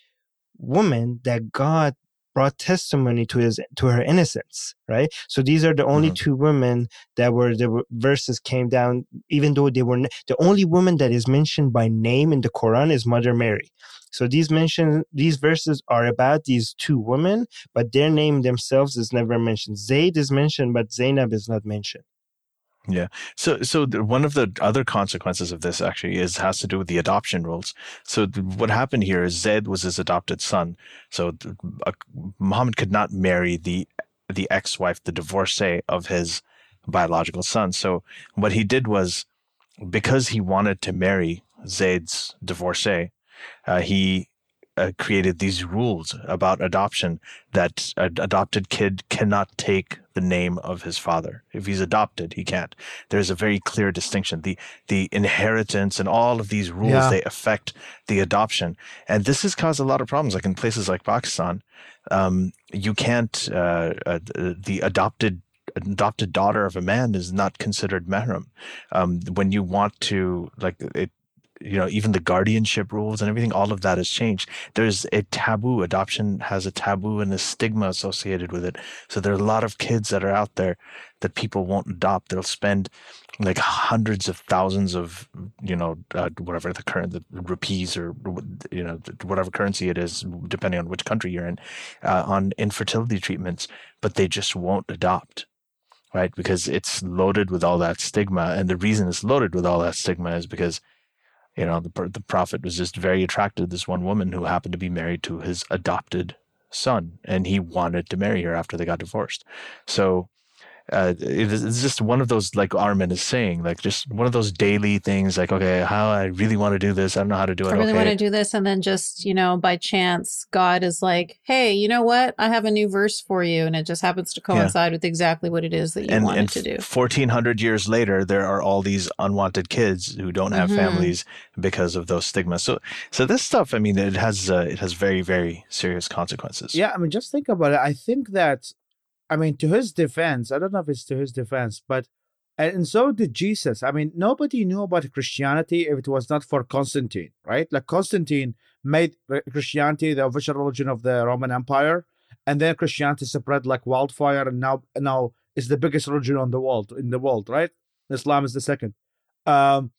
woman that God brought testimony to his to her innocence, right? So these are the only mm-hmm. two women that were the verses came down, even though they were the only woman that is mentioned by name in the Quran is Mother Mary. So these mention these verses are about these two women, but their name themselves is never mentioned. Zayd is mentioned, but Zainab is not mentioned. Yeah. So, so the, one of the other consequences of this actually is has to do with the adoption rules. So, th- what happened here is Zayd was his adopted son. So, th- uh, Muhammad could not marry the the ex-wife, the divorcee of his biological son. So, what he did was, because he wanted to marry Zayd's divorcee, uh, he uh, created these rules about adoption that an adopted kid cannot take the name of his father. If he's adopted, he can't. There's a very clear distinction. The the inheritance and all of these rules, yeah. they affect the adoption. And this has caused a lot of problems. Like in places like Pakistan, um, you can't, uh, uh, the adopted adopted daughter of a man is not considered mahram. Um, when you want to, like, it, you know, even the guardianship rules and everything, all of that has changed. There's a taboo. Adoption has a taboo and a stigma associated with it. So there are a lot of kids that are out there that people won't adopt. They'll spend like hundreds of thousands of, you know, uh, whatever the current the rupees or, you know, whatever currency it is, depending on which country you're in, uh, on infertility treatments, but they just won't adopt. Right. Because it's loaded with all that stigma. And the reason it's loaded with all that stigma is because you know, the, the prophet was just very attracted to this one woman who happened to be married to his adopted son, and he wanted to marry her after they got divorced. So uh, it, it's just one of those, like Armin is saying, like just one of those daily things, like, okay, how I really want to do this. I don't know how to do it. I really okay. want to do this. And then just, you know, by chance, God is like, hey, you know what? I have a new verse for you. And it just happens to coincide yeah. with exactly what it is that you and, wanted and to do. fourteen hundred years later, there are all these unwanted kids who don't have mm-hmm. families because of those stigmas. So, so this stuff, I mean, it has, uh, it has very, very serious consequences. Yeah. I mean, just think about it. I think that, I mean, to his defense, I don't know if it's to his defense, but, and so did Jesus. I mean, nobody knew about Christianity if it was not for Constantine, right? Like Constantine made Christianity the official religion of the Roman Empire, and then Christianity spread like wildfire, and now, now it's the biggest religion on the world, in the world, right? Islam is the second. Um,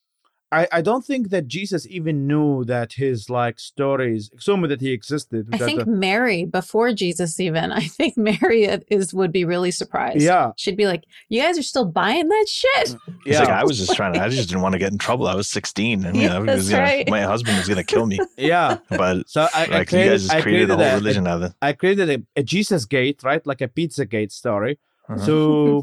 I, I don't think that Jesus even knew that his like stories, assuming that he existed. I think the, Mary before Jesus even, I think Mary is would be really surprised. Yeah. She'd be like, you guys are still buying that shit. Yeah. Like, I was just trying to, I just didn't want to get in trouble. I was sixteen and yeah, you know, was gonna, right. my husband was going to kill me. Yeah. But so I, like I created, you guys just created, created a whole a, religion out of it. I created a, a Jesus gate, right? Like a pizza gate story. Uh-huh. So,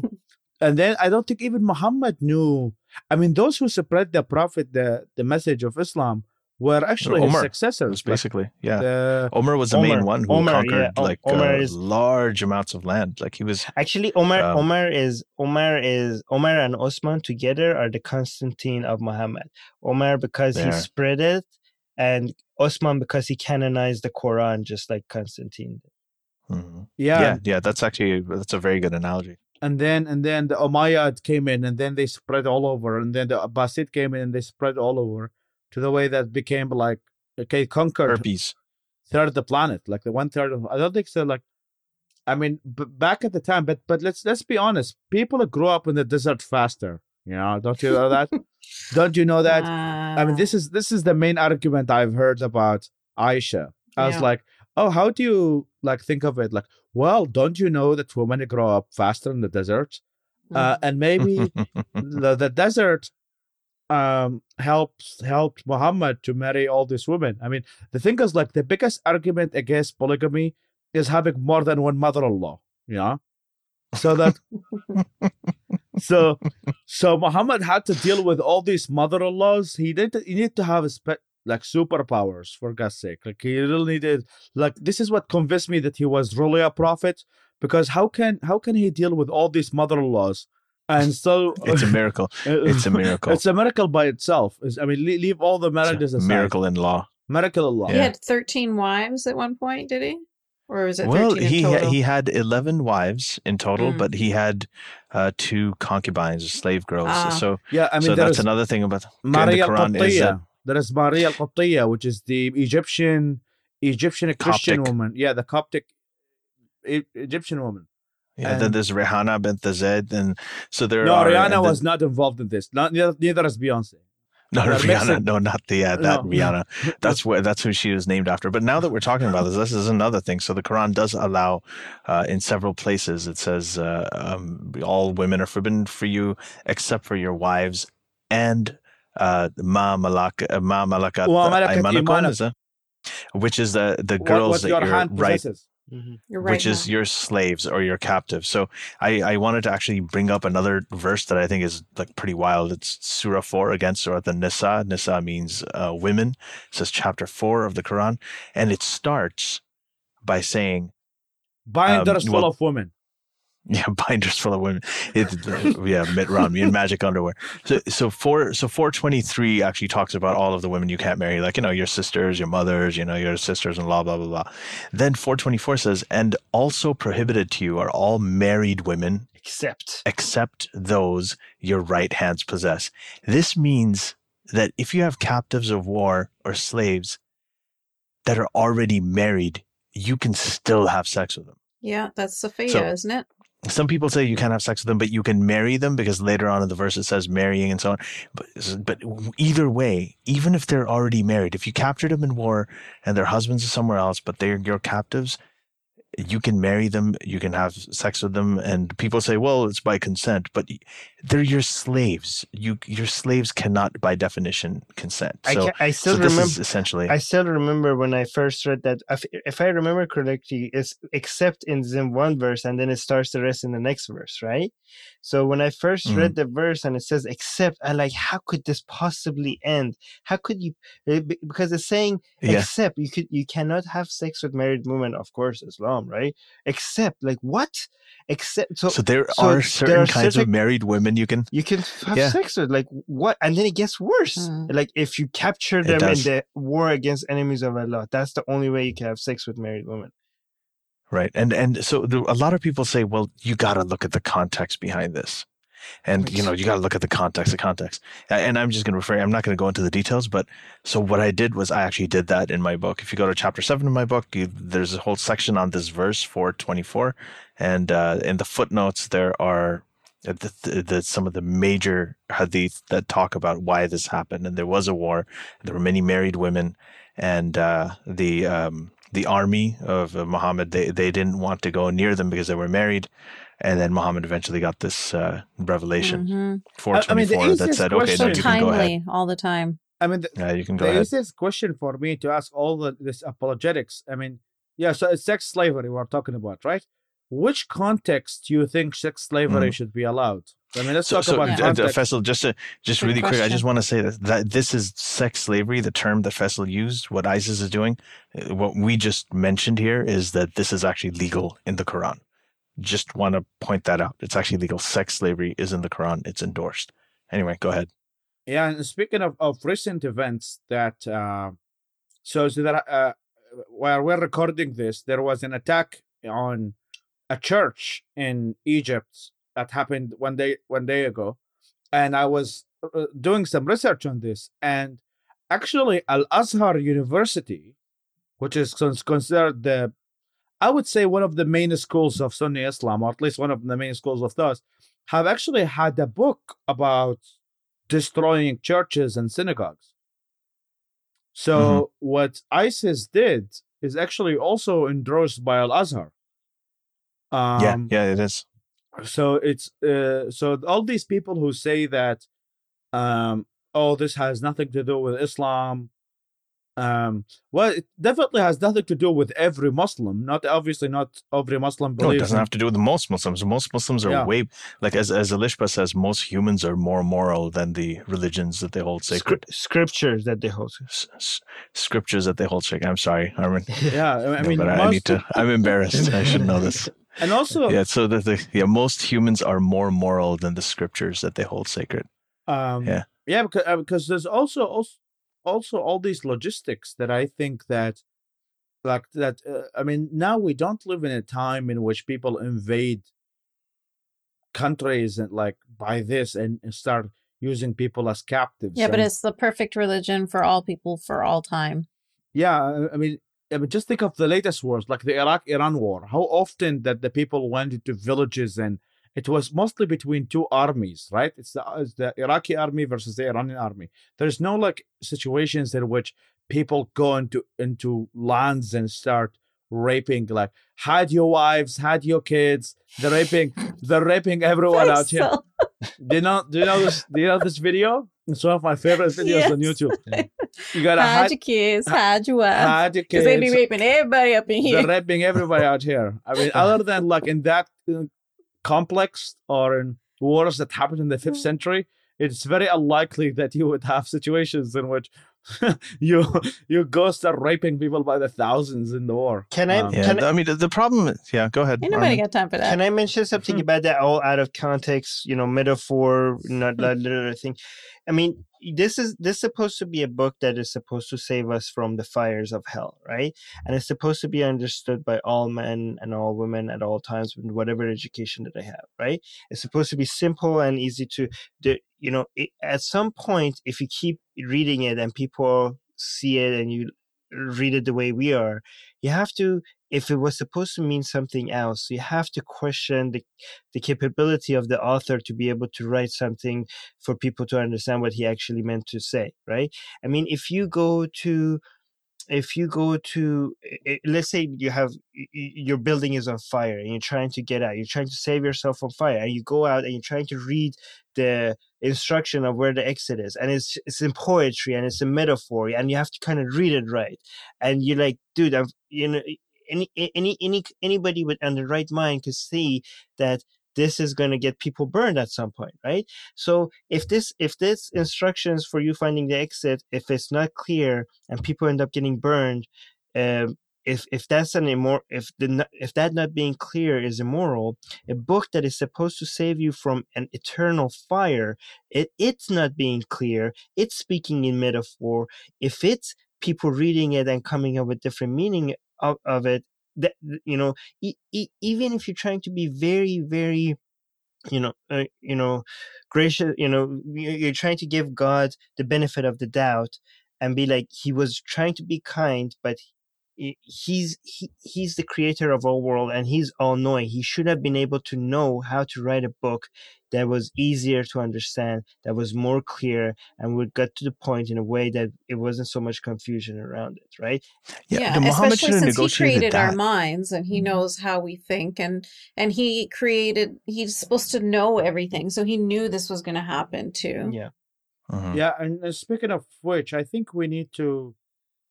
and then I don't think even Muhammad knew. I mean, those who spread the prophet, the, the message of Islam, were actually Umar, his successors. Basically, like, yeah. The, Umar was the Umar, main one who Umar, conquered yeah. like uh, is, large amounts of land. Like he was actually Umar. Um, Umar is Umar is Umar and Osman together are the Constantine of Muhammad. Umar because he are. spread it, and Osman because he canonized the Quran, just like Constantine did. Mm-hmm. Yeah. yeah, yeah. That's actually that's a very good analogy. And then and then the Umayyad came in, and then they spread all over. And then the Abbasid came in, and they spread all over to the way that became like, okay, conquered. Herpes. Third of the planet, like the one third of, I don't think so. Like, I mean, b- back at the time, but but let's let's be honest. People grew up in the desert faster. You know, don't you know that? Don't you know that? Uh... I mean, this is this is the main argument I've heard about Aisha. I yeah. was like, oh, how do you like think of it? Like, well, don't you know that women grow up faster in the desert? Uh, and maybe the, the desert um, helps helped Muhammad to marry all these women. I mean, the thing is, like, the biggest argument against polygamy is having more than one mother-in-law, you know? So that, so, so Muhammad had to deal with all these mother-in-laws. He did. He needed to have a spe- like superpowers, for God's sake. Like he really needed, like this is what convinced me that he was really a prophet, because how can how can he deal with all these mother-in-laws? And so it's a miracle. It's a miracle. It's a miracle by itself. It's, I mean, leave all the marriages aside. Miracle in law. Miracle in law. He yeah. had thirteen wives at one point, did he? Or was it well, thirteen he in total? He had eleven wives in total, mm. but he had uh, two concubines, slave girls. Ah. So yeah, I mean, so that's another thing about Maria the Quran Portilla. Is that. There is Maria al-Qibtiyya, which is the Egyptian, Egyptian Christian Coptic. woman. Yeah, the Coptic e- Egyptian woman. Yeah, and then there's Rihanna bint Zayd, and so there. No, are, Rihanna was then, not involved in this. Not, neither, neither is Beyonce. No, no Rihanna. Mexican. No, not the uh, that no, Rihanna. No. That's where that's who she was named after. But now that we're talking about this, this is another thing. So the Quran does allow, uh, in several places, it says uh, um, all women are forbidden for you except for your wives and. Uh, ma malak, ma malakat, imanakon, which is the the girls what, what that your you're, right, mm-hmm. you're right, which now. is your slaves or your captives. So I, I wanted to actually bring up another verse that I think is like pretty wild. It's Surah four against Surah the Nisa. Nisa means uh, women. It says chapter four of the Quran, and it starts by saying, "Binders um, well, full of women." Yeah, binders full of women. It, yeah, Mitt Romney in magic underwear. So, so four, so four twenty three actually talks about all of the women you can't marry, like you know your sisters, your mothers, you know your sisters-in-law, blah blah blah. Then four twenty four says, and also prohibited to you are all married women, except except those your right hands possess. This means that if you have captives of war or slaves that are already married, you can still have sex with them. Yeah, that's Sophia, so, isn't it? Some people say you can't have sex with them, but you can marry them because later on in the verse it says marrying and so on. But, but either way, even if they're already married, if you captured them in war and their husbands are somewhere else, but they're your captives, you can marry them, you can have sex with them, and people say, well, it's by consent, but they're your slaves. You, your slaves cannot, by definition, consent. So, I, can, I still so remember, this is essentially. I still remember when I first read that, if, if I remember correctly, it's except in one verse, and then it starts the rest in the next verse, right? So when I first mm-hmm. read the verse and it says, except, I'm like, how could this possibly end? How could you, because it's saying, yeah. except, you could, you cannot have sex with married women, of course, Islam, right? Except, like, what? Except so, so there so are certain there are kinds certain, of married women you can you can have yeah. sex with, like, what? And then it gets worse. Mm. Like, if you capture them in the war against enemies of Allah, that's the only way you can have sex with married women. Right. And and so the, a lot of people say, well, you got to look at the context behind this. And, you know, you got to look at the context, the context. And I'm just going to refer, I'm not going to go into the details, but so what I did was I actually did that in my book. If you go to chapter seven of my book, you, there's a whole section on this verse, four twenty-four. And uh, in the footnotes, there are the, the, the, some of the major hadith that talk about why this happened. And there was a war. There were many married women. And uh, the... Um, the army of Muhammad, they, they didn't want to go near them because they were married. And then Muhammad eventually got this uh, revelation, mm-hmm. four twenty-four, I mean, that said, okay, so no, you can go ahead. All the time. I mean, the, yeah, you can go the ahead. Easiest question for me to ask all the, this apologetics. I mean, yeah, so it's sex slavery we're talking about, right? Which context do you think sex slavery mm-hmm. should be allowed? I mean, let's so, talk so about yeah. Faisal, just to, just Good really question. quick, I just want to say that, that this is sex slavery, the term that Faisal used, what ISIS is doing. What we just mentioned here is that this is actually legal in the Quran. Just want to point that out. It's actually legal. Sex slavery is in the Quran. It's endorsed. Anyway, go ahead. Yeah, and speaking of, of recent events that, uh, so, so that uh, while we're recording this, there was an attack on a church in Egypt that happened one day one day ago, and I was doing some research on this, and actually Al-Azhar University, which is considered the, I would say, one of the main schools of Sunni Islam, or at least one of the main schools of those, have actually had a book about destroying churches and synagogues. So mm-hmm. what ISIS did is actually also endorsed by Al-Azhar. Um, yeah, yeah, it is. So it's uh, so all these people who say that, um, oh, this has nothing to do with Islam. Um, well, it definitely has nothing to do with every Muslim. Not obviously, not every Muslim believes. No, it doesn't in... have to do with most Muslims. Most Muslims are yeah. way like as as Alishba says, most humans are more moral than the religions that they hold sacred. Scri- scriptures that they hold. S- s- scriptures that they hold sacred. I'm sorry, Armin. Yeah, I mean, no, but most... I need to. I'm embarrassed. I should know this. And also, yeah, so that the yeah, most humans are more moral than the scriptures that they hold sacred. Um, yeah, yeah, because uh, because there's also, also also all these logistics that I think that like that. Uh, I mean, now we don't live in a time in which people invade countries and like buy this and, and start using people as captives. Yeah, and, but it's the perfect religion for all people for all time. Yeah, I mean. I mean, just think of the latest wars, like the Iraq-Iran war. How often that the people went into villages, and it was mostly between two armies, right? It's the, it's the Iraqi army versus the Iranian army. There's no like situations in which people go into into lands and start raping, like hide your wives, hide your kids. They're raping, they're raping everyone out here. Do you know? Do you know this? Do you know this video? It's one of my favorite videos yes. on YouTube. You gotta hide, hide your kids, hide your wives. Hide your kids. Because they be raping everybody up in here. They're raping everybody out here. I mean, other than like in that complex or in wars that happened in the fifth century, it's very unlikely that you would have situations in which you you go start raping people by the thousands in the war. Can I? Um, yeah, can I, I mean, the problem is, yeah, go ahead. Ain't nobody um, got time for that. Can I mention something mm-hmm. about that all out of context, you know, metaphor, not that little thing? I mean, this is this is supposed to be a book that is supposed to save us from the fires of hell, right? And it's supposed to be understood by all men and all women at all times, whatever education that they have, right? It's supposed to be simple and easy to do. You know, it, at some point, if you keep reading it and people see it and you read it the way we are, you have to, if it was supposed to mean something else, you have to question the the capability of the author to be able to write something for people to understand what he actually meant to say, right? I mean, if you go to if you go to, let's say you have, your building is on fire and you're trying to get out, you're trying to save yourself from fire, and you go out and you're trying to read the instruction of where the exit is, and it's it's in poetry and it's a metaphor, and you have to kind of read it right, and you're like, dude, I've, you know, any any any anybody with on the right mind could see that this is going to get people burned at some point, right? So if this if this instructions for you finding the exit, if it's not clear and people end up getting burned, um, if if that's an immor- if the if that not being clear is immoral, a book that is supposed to save you from an eternal fire, it it's not being clear, it's speaking in metaphor. If it's people reading it and coming up with different meaning of, of it. That, you know, e- e- even if you're trying to be very, very, you know, uh, you know, gracious, you know, you're trying to give God the benefit of the doubt and be like, he was trying to be kind, but he's he, he's the creator of all world and he's all knowing. He should have been able to know how to write a book that was easier to understand, that was more clear, and would get to the point in a way that it wasn't so much confusion around it, right? Yeah, yeah, the especially since he created our minds and he knows how we think, and and he created, he's supposed to know everything, so he knew this was going to happen too. Yeah, uh-huh. Yeah, and speaking of which, I think we need to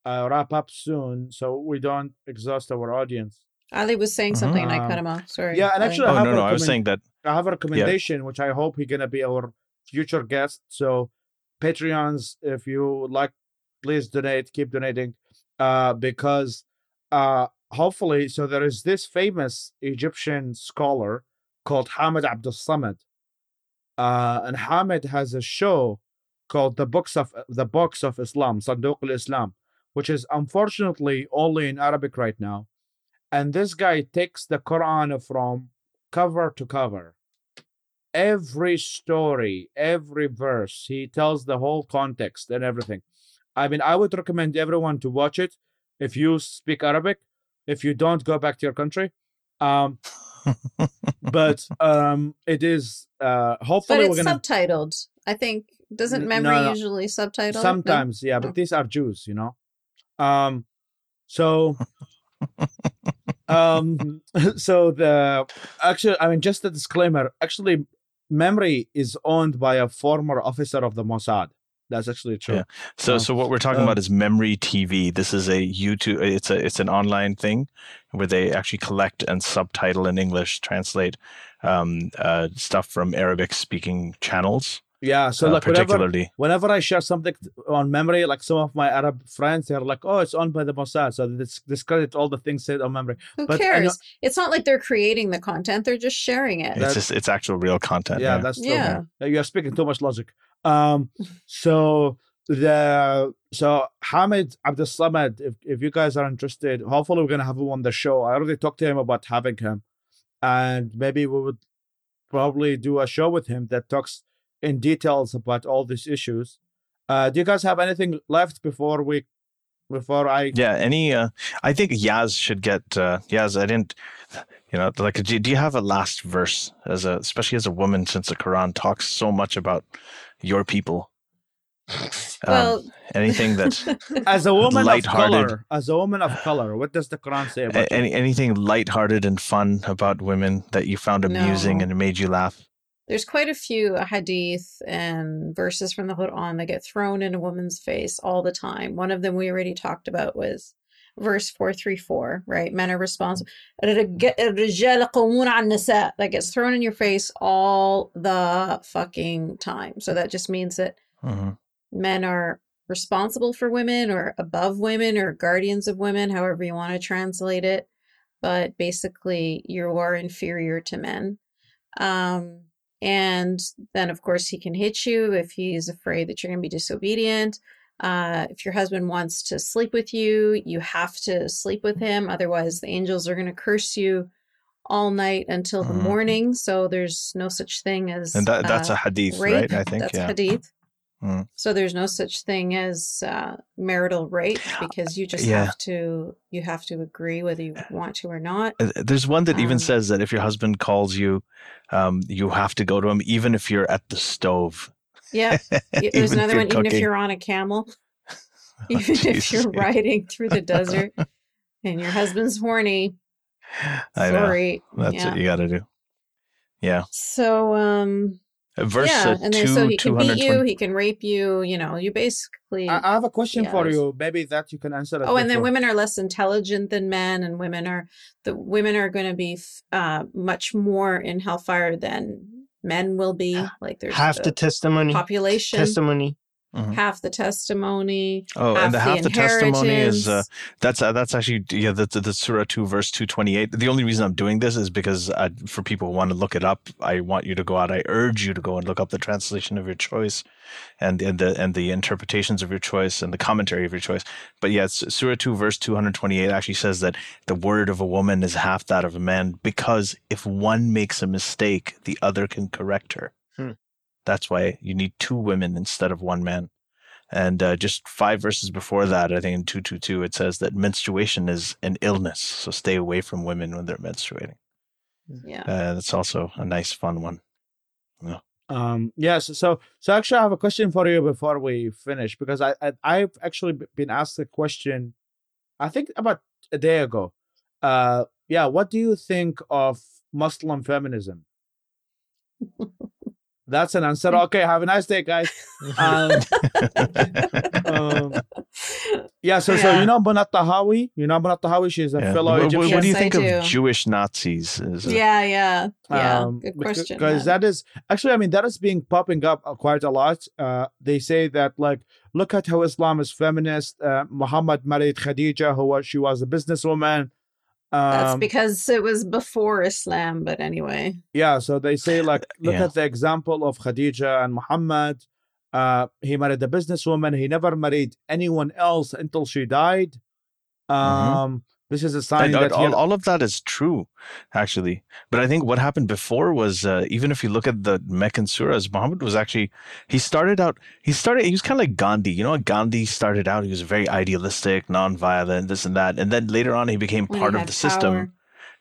uh, wrap up soon so we don't exhaust our audience. Ali was saying something mm-hmm. and I cut him off. Sorry. Yeah, and actually, I have, oh, no, no, I was saying that. I have a recommendation, yeah. which I hope he's going to be our future guest. So, Patreons, if you like, please donate, keep donating, uh, because uh, hopefully, so there is this famous Egyptian scholar called Hamed Abdel-Samad. Uh, and Hamed has a show called The Books of the Books of Islam, Sandukul Islam, which is unfortunately only in Arabic right now. And this guy takes the Quran from cover to cover. Every story, every verse, he tells the whole context and everything. I mean, I would recommend everyone to watch it. If you speak Arabic, if you don't, go back to your country. Um, but um, it is uh, hopefully. But it's we're gonna... subtitled, I think. Doesn't memory no, no. usually subtitle? Sometimes, no? yeah. But oh. these are Jews, you know. Um, so. um so the actually I mean just a disclaimer, actually MEMRI is owned by a former officer of the Mossad. That's actually true. Yeah. So um, so what we're talking um, about is MEMRI T V. This is a YouTube it's a it's an online thing where they actually collect and subtitle in English, translate um uh stuff from Arabic speaking channels. Yeah, so uh, like particularly whenever, whenever I share something on MEMRI, like some of my Arab friends, they're like, "Oh, it's owned by the Mossad," so they discredit all the things said on MEMRI. Who but cares? I know, it's not like they're creating the content; they're just sharing it. It's just it's actual real content. Yeah, yeah. that's true. Yeah. You're speaking too much logic. Um, so the so Hamed Abdel-Samad, if if you guys are interested, hopefully we're gonna have him on the show. I already talked to him about having him, and maybe we would probably do a show with him that talks in details about all these issues. Uh, do you guys have anything left before we, before I? Yeah, any, uh, I think Yaz should get, uh, Yaz, I didn't, you know, like, do, do you have a last verse as a, especially as a woman, since the Quran talks so much about your people? Well, um, anything that as a woman of color, as a woman of color, what does the Quran say about any, anything lighthearted and fun about women that you found amusing no. and made you laugh? There's quite a few hadith and verses from the Quran that get thrown in a woman's face all the time. One of them we already talked about was verse four thirty-four, right? Men are responsible. That gets thrown in your face all the fucking time. So that just means that mm-hmm. men are responsible for women or above women or guardians of women, however you want to translate it. But basically, you are inferior to men. Um, And then, of course, he can hit you if he's afraid that you're going to be disobedient. Uh, if your husband wants to sleep with you, you have to sleep with him. Otherwise, the angels are going to curse you all night until the mm. morning. So there's no such thing as and that, that's uh, a hadith, rape. right? I think that's yeah. hadith. Mm. So there's no such thing as uh, marital rape, because you just yeah. have to you have to agree whether you want to or not. There's one that um, even says that if your husband calls you, um, you have to go to him, even if you're at the stove. Yeah. There's another one, cooking. Even if you're on a camel. Even oh, if you're riding through the desert and your husband's horny. I sorry. know. That's yeah. what you got to do. Yeah. So, um, verse yeah, and then, two, so he can beat you, he can rape you, you know, you basically. I, I have a question yeah, for you, maybe that you can answer. Oh, and then women are less intelligent than men, and women are, the women are going to be uh, much more in hellfire than men will be. Like there's half the, the testimony population testimony. Mm-hmm. Half the testimony. Oh, half and the half the, the testimony is uh, that's uh, that's actually yeah. That's, that's Surah two, verse two twenty eight. The only reason I'm doing this is because I, for people who want to look it up, I want you to go out. I urge you to go and look up the translation of your choice, and and the and the interpretations of your choice and the commentary of your choice. But yes, yeah, Surah two, verse two hundred twenty eight actually says that the word of a woman is half that of a man, because if one makes a mistake, the other can correct her. Hmm. That's why you need two women instead of one man. And uh, just five verses before that, I think in two twenty-two, it says that menstruation is an illness. So stay away from women when they're menstruating. Yeah. Uh, that's also a nice, fun one. Yeah. Um, yes. So, so actually I have a question for you before we finish, because I, I, I've actually been asked a question, I think about a day ago. Uh, yeah. What do you think of Muslim feminism? That's an answer. Okay, have a nice day, guys. Um, um, yeah, so yeah. so you know Benata Hawi? You know Benata Hawi? She's a yeah. fellow Egyptian. What, what do you yes, think I of do. Jewish Nazis? Is yeah, yeah, yeah. Um, Good question. Because that is, actually, I mean, that is being popping up quite a lot. Uh, they say that, like, look at how Islam is feminist. Uh, Muhammad married Khadija, who was, she was a businesswoman. Um, That's because it was before Islam, but anyway. Yeah, so they say, like, look yeah. at the example of Khadija and Muhammad. Uh, he married a businesswoman. He never married anyone else until she died. Um, mm-hmm. This is a sign that... that all, he... all of that is true, actually. But I think what happened before was, uh, even if you look at the Meccan surahs, Muhammad was actually... He started out... He started... He was kind of like Gandhi. You know, Gandhi started out, he was very idealistic, nonviolent, this and that. And then later on, he became part of the system.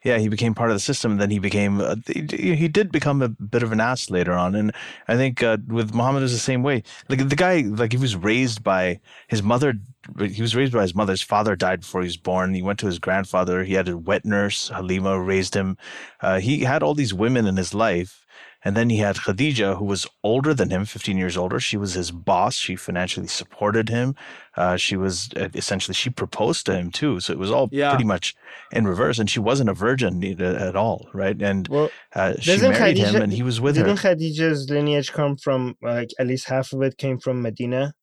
Yeah, he became part of the system. And then he became... Uh, he, he did become a bit of an ass later on. And I think uh, with Muhammad, it was the same way. Like, the guy, like, he was raised by his mother... He was raised by his mother. His father died before he was born. He went to his grandfather. He had a wet nurse, Halima, who raised him. Uh, he had all these women in his life. And then he had Khadija, who was older than him, fifteen years older. She was his boss. She financially supported him. Uh, she was uh, essentially, she proposed to him too. So it was all yeah. pretty much in reverse. And she wasn't a virgin at all, right? And well, uh, she married Khadija, him and he was with didn't her. Didn't Khadija's lineage come from, like, at least half of it came from Medina?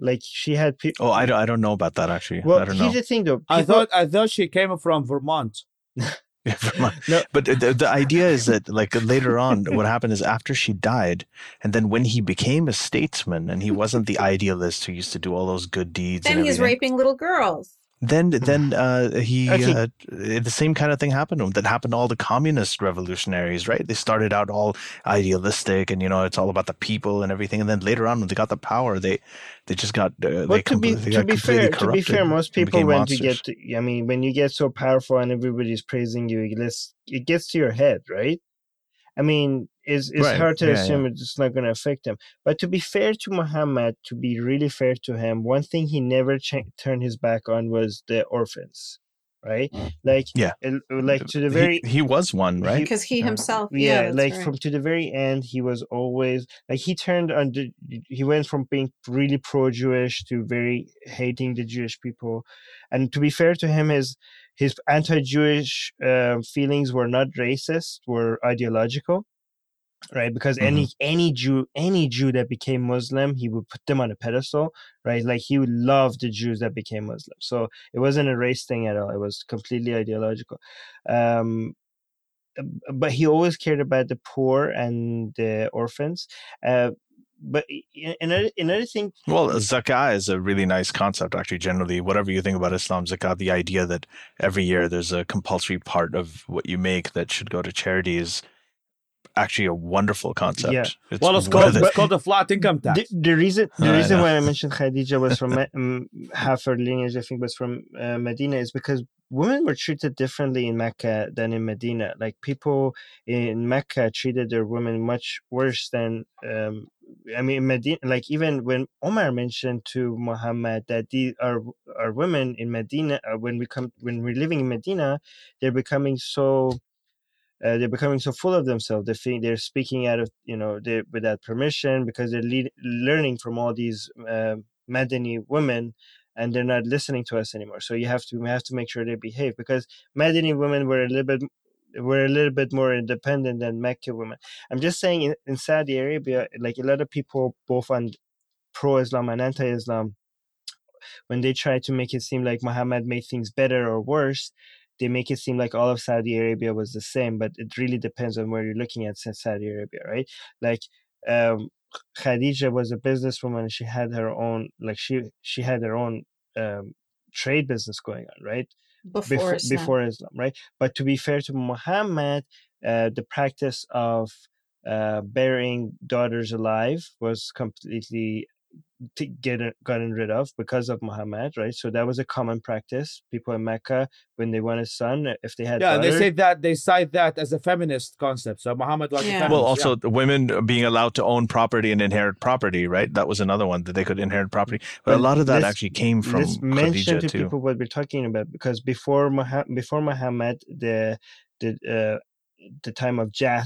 Like, she had people. Oh, I don't, I don't know about that, actually. Well, I don't know. Here's the thing, though. People... I thought I thought she came from Vermont. yeah, Vermont. No. But the, the idea is that, like, later on, what happened is after she died, and then when he became a statesman, and he wasn't the idealist who used to do all those good deeds. Then and he's raping little girls. Then, then uh, he okay. uh, the same kind of thing happened to him that happened to all the communist revolutionaries, right? They started out all idealistic, and you know it's all about the people and everything. And then later on, when they got the power, they they just got uh, well, they, to be, they got to be completely fair, corrupted. To be fair, most people when monsters. you get, to, I mean, when you get so powerful and everybody's praising you, it gets it gets to your head, right? I mean, it's it's right. hard to yeah, assume yeah. it's not going to affect him. But to be fair to Muhammad, to be really fair to him, one thing he never ch- turned his back on was the orphans, right? Mm. Like, yeah. like to the very he, he was one, right? Because he, he himself, yeah, yeah like right. from to the very end, he was always like he turned on. The, he went from being really pro-Jewish to very hating the Jewish people. And to be fair to him, is. His anti-Jewish uh, feelings were not racist; were ideological, right? Because mm-hmm. any any Jew any Jew that became Muslim, he would put them on a pedestal, right? Like he would love the Jews that became Muslim. So it wasn't a race thing at all; it was completely ideological. Um, but he always cared about the poor and the orphans. Uh, But another, another thing. Well, zakah is a really nice concept, actually. Generally, whatever you think about Islam, zakah, the idea that every year there's a compulsory part of what you make that should go to charity is actually a wonderful concept. Yeah. It's well, it's called, the, it's called the flat income tax. The, the reason, the oh, reason I why I mentioned Khadija was from um, half her lineage, I think, was from uh, Medina, is because women were treated differently in Mecca than in Medina. Like people in Mecca treated their women much worse than. Um, I mean, Medina, like even when Omar mentioned to Muhammad that these are are women in Medina, uh, when we come when we're living in Medina, they're becoming so uh, they're becoming so full of themselves. They think they're speaking out of you know they, without permission because they're lead, learning from all these uh, Madani women, and they're not listening to us anymore. So you have to we have to make sure they behave, because Madani women were a little bit. We're a little bit more independent than Mecca women. I'm just saying in, in Saudi Arabia, like a lot of people, both on pro-Islam and anti-Islam, when they try to make it seem like Muhammad made things better or worse, they make it seem like all of Saudi Arabia was the same, but it really depends on where you're looking at Saudi Arabia, right? Like um, Khadija was a businesswoman. She had her own, like she, she had her own um, trade business going on, right? Before Islam. before Islam, right? But to be fair to Muhammad, uh, the practice of uh, burying daughters alive was completely t- get, gotten rid of because of Muhammad, right? So that was a common practice. People in Mecca, when they wanted a son, if they had yeah, daughters, they say that they cite that as a feminist concept. So Muhammad was yeah. a feminist, well, also yeah. women being allowed to own property and inherit property, right? That was another one, that they could inherit property. But, but a lot of that actually came from Khadija too. Let's mention to people what we're talking about, because before Muhammad, before Muhammad, the the uh, the time of Jahl,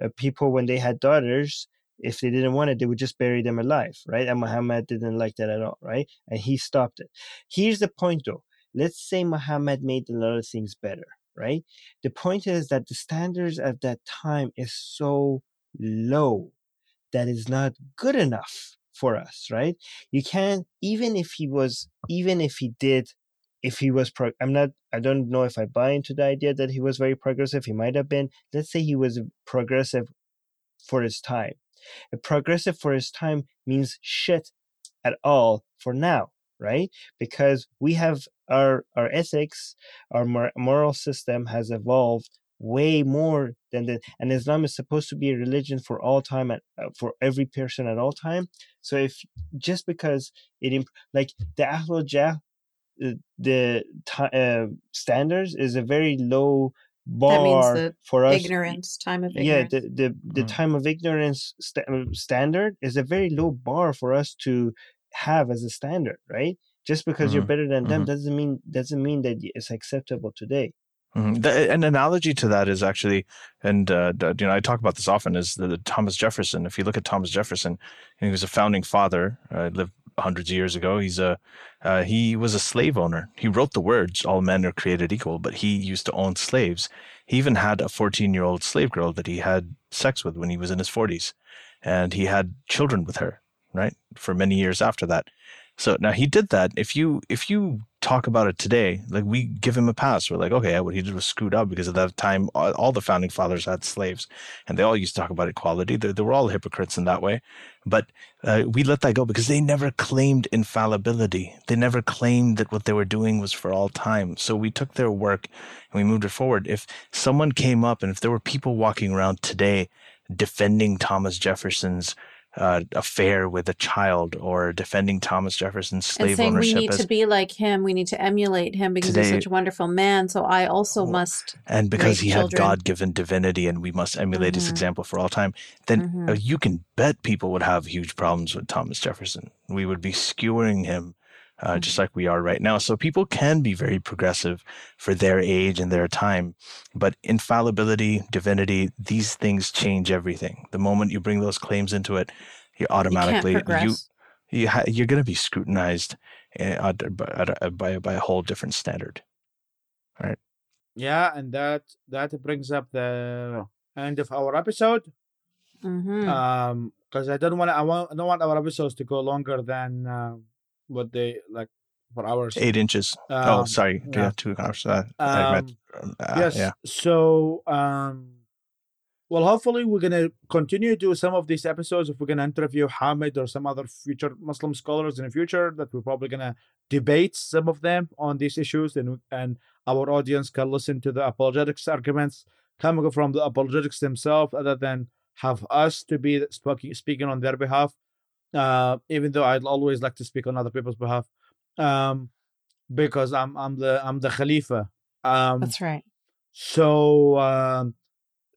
uh, people when they had daughters, if they didn't want it, they would just bury them alive, right? And Muhammad didn't like that at all, right? And he stopped it. Here's the point, though. Let's say Muhammad made a lot of things better, right? The point is that the standards at that time is so low that is not good enough for us, right? You can't, even if he was, even if he did, if he was, pro- I'm not, I don't know if I buy into the idea that he was very progressive. He might have been. Let's say he was progressive for his time. A progressive for his time means shit at all for now, right? Because we have our our ethics, our mor- moral system has evolved way more than the, and Islam is supposed to be a religion for all time and uh, for every person at all time. So if just because it imp- like the Ahlul Jah, the uh, standards is a very low bar. That means the for us, ignorance, time of ignorance. Yeah, the the, the mm-hmm. time of ignorance st- standard is a very low bar for us to have as a standard, right? Just because mm-hmm. you're better than mm-hmm. them doesn't mean doesn't mean that it's acceptable today. Mm-hmm. The, an analogy to that is actually, and uh, you know, I talk about this often, is the, the Thomas Jefferson. If you look at Thomas Jefferson, he was a founding father. Uh, lived hundreds of years ago. He's a uh, he was a slave owner. He wrote the words, "All men are created equal," but he used to own slaves. He even had a fourteen-year-old slave girl that he had sex with when he was in his forties, and he had children with her, right, for many years after that. So now he did that. If you if you talk about it today, like we give him a pass. We're like, okay, what he did was screwed up, because at that time all the founding fathers had slaves, and they all used to talk about equality. They, they were all hypocrites in that way. But uh, we let that go because they never claimed infallibility. They never claimed that what they were doing was for all time. So we took their work and we moved it forward. If someone came up and if there were people walking around today defending Thomas Jefferson's Uh, affair with a child, or defending Thomas Jefferson's slave and saying, ownership, we need as, to be like him, we need to emulate him because today, he's such a wonderful man, so I also must, and because he children. had God-given divinity and we must emulate mm-hmm. his example for all time, then mm-hmm. uh, you can bet people would have huge problems with Thomas Jefferson. We would be skewering him uh, mm-hmm. just like we are right now. So people can be very progressive for their age and their time, but infallibility, divinity, these things change everything. The moment you bring those claims into it, You automatically you you, you ha- you're going to be scrutinized uh, by, by by a whole different standard, all right? Yeah, and that that brings up the end of our episode. Mm-hmm. Um, because I don't want I want I don't want our episodes to go longer than uh, what they like for hours. Eight inches. Um, oh, sorry, yeah, yeah two hours. Uh, um, meant, uh, yes. Yeah. So. Um, Well, hopefully we're going to continue to do some of these episodes. If we're going to interview Hamed or some other future Muslim scholars in the future, that we're probably going to debate some of them on these issues, and and our audience can listen to the apologetics arguments coming from the apologetics themselves, other than have us to be speaking, speaking on their behalf, uh, even though I'd always like to speak on other people's behalf, um, because I'm I'm the I'm the Khalifa. Um, That's right. So... Um,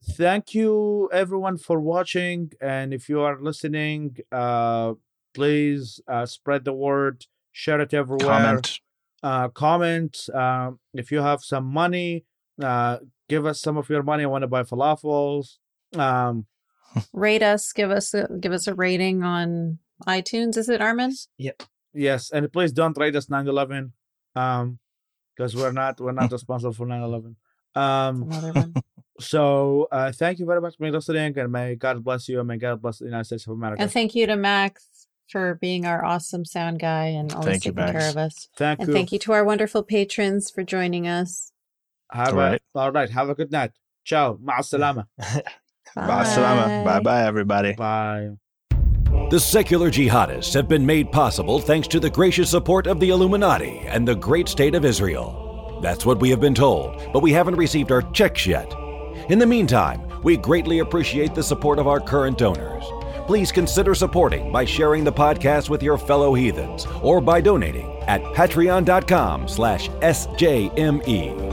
Thank you everyone for watching, and if you are listening, uh please uh, spread the word, share it everywhere, comment uh comment uh, if you have some money, uh give us some of your money. I want to buy falafels. Um rate us, give us a, give us a rating on iTunes. Is it Armin? Yep. Yes, and please don't rate us nine eleven, um because we're not we're not responsible for nine eleven. Um So uh, thank you very much for listening, and may God bless you, and may God bless the United States of America. And thank you to Max for being our awesome sound guy and always thank taking you, care of us. Thank and you. Thank you to our wonderful patrons for joining us. All right. A, all right. Have a good night. Ciao. Ma'asalama. Ma'asalama. Bye-bye, everybody. Bye. The Secular Jihadists have been made possible thanks to the gracious support of the Illuminati and the great state of Israel. That's what we have been told, but we haven't received our checks yet. In the meantime, we greatly appreciate the support of our current donors. Please consider supporting by sharing the podcast with your fellow heathens or by donating at patreon dot com slash S J M E.